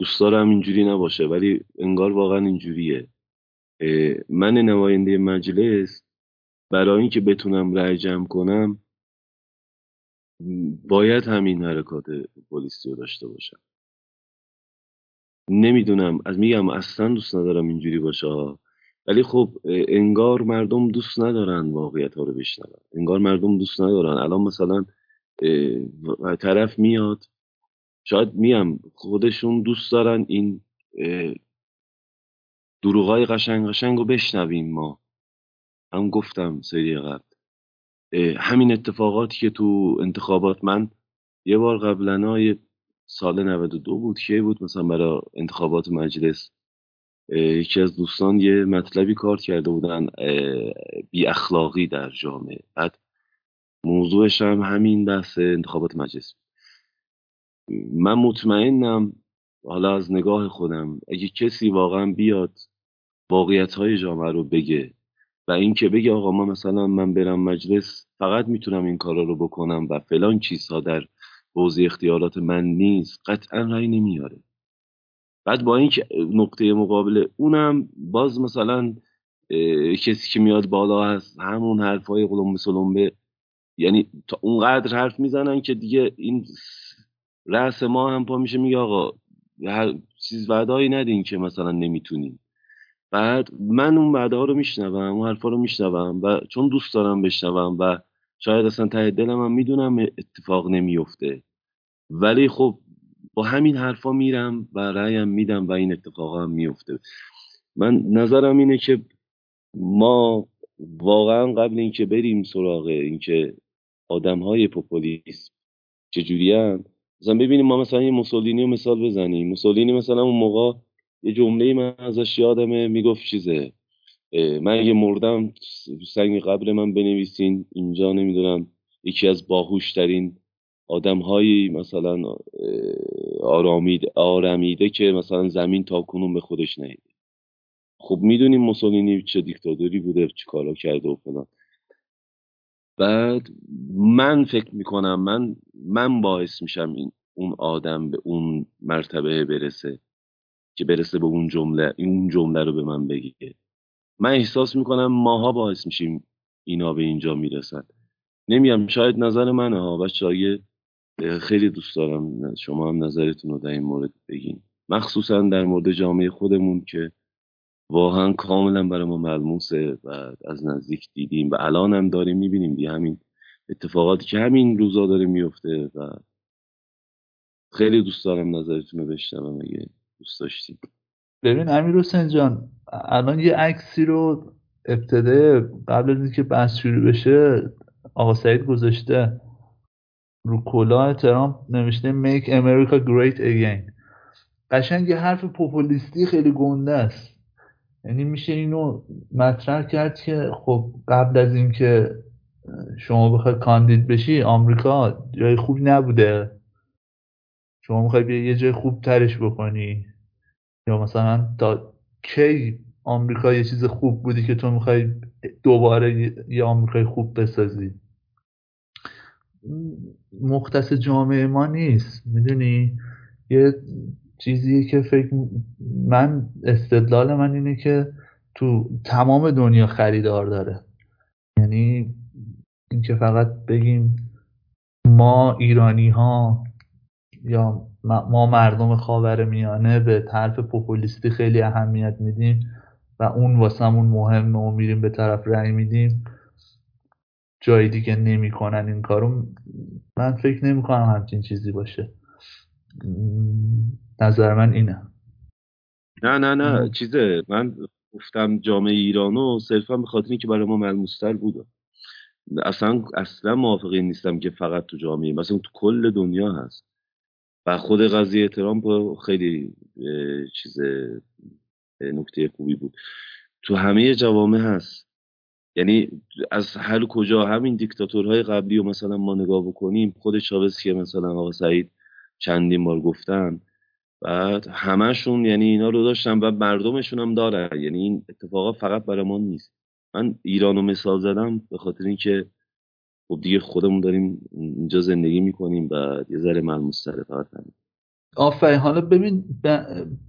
دوست دارم اینجوری نباشه ولی انگار واقعا اینجوریه. من نماینده مجلس برای اینکه بتونم رأی جمع کنم باید همین حرکات پولیسی رو داشته باشم. نمیدونم، از میگم اصلا دوست ندارم اینجوری باشه، ولی خب انگار مردم دوست ندارن واقعیت ها رو بشنون، انگار مردم دوست ندارن. الان مثلا طرف میاد، شاید میم خودشون دوست دارن این دروغای قشنگ قشنگ رو بشنویم. ما هم گفتم سری قبل همین اتفاقاتی که تو انتخابات، من یه بار قبلنا سال نود و دو بود که بود مثلا برای انتخابات مجلس یکی از دوستان یه مطلبی کار کرده بودن بی اخلاقی در جامعه، بعد موضوعش هم همین بحث انتخابات مجلس. من مطمئنم حالا از نگاه خودم اگه کسی واقعا بیاد واقعیت‌های جامعه رو بگه و این که بگه آقا ما مثلا من برم مجلس فقط میتونم این کارا رو بکنم و فلان چیزها در حوزه اختیارات من نیست، قطعا رأی نمیاره. بعد با این که نقطه مقابل اونم باز مثلا کسی که میاد بالا هست همون حرفای قلمبه سلمبه، یعنی تا اونقدر حرف میزنن که دیگه این رأس ما هم پا میشه میگه آقا هر چیز وعده‌ای ندین که مثلا نمیتونین. بعد من اون وعده‌ها رو میشنوم، اون حرفا رو میشنوم و چون دوست دارم بشنوم و شاید اصلا ته دلم هم میدونم اتفاق نمیفته، ولی خب با همین حرفا میرم و رأیم میدم و این اتفاقا هم میفته. من نظرم اینه که ما واقعا قبل اینکه بریم سراغ اینکه آدم‌های پوپولیست چجوریان، مثلا ببینیم ما مثلا یه موسولینی رو مثال بزنیم. موسولینی مثلا اون موقع یه جمله‌ای من ازش یادمه، میگفت چیزه من اگه مردم سنگ قبر من بنویسین اینجا، نمیدونم یکی از باهوشترین آدم‌های مثلا آرامید آرمیده که مثلا زمین تاکنون به خودش نیده. خب میدونیم موسولینی چه دیکتاتوری بوده، چه کارا کرده و فلان. بعد من فکر میکنم من من باعث میشم این اون آدم به اون مرتبه برسه که برسه به اون جمله، اون جمله رو به من بگه. من احساس میکنم ماها باعث میشیم اینا به اینجا میرسن. نمیگم شاید نظر منه ها بچه های، خیلی دوست دارم شما هم نظرتون رو در این مورد بگین، مخصوصا در مورد جامعه خودمون که واقعا کاملا برای ما ملموسه و از نزدیک دیدیم و الان هم داریم میبینیم دیگه همین اتفاقاتی که همین روزا داره میفته و خیلی دوست دارم نظرتون رو بشنوم اگه دوست داشتیم. ببین امیر حسین جان، الان یه عکسی رو ابتدای قبل از اینکه بحث شروع بشه آقا سعید گذاشته، رو کلاه ترامپ نوشته Make America Great Again. قشنگ یه حرف پوپولیستی خیلی گنده است، یعنی میشه اینو مطرح کرد که خب قبل از اینکه شما بخوای کاندید بشی آمریکا جای خوب نبوده، شما میخوای بیا یه جای خوب ترش بکنی، یا مثلا تا کی آمریکا یه چیز خوب بودی که تو میخوای دوباره یه آمریکای خوب بسازی. مختص جامعه ما نیست، میدونی یه چیزیه که فکر من استدلال من اینه که تو تمام دنیا خریدار داره، یعنی اینکه فقط بگیم ما ایرانی ها یا ما مردم خاورمیانه به طرف پوپولیستی خیلی اهمیت میدیم و اون واسمون مهمه و میریم به طرف رأی میدیم، جای دیگه نمیکنن این کارو. من فکر نمیکنم همچین چیزی باشه، نظر من اینه. نه نه نه چیزه، من گفتم جامعه ایرانو صرفا به خاطر اینکه برای ما ملموس‌تر بود. اصلا اصلا موافق این نیستم که فقط تو جامعه، مثلا تو کل دنیا هست. و خود قضیه ترامپ خیلی چیز نکته خوبی بود، تو همه جوامع هست. یعنی از هر کجا همین دیکتاتورهای قبلی رو مثلا ما نگاه بکنیم، خود چاوز که مثلا آقا سعید چندین بار گفتن، بعد همشون یعنی اینا رو داشتن و مردمشون هم دارن. یعنی این اتفاقا فقط برای ما نیست. من ایرانو مثال زدم به خاطر اینکه خب دیگه خودمون داریم اینجا زندگی میکنیم و یه ذره ملموس تره. فقط همین. آفرین. حالا ببین ب...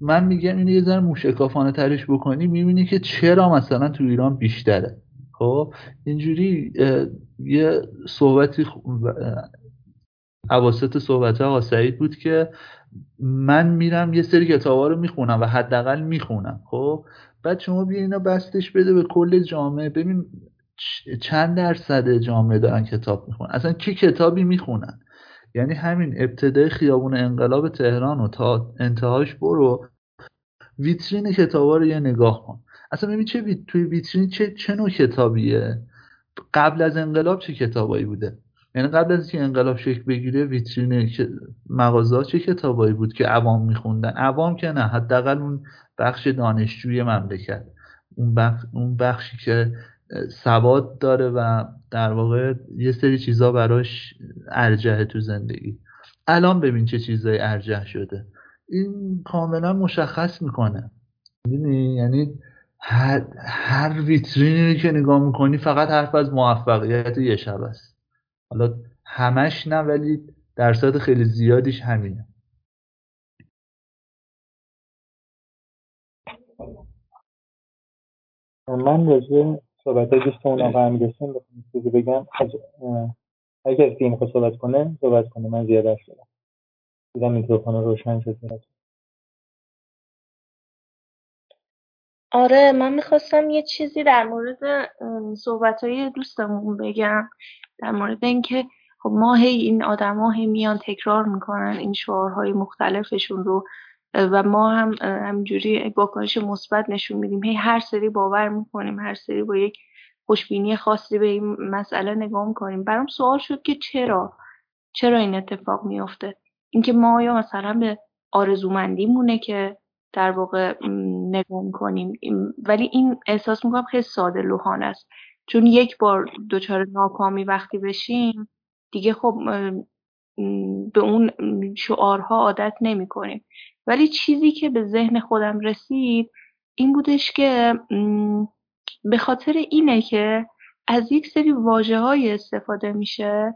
من میگم اینو یه ذره موشکافانه ترش بکنی، میبینی که چرا مثلا تو ایران بیشتره. خب اینجوری یه صحبتی خ... اواسط صحبت آقا سعید بود که من میرم یه سری کتابا رو میخونم و حداقل میخونم، خب بعد شما بیا اینا بستش بده به کل جامعه، ببین چند درصد جامعه دارن کتاب میخونن، اصلا کی کتابی میخونن. یعنی همین ابتدای خیابون انقلاب تهران و تا انتهاش برو ویترین کتابا رو یه نگاه کن، اصلا ببین چه ویت... توی ویترین چه چه نوع کتابیه، قبل از انقلاب چه کتابایی بوده، یعنی قبل از اینکه انقلاب شکل بگیره ویترین مغازه‌ها چه کتابایی بود که عوام می‌خوندن؟ عوام که نه، حداقل اون بخش دانشجوی مملکت، اون بخش، اون بخشی که سواد داره و در واقع یه سری چیزا براش ارجحه تو زندگی. الان ببین چه چیزایی ارجح شده، این کاملا مشخص میکنه. یعنی هر هر ویترینی که نگاه میکنی فقط حرف از موفقیت یه شب است. حالا همش نه، ولی درصد خیلی زیادیش همینه. من راجع صحبت های دوستمون آقا امیرحسین بخوام چیزی بگم، اگر کسی میخواد صحبت کنه صحبت کنه، من زیاد حرف زدم، دیدم میکروفون روشن شد. آره من میخواستم یه چیزی در مورد صحبت های دوستمون بگم، در مورد اینکه خب ما هی این آدما هی میان تکرار میکنن این شعارهای مختلفشون رو و ما هم همینجوری واکنش مثبت نشون میدیم، هی هر سری باور میکنیم، هر سری با یک خوشبینی خاصی به این مسئله نگاه میکنیم. برام سوال شد که چرا چرا این اتفاق میفته، اینکه ما آیا مثلا به آرزومندیمونه که در واقع نگاه میکنیم، ولی این احساس میکنم خیلی ساده لوحانه است، چون یک بار دوچار ناکامی وقتی بشیم دیگه خب به اون شعارها عادت نمی کنیم. ولی چیزی که به ذهن خودم رسید این بودش که به خاطر اینه که از یک سری واژه های استفاده میشه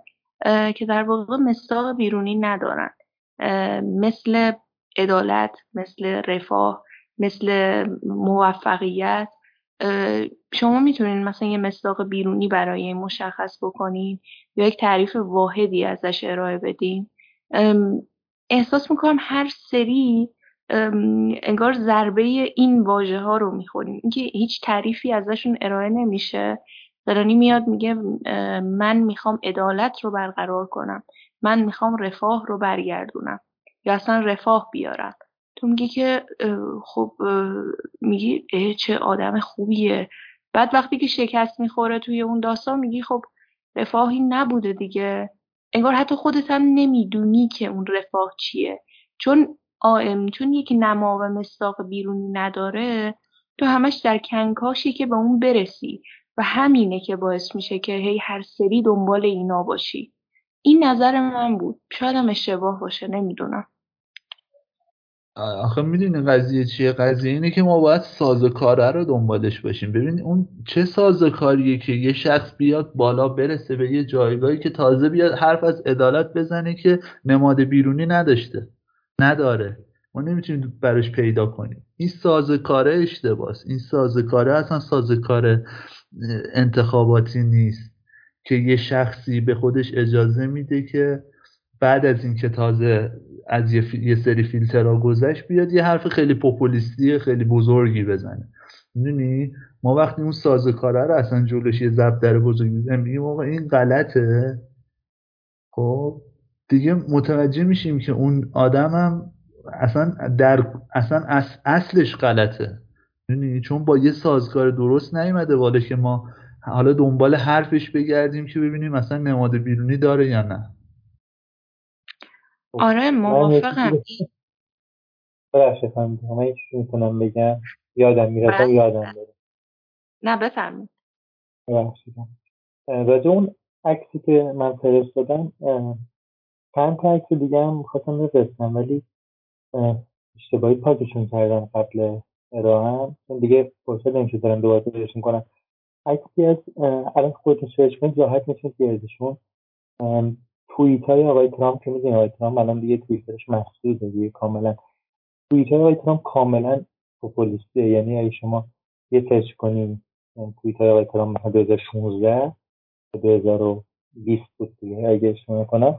که در واقع مصداق بیرونی ندارن، مثل عدالت، مثل رفاه، مثل موفقیت. شما میتونین مثلا یه مصداق بیرونی برای این مشخص بکنین یا یک تعریف واحدی ازش ارائه بدین. احساس میکنم هر سری انگار ضربه این واژه ها رو میخوریم، اینکه هیچ تعریفی ازشون ارائه نمیشه. فلانی میاد میگه من میخوام عدالت رو برقرار کنم، من میخوام رفاه رو برگردونم یا اصلا رفاه بیارم. تو میگی که خب میگی چه آدم خوبیه، بعد وقتی که شکست میخوره توی اون داستان میگی خب رفاهی نبوده دیگه، انگار حتی خودت هم نمیدونی که اون رفاه چیه، چون آم چون یک نما و مصداق بیرونی نداره، تو همش در کنکاشی که به اون برسی و همینه که باعث میشه که هی هر سری دنبال اینا باشی. این نظر من بود، شاید هم اشتباه باشه، نمیدونم. آخه میدونی قضیه چیه؟ قضیه اینه که ما باید سازوکاره رو دنبالش باشیم. ببین اون چه سازوکاریه که یه شخص بیاد بالا برسه به یه جایگاهی که تازه بیاد حرف از عدالت بزنه که نماد بیرونی نداشته نداره، ما نمیتونیم براش پیدا کنیم. این سازوکاره اشتباس، این سازوکاره اصلا سازوکاره انتخاباتی نیست که یه شخصی به خودش اجازه میده که بعد از این که تازه از یه, فی... یه سری فیلترها گذشت بیاد یه حرف خیلی پوپولیستی خیلی بزرگی بزنه. میدونی ما وقتی اون سازوکاره رو اصلا جلوش یه ضرب در بزرگ میزنیم، میگیم آقا این غلطه، خب دیگه متوجه میشیم که اون آدمم اصلا در اصلا اص... اصلش غلطه. میدونی چون با یه سازوکار درست نیومده بالا که ما حالا دنبال حرفش بگردیم که ببینیم مثلا نماد بیرونی داره یا نه. آره موافقم. باشه فهمیدم. من چی میتونم بگم؟ یادم میرسه یادم بره. نه بفرمایید. باشه. راجع اون عکسی که من فرستادم چند تا عکس دیگه هم می‌خواستم بفرستم ولی اشتباهی پاکشون کردم قبل ارائه هم دیگه فرصت نمیشه دارم دوباره درشون کنم. عکسی از الان خودتون سرچ کنید راحت میتونید بیاریدشون. توییت‌های آقای ترامپ که می‌دونید آقای ترامپ الان دیگه توییترش مخصوصه دیگه کاملا توییت‌های آقای ترامپ کاملا پوپولیسته. یعنی اگه شما یه سرچ کنید توییت‌های آقای ترامپ مثلا دو هزار و شانزده تا دو هزار و بیست بود دیگه اگه شما کنم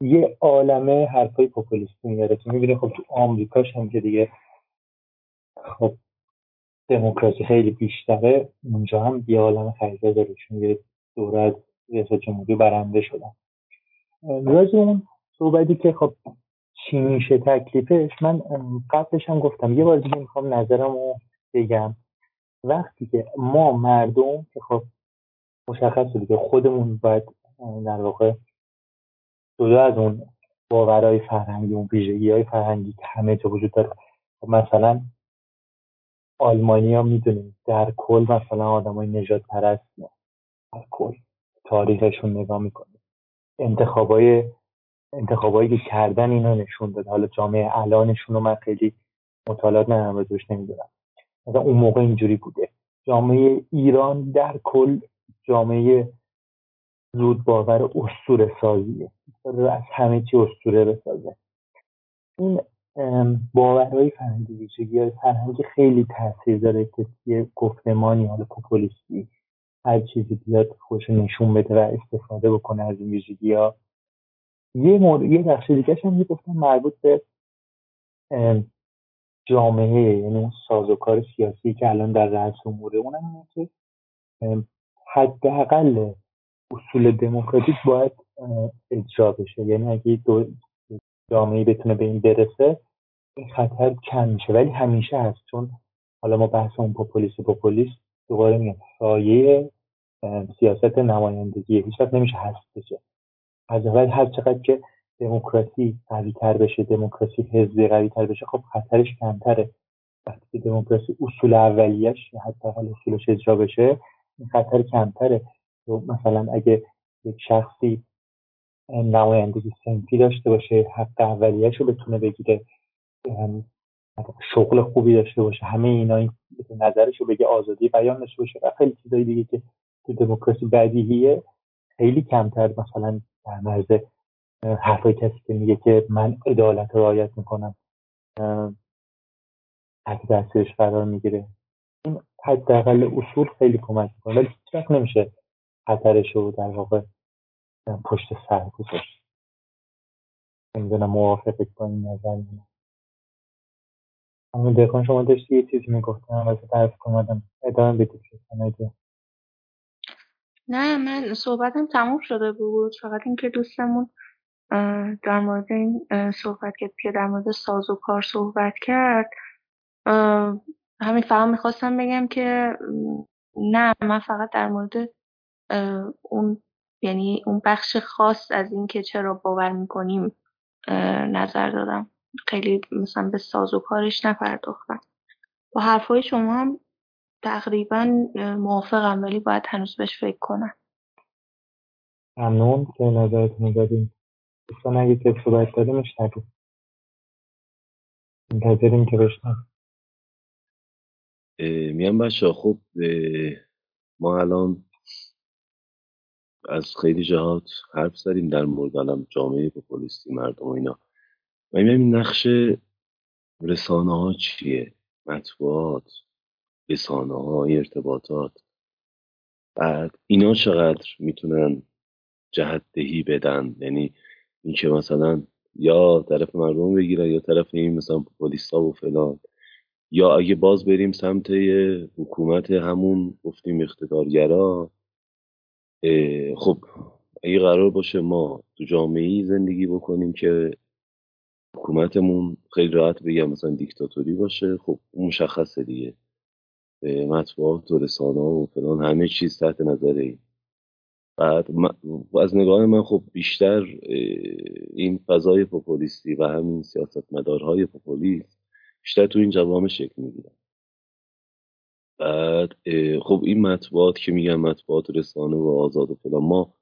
یه عالمه حرفای پوپولیستی میاره. تو می‌بینید خب تو آمریکاش هم که دیگه خب دموکراسی خیلی بیشتره اونجا هم یه عالمه خریده داره چون یه دوره از ریاست جمهوری برنده شدن. راجع اون صحبتی که خب چی میشه تکلیفش من قبلش هم گفتم یه بار دیگه میخوام نظرمو بگم. وقتی که ما مردم که خب مشخص شده که خودمون باید در واقع جدا از اون باورهای فرهنگی اون ویژگی‌های فرهنگی که همه جا وجود داره مثلا آلمانی‌ها میدونیم در کل مثلا آدمای نجات پرست در کل تاریخشون نگاه میکنیم انتخابای انتخابایی که کردن اینا نشون داد. حالا جامعه الانشون رو من خیلی مطالعات ندارم و دوش نمیدونم مثلا اون موقع اینجوری بوده. جامعه ایران در کل جامعه زود باور اسطوره سازیه از همه چی اسطوره بسازه. این باورهای فرهنگی ویژگی‌های فرهنگی خیلی تاثیر داره که یه گفتمانی حالا پوپولیستی هر چیزی بیاد خوش نشون بده و استفاده بکنه از این ویژگی‌ها. یه مورد یه بخش دیگه‌ش هم گفتم مربوط به جامعه یعنی اون سازوکار سیاسی که الان در رأس اموره اونم اینه که حداقل اصول دموکراتیک باید اجرا بشه. یعنی اگه دو جامعه بتونه به این برسه این خطر کم میشه ولی همیشه هست چون حالا ما بحث اون پوپولیست پوپولیست دوباره میگم سایه سیاست نمایندگی هیچ وقت نمیشه هست بشه. از اول هر چقدر که دموکراسی قوی‌تر بشه دموکراسی حزبی قوی‌تر بشه خب خطرش کمتره. وقتی دموکراسی اصول اولیه‌اش حتی حالا اصولش اجرا بشه این خطر کمتره. مثلا اگه یک شخصی نمایندگی سنفی داشته باشه حق اولیه‌اش رو بتونه بگیره شغل خوبی داشته باشه همه اینا این نظرش رو بگه آزادی بیان داشته باشه و خیلی چیزای دیگه که تو دموکراسی بدیهیه خیلی کمتر مثلا در مرز حرفای کسی که میگه که من عدالت رو رعایت میکنم حتی دستش قرار میگیره. این حداقل اصول خیلی کمک میکنه ولی هیچ وقت نمیشه خطرش رو در واقع پشت سر گذاشت. نمیدونم موافقت با این نظر میدونم همون دقیقا شما داشتی یه چیزی میگفتم واسه طرف کنم ادامه بدید شد. نه من صحبتم تموم شده بود فقط اینکه دوستمون در مورد این صحبت که در مورد ساز و کار صحبت کرد همین فهم میخواستم بگم که نه من فقط در مورد اون یعنی اون بخش خاص از این که چرا باور میکنیم نظر دادم خیلی مثلا به ساز و کارش نپرداختم. با حرفای شما هم تقریبا موافقم ولی باید هنوز بهش فکر کنم. ممنون که نظرت میدادیم دوستان اگه تفت باید دادیمش نگید منتظریم که بشنم میان بچه. خب ما الان از خیلی جهات حرف زدیم در مورد الان جامعه پوپولیستی مردم و اینا و این نقش رسانه ها چیه؟ مطبوعات، رسانه ها، ارتباطات بعد اینا چقدر میتونن جهت دهی بدن؟ یعنی این که مثلا یا طرف مردم بگیره یا طرف این مثلا پوپولیست ها و فلان یا اگه باز بریم سمت حکومت همون گفتیم اقتدارگرا. خب اگه قرار باشه ما تو جامعه‌ای زندگی بکنیم که حکومتمون خیلی راحت بگم مثلا دیکتاتوری باشه خب اون مشخصه دیگه مطبوعات و رسانه و فلان همه چیز تحت نظر این. بعد از نگاه من خب بیشتر این فضای پوپولیستی و همین سیاستمدارهای پوپولیست بیشتر تو این جوامع شکل میگیرن. بعد خب این مطبوعات که میگن مطبوعات رسانه و آزاد و فلان، ما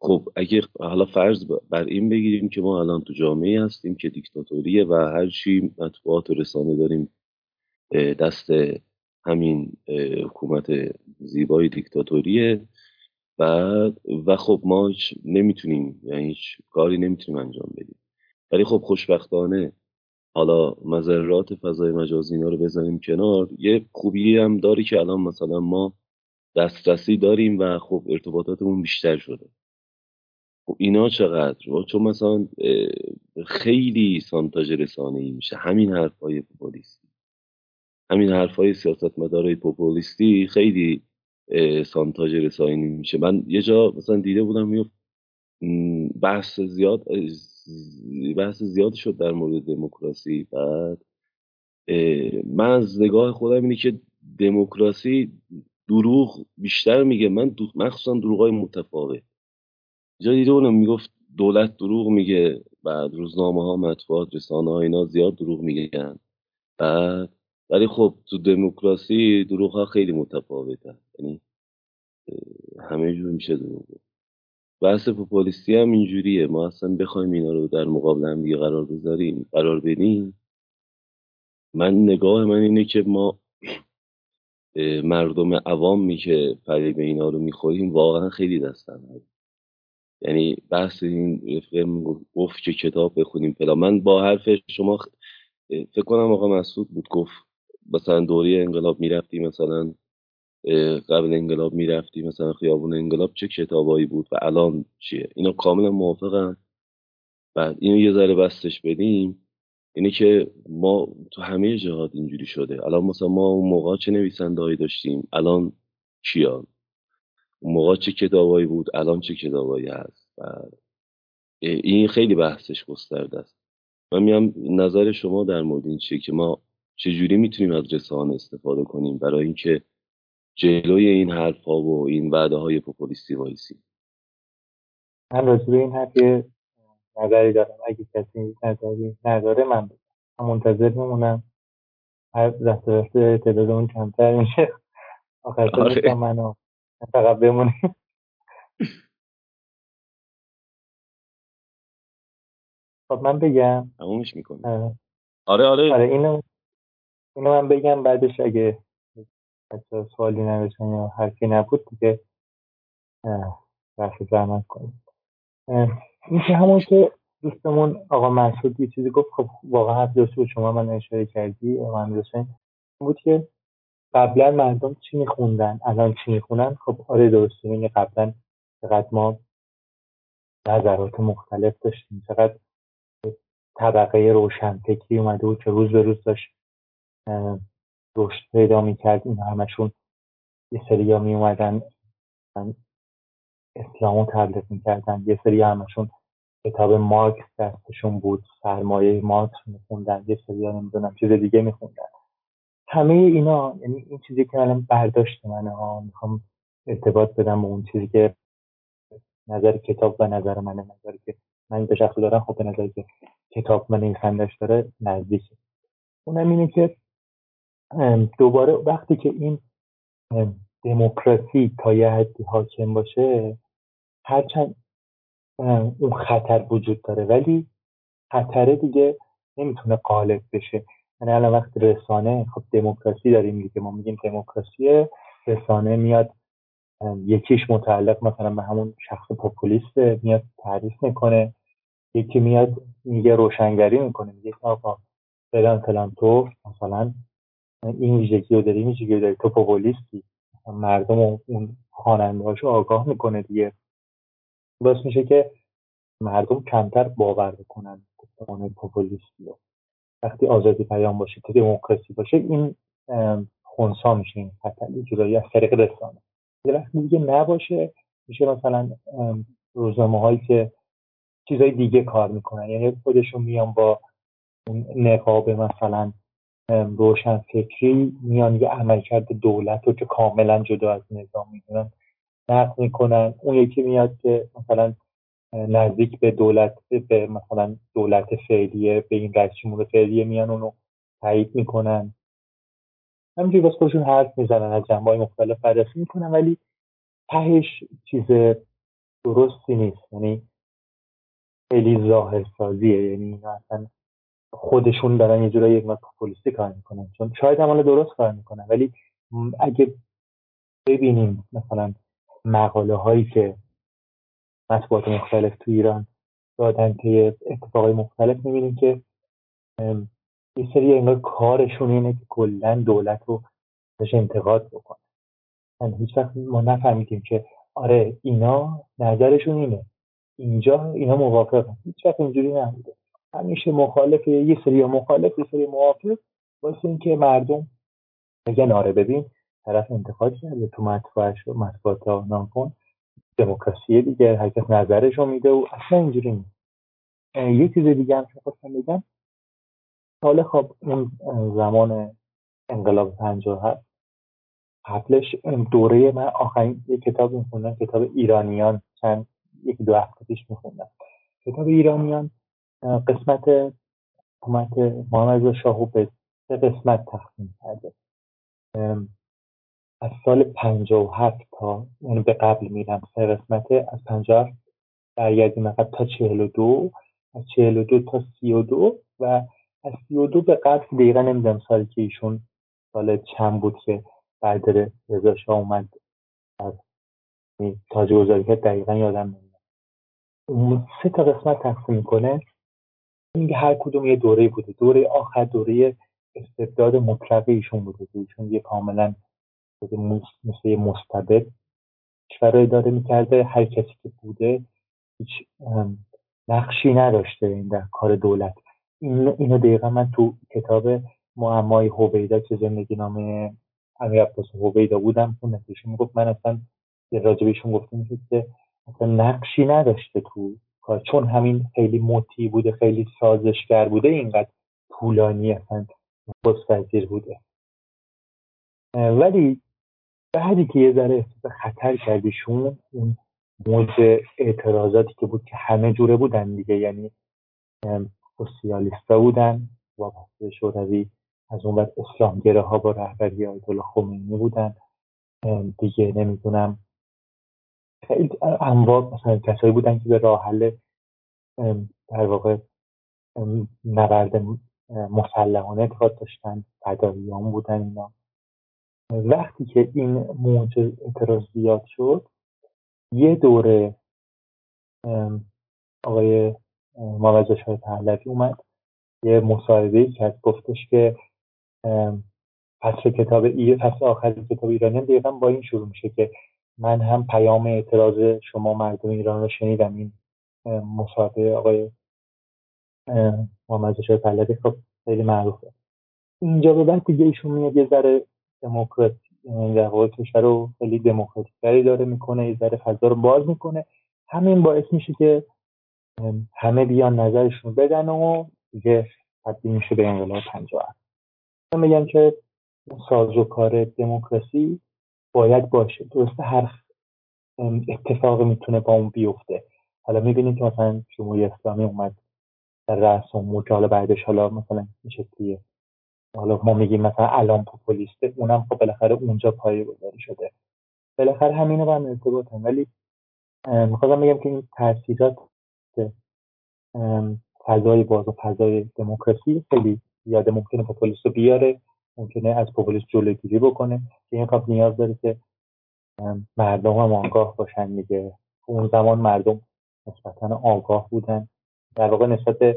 خب اگه حالا فرض بر این بگیریم که ما الان تو جامعه هستیم که دیکتاتوریه و هرچی مطبوعات و رسانه داریم دست همین حکومت زیبای دیکتاتوریه، بعد و خب ما نمیتونیم، یعنی هیچ کاری نمیتونیم انجام بدیم. ولی خب خوشبختانه حالا مزرات فضای مجازی اینا رو بزنیم کنار، یه خوبی هم داری که الان مثلا ما دسترسی داریم و خب ارتباطاتمون بیشتر شده. خب اینا چقدر؟ چون مثلا خیلی سانتاژ رسانه‌ای میشه همین حرفای پوپولیستی، همین حرفای سیاستمدارای پوپولیستی خیلی سانتاژ رسانه‌ای میشه. من یه جا مثلا دیده بودم میگفت بحث زیاد بحث زیاد شد در مورد دموکراسی. بعد من از نگاه خودم اینه که دموکراسی دروغ بیشتر میگه. من مخصوصا دروغای متفاوت جا دیده بودم میگفت دولت دروغ میگه، بعد روزنامه ها، مطبوعات، رسانه ها اینا زیاد دروغ میگن. بعد ولی خب تو دموکراسی دروغ ها خیلی متفاوته، یعنی همه جور میشه دروغ. بحث پوپولیستی هم اینجوریه، ما اصلا بخوایم اینا رو در مقابل هم دیگه قرار بذاریم، قرار بدیم. من نگاه من اینه که ما مردم عوامی که فریب اینا رو میخوریم واقعا خیلی دستن هست. یعنی بحث این گفت که کتاب بخونیم پلا، من با حرف شما فکر کنم آقا مسعود بود گفت مثلا دوره انقلاب میرفتیم، مثلا قبل انقلاب میرفتیم مثلا خیابون انقلاب چه کتابایی بود و الان چیه. اینا کاملا موافقم. بعد اینو یه ذره بستش بدیم، اینه که ما تو همه جهات اینجوری شده. الان مثلا ما اون موقع چه نویسنده‌ای داشتیم، الان کیان؟ اون موقع چه کتابایی بود، الان چه کتابایی هست؟ بعد این خیلی بحثش گسترده است. من میام نظر شما در مورد این چیه که ما چجوری میتونیم از رسانه استفاده کنیم برای اینکه جلوی این حرفا و این وعده های پوپولیستی وایسی. من راجع به این حرفی نظری دارم، اگه کسی نداری نداره من منتظر میمونم. هر دست رفته تعداد اون کمتر میشه، آخر تا میشه منو فقط بمونیم. خب من بگم تمومش میکنم. آره آره آره اینو اینو من بگم، بعدش اگه حتی سوالی نوشتن یا حرفی نبود دیگه رفت زحمت کنیم. این که همون که دوستمون آقا مسعود یه چیزی گفت، خب واقعا حرف درسته، شما من اشاره کردی من درسته بود که قبلا مردم چی میخوندن الان چی میخونن. خب آره درسته، این قبلا چقدر ما نظرات مختلف داشتیم، چقدر طبقه روشنفکری اومده بود که روز به روز داشت رشد پیدا میکرد. این همشون یه سری ها میومدن اسلام رو تبلیغ میکردن، یه سری همشون کتاب مارکس دستشون بود، سرمایه مارکس میخوندن، یه سری ها نمیدونم چیز دیگه میخوندن. همه اینا، یعنی این چیزی که الان برداشت منه ها، میخوام ارتباط بدم با اون چیزی که نظر کتاب و نظر منه، نظری که من به شخص دارم خب به نظری که کتاب من این خندش داره نزدیکه. اونم اینه که دوباره وقتی که این دموکراسی تا یه حدی حاکم باشه، هرچند اون خطر وجود داره ولی خطره دیگه نمیتونه غالب بشه. یعنی الان وقت رسانه، خب دموکراسی داریم دیگه، ما میگیم دموکراسیه، رسانه میاد یکیش متعلق مثلا به همون شخص پوپولیسته، میاد تعریف میکنه، یکی میاد میگه روشنگری میکنه، میگه آقا فلان فلان تو مثلا این ویژگی رو داری، میشه که داری تو پوپولیستی، مردم اون خواننده‌هاشو آگاه میکنه دیگه. باعث میشه که مردم کمتر باور بکنن گفتمان پوپولیستی رو. وقتی آزادی بیان باشه، که دموکراسی باشه، این خنثی میشه، این خطری جدایی از طریق رسانه. وقتی دیگه نباشه، میشه مثلا روزنامه‌هایی که چیزای دیگه کار میکنن، یعنی خودشون میان با اون نقاب مثلا روشنفکری میان یه عملکرد دولت رو که کاملا جدا از نظام میدونن نقد میکنن، اون یکی میاد که مثلا نزدیک به دولت به مثلا دولت فعلیه به این رئیس جمهور فعلیه میان اونو تایید میکنن، همینجوری واسه خودشون حرف میزنن، از جنبه‌های مختلف بررسی میکنن، ولی تهش چیز درستی نیست، یعنی خیلی ظاهرسازیه، یعنی اینا اصلا خودشون دارن یه جورایی یک پولیسی کار میکنن، چون شاید هم درست کار میکنن، ولی اگه ببینیم مثلا مقاله هایی که مطبوعات مختلف تو ایران دادن که اتفاقای مختلف میبینیم که یه سری انگار کارشون اینه که کلن دولت رو ازش انتقاد بکنه. من هیچ وقت ما نفهمیدیم که آره اینا نظرشون اینه، اینجا اینا موافقن، هیچ وقت اینجوری نبوده، همیشه مخالف، یه سری مخالف یه سری موافق، واسه این که مردم بگن آره ببین طرف انتقاد کرده تو مطبوعش و مطبوعاتا نامکن دموکراسی دیگه، هر کس نظرش رو میده و اصلا اینجوری نیست. یه چیز دیگه هم که خواستم بگم، سال خب اون زمان انقلاب پنجاه و هفت قبلش دوره من آخرین یک کتاب میخوندم، کتاب ایرانیان، چند یکی دو هفته پیش میخوندم کتاب ایرانیان، قسمت حکومت محمد رضا شاهو به سه قسمت تقسیم کرده، از سال پنجاه و هفت تا یعنی به قبل میرم سه قسمت، از پنجاه و هفت برگردیم عقب تا چهل و دو، از چهل و دو تا سی و دو و از سی و دو به قبل دقیقا نمیدونم سالی که ایشون سال چند بود که بعد رضا شاه اومد تاج‌گذاری کرد، دقیقا یادم نمیاد. اون سه تا قسمت تقسیم میکنه، این هر کدوم یه دوره بوده، دوره آخر دوره استبداد مطلق ایشون بوده، ایشون یه کاملا مثل مستبد کشور اداره میکرده، هر کسی که بوده هیچ نقشی نداشته این در کار دولت. این اینو دقیقا من تو کتاب معمای هویدا که زندگی نامه امیرعباس هویدا بودم خوندم، ایشون میگفت من اصلا راجبشون گفتم که اصلا نقشی نداشته تو کار، چون همین خیلی مطیع بوده، خیلی سازشگر بوده، اینقدر طولانی اصلا نخست وزیر بوده. ولی بعدی که یه ذره احساس خطر کردیشون اون موج اعتراضاتی که بود که همه جوره بودن دیگه، یعنی سوسیالیستا بودن وابسته شوروی، از اون بعد اسلامگراها با رهبری آیت الله خمینی بودن دیگه، نمیدونم خیلی انواع مثلا کسایی بودن که به راه حل در واقع نبرد مسلحانه اعتقاد داشتن، فداییان بودن اینا. وقتی که این موج اعتراض زیاد شد، یه دوره آقای محمد رضا شاه پهلوی اومد یه مصاحبه‌ای کرد، گفتش که فصل کتاب ایه فصل آخر کتاب ایرانیان دقیقاً با این شروع میشه که من هم پیام اعتراض شما مردم ایران رو شنیدم. این مصاحبه آقای محمد رضا شاه پهلوی خب خیلی معروفه. اینجا به بعد دیگه ایشون میاد یه ذره دموکراسی در واقع کشور رو خیلی دموکراتیک‌تری داره میکنه، یه ذره فضا رو باز میکنه، همین باعث میشه که همه بیان نظرشون بدن و دیگه تبدیل میشه به انقلاب پنجاه و هفت. من میگم که سازوکار دموکراسی باید باشه، درسته هر اتفاقی میتونه با اون بیفته. حالا میبینید که مثلا جمهوری اسلامی اومد در رأس امور که حالا بعدش حالا مثلا این شکلیه، حالا ما میگیم مثلا الان پوپولیسته، اونم خب بالاخره اونجا پایه گذاری شده، بالاخره همینو با هم ارتباط هم. ولی میخواستم بگم که این تأثیرات فضای باز و فضای دموکراسی خیلی زیاده، ممکنه پوپولیست رو بیاره، ممکنه از پوپولیست جلوگیری بکنه، که این خب نیاز داره که مردم هم آگاه باشن دیگه. اون زمان مردم نسبتا آگاه بودن، در واقع نسبت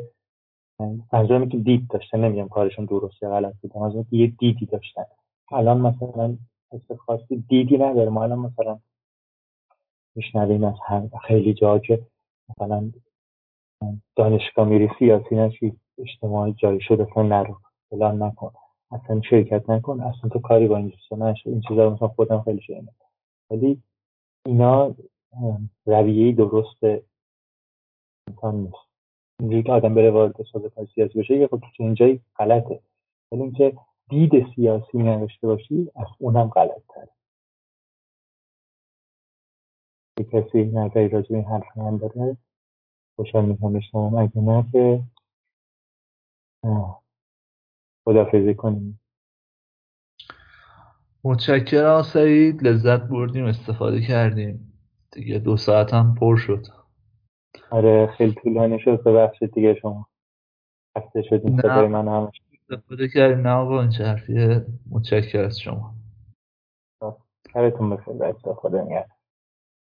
منظورم که دید داشتن، نمیگم کارشون درسته غلط بوده، منظورم که یه دیدی داشتن. الان مثلا حس خاصی دیدی نداره، ما الان مثلا میشنویم از خیلی جا که مثلا دانشگاه میری سیاسی نشی، اجتماعی جایی شده اصلا نرو، فلان نکن، اصلا شرکت نکن، اصلا تو کاری با این چیزا نشه، این چیزا مثلا خودم خیلی شنیدم. ولی اینا رویه درست انسان نیست، اینجوری که آدم بره وارد سازوکار سیاسی بشه یه خود تو اینجایی غلطه. ولی اینکه دید سیاسی نداشته باشی از اونم غلط تره. به کسی نظری راجع به این حرف هم داره خوشحال می‌شم بشنوم، اگه نه که خداحافظی کنیم. متشکرم سعید، لذت بردیم، استفاده کردیم، دیگه دو ساعت هم پر شد. آره خیلی طولانی شد، ببخشید دیگه شما خسته شدیم صدای من همش استفاده کردیم. نه آقا این چه حرفیه، متشکرم از شما، کارتون بخیر بچه‌ها، خدا نگهدار.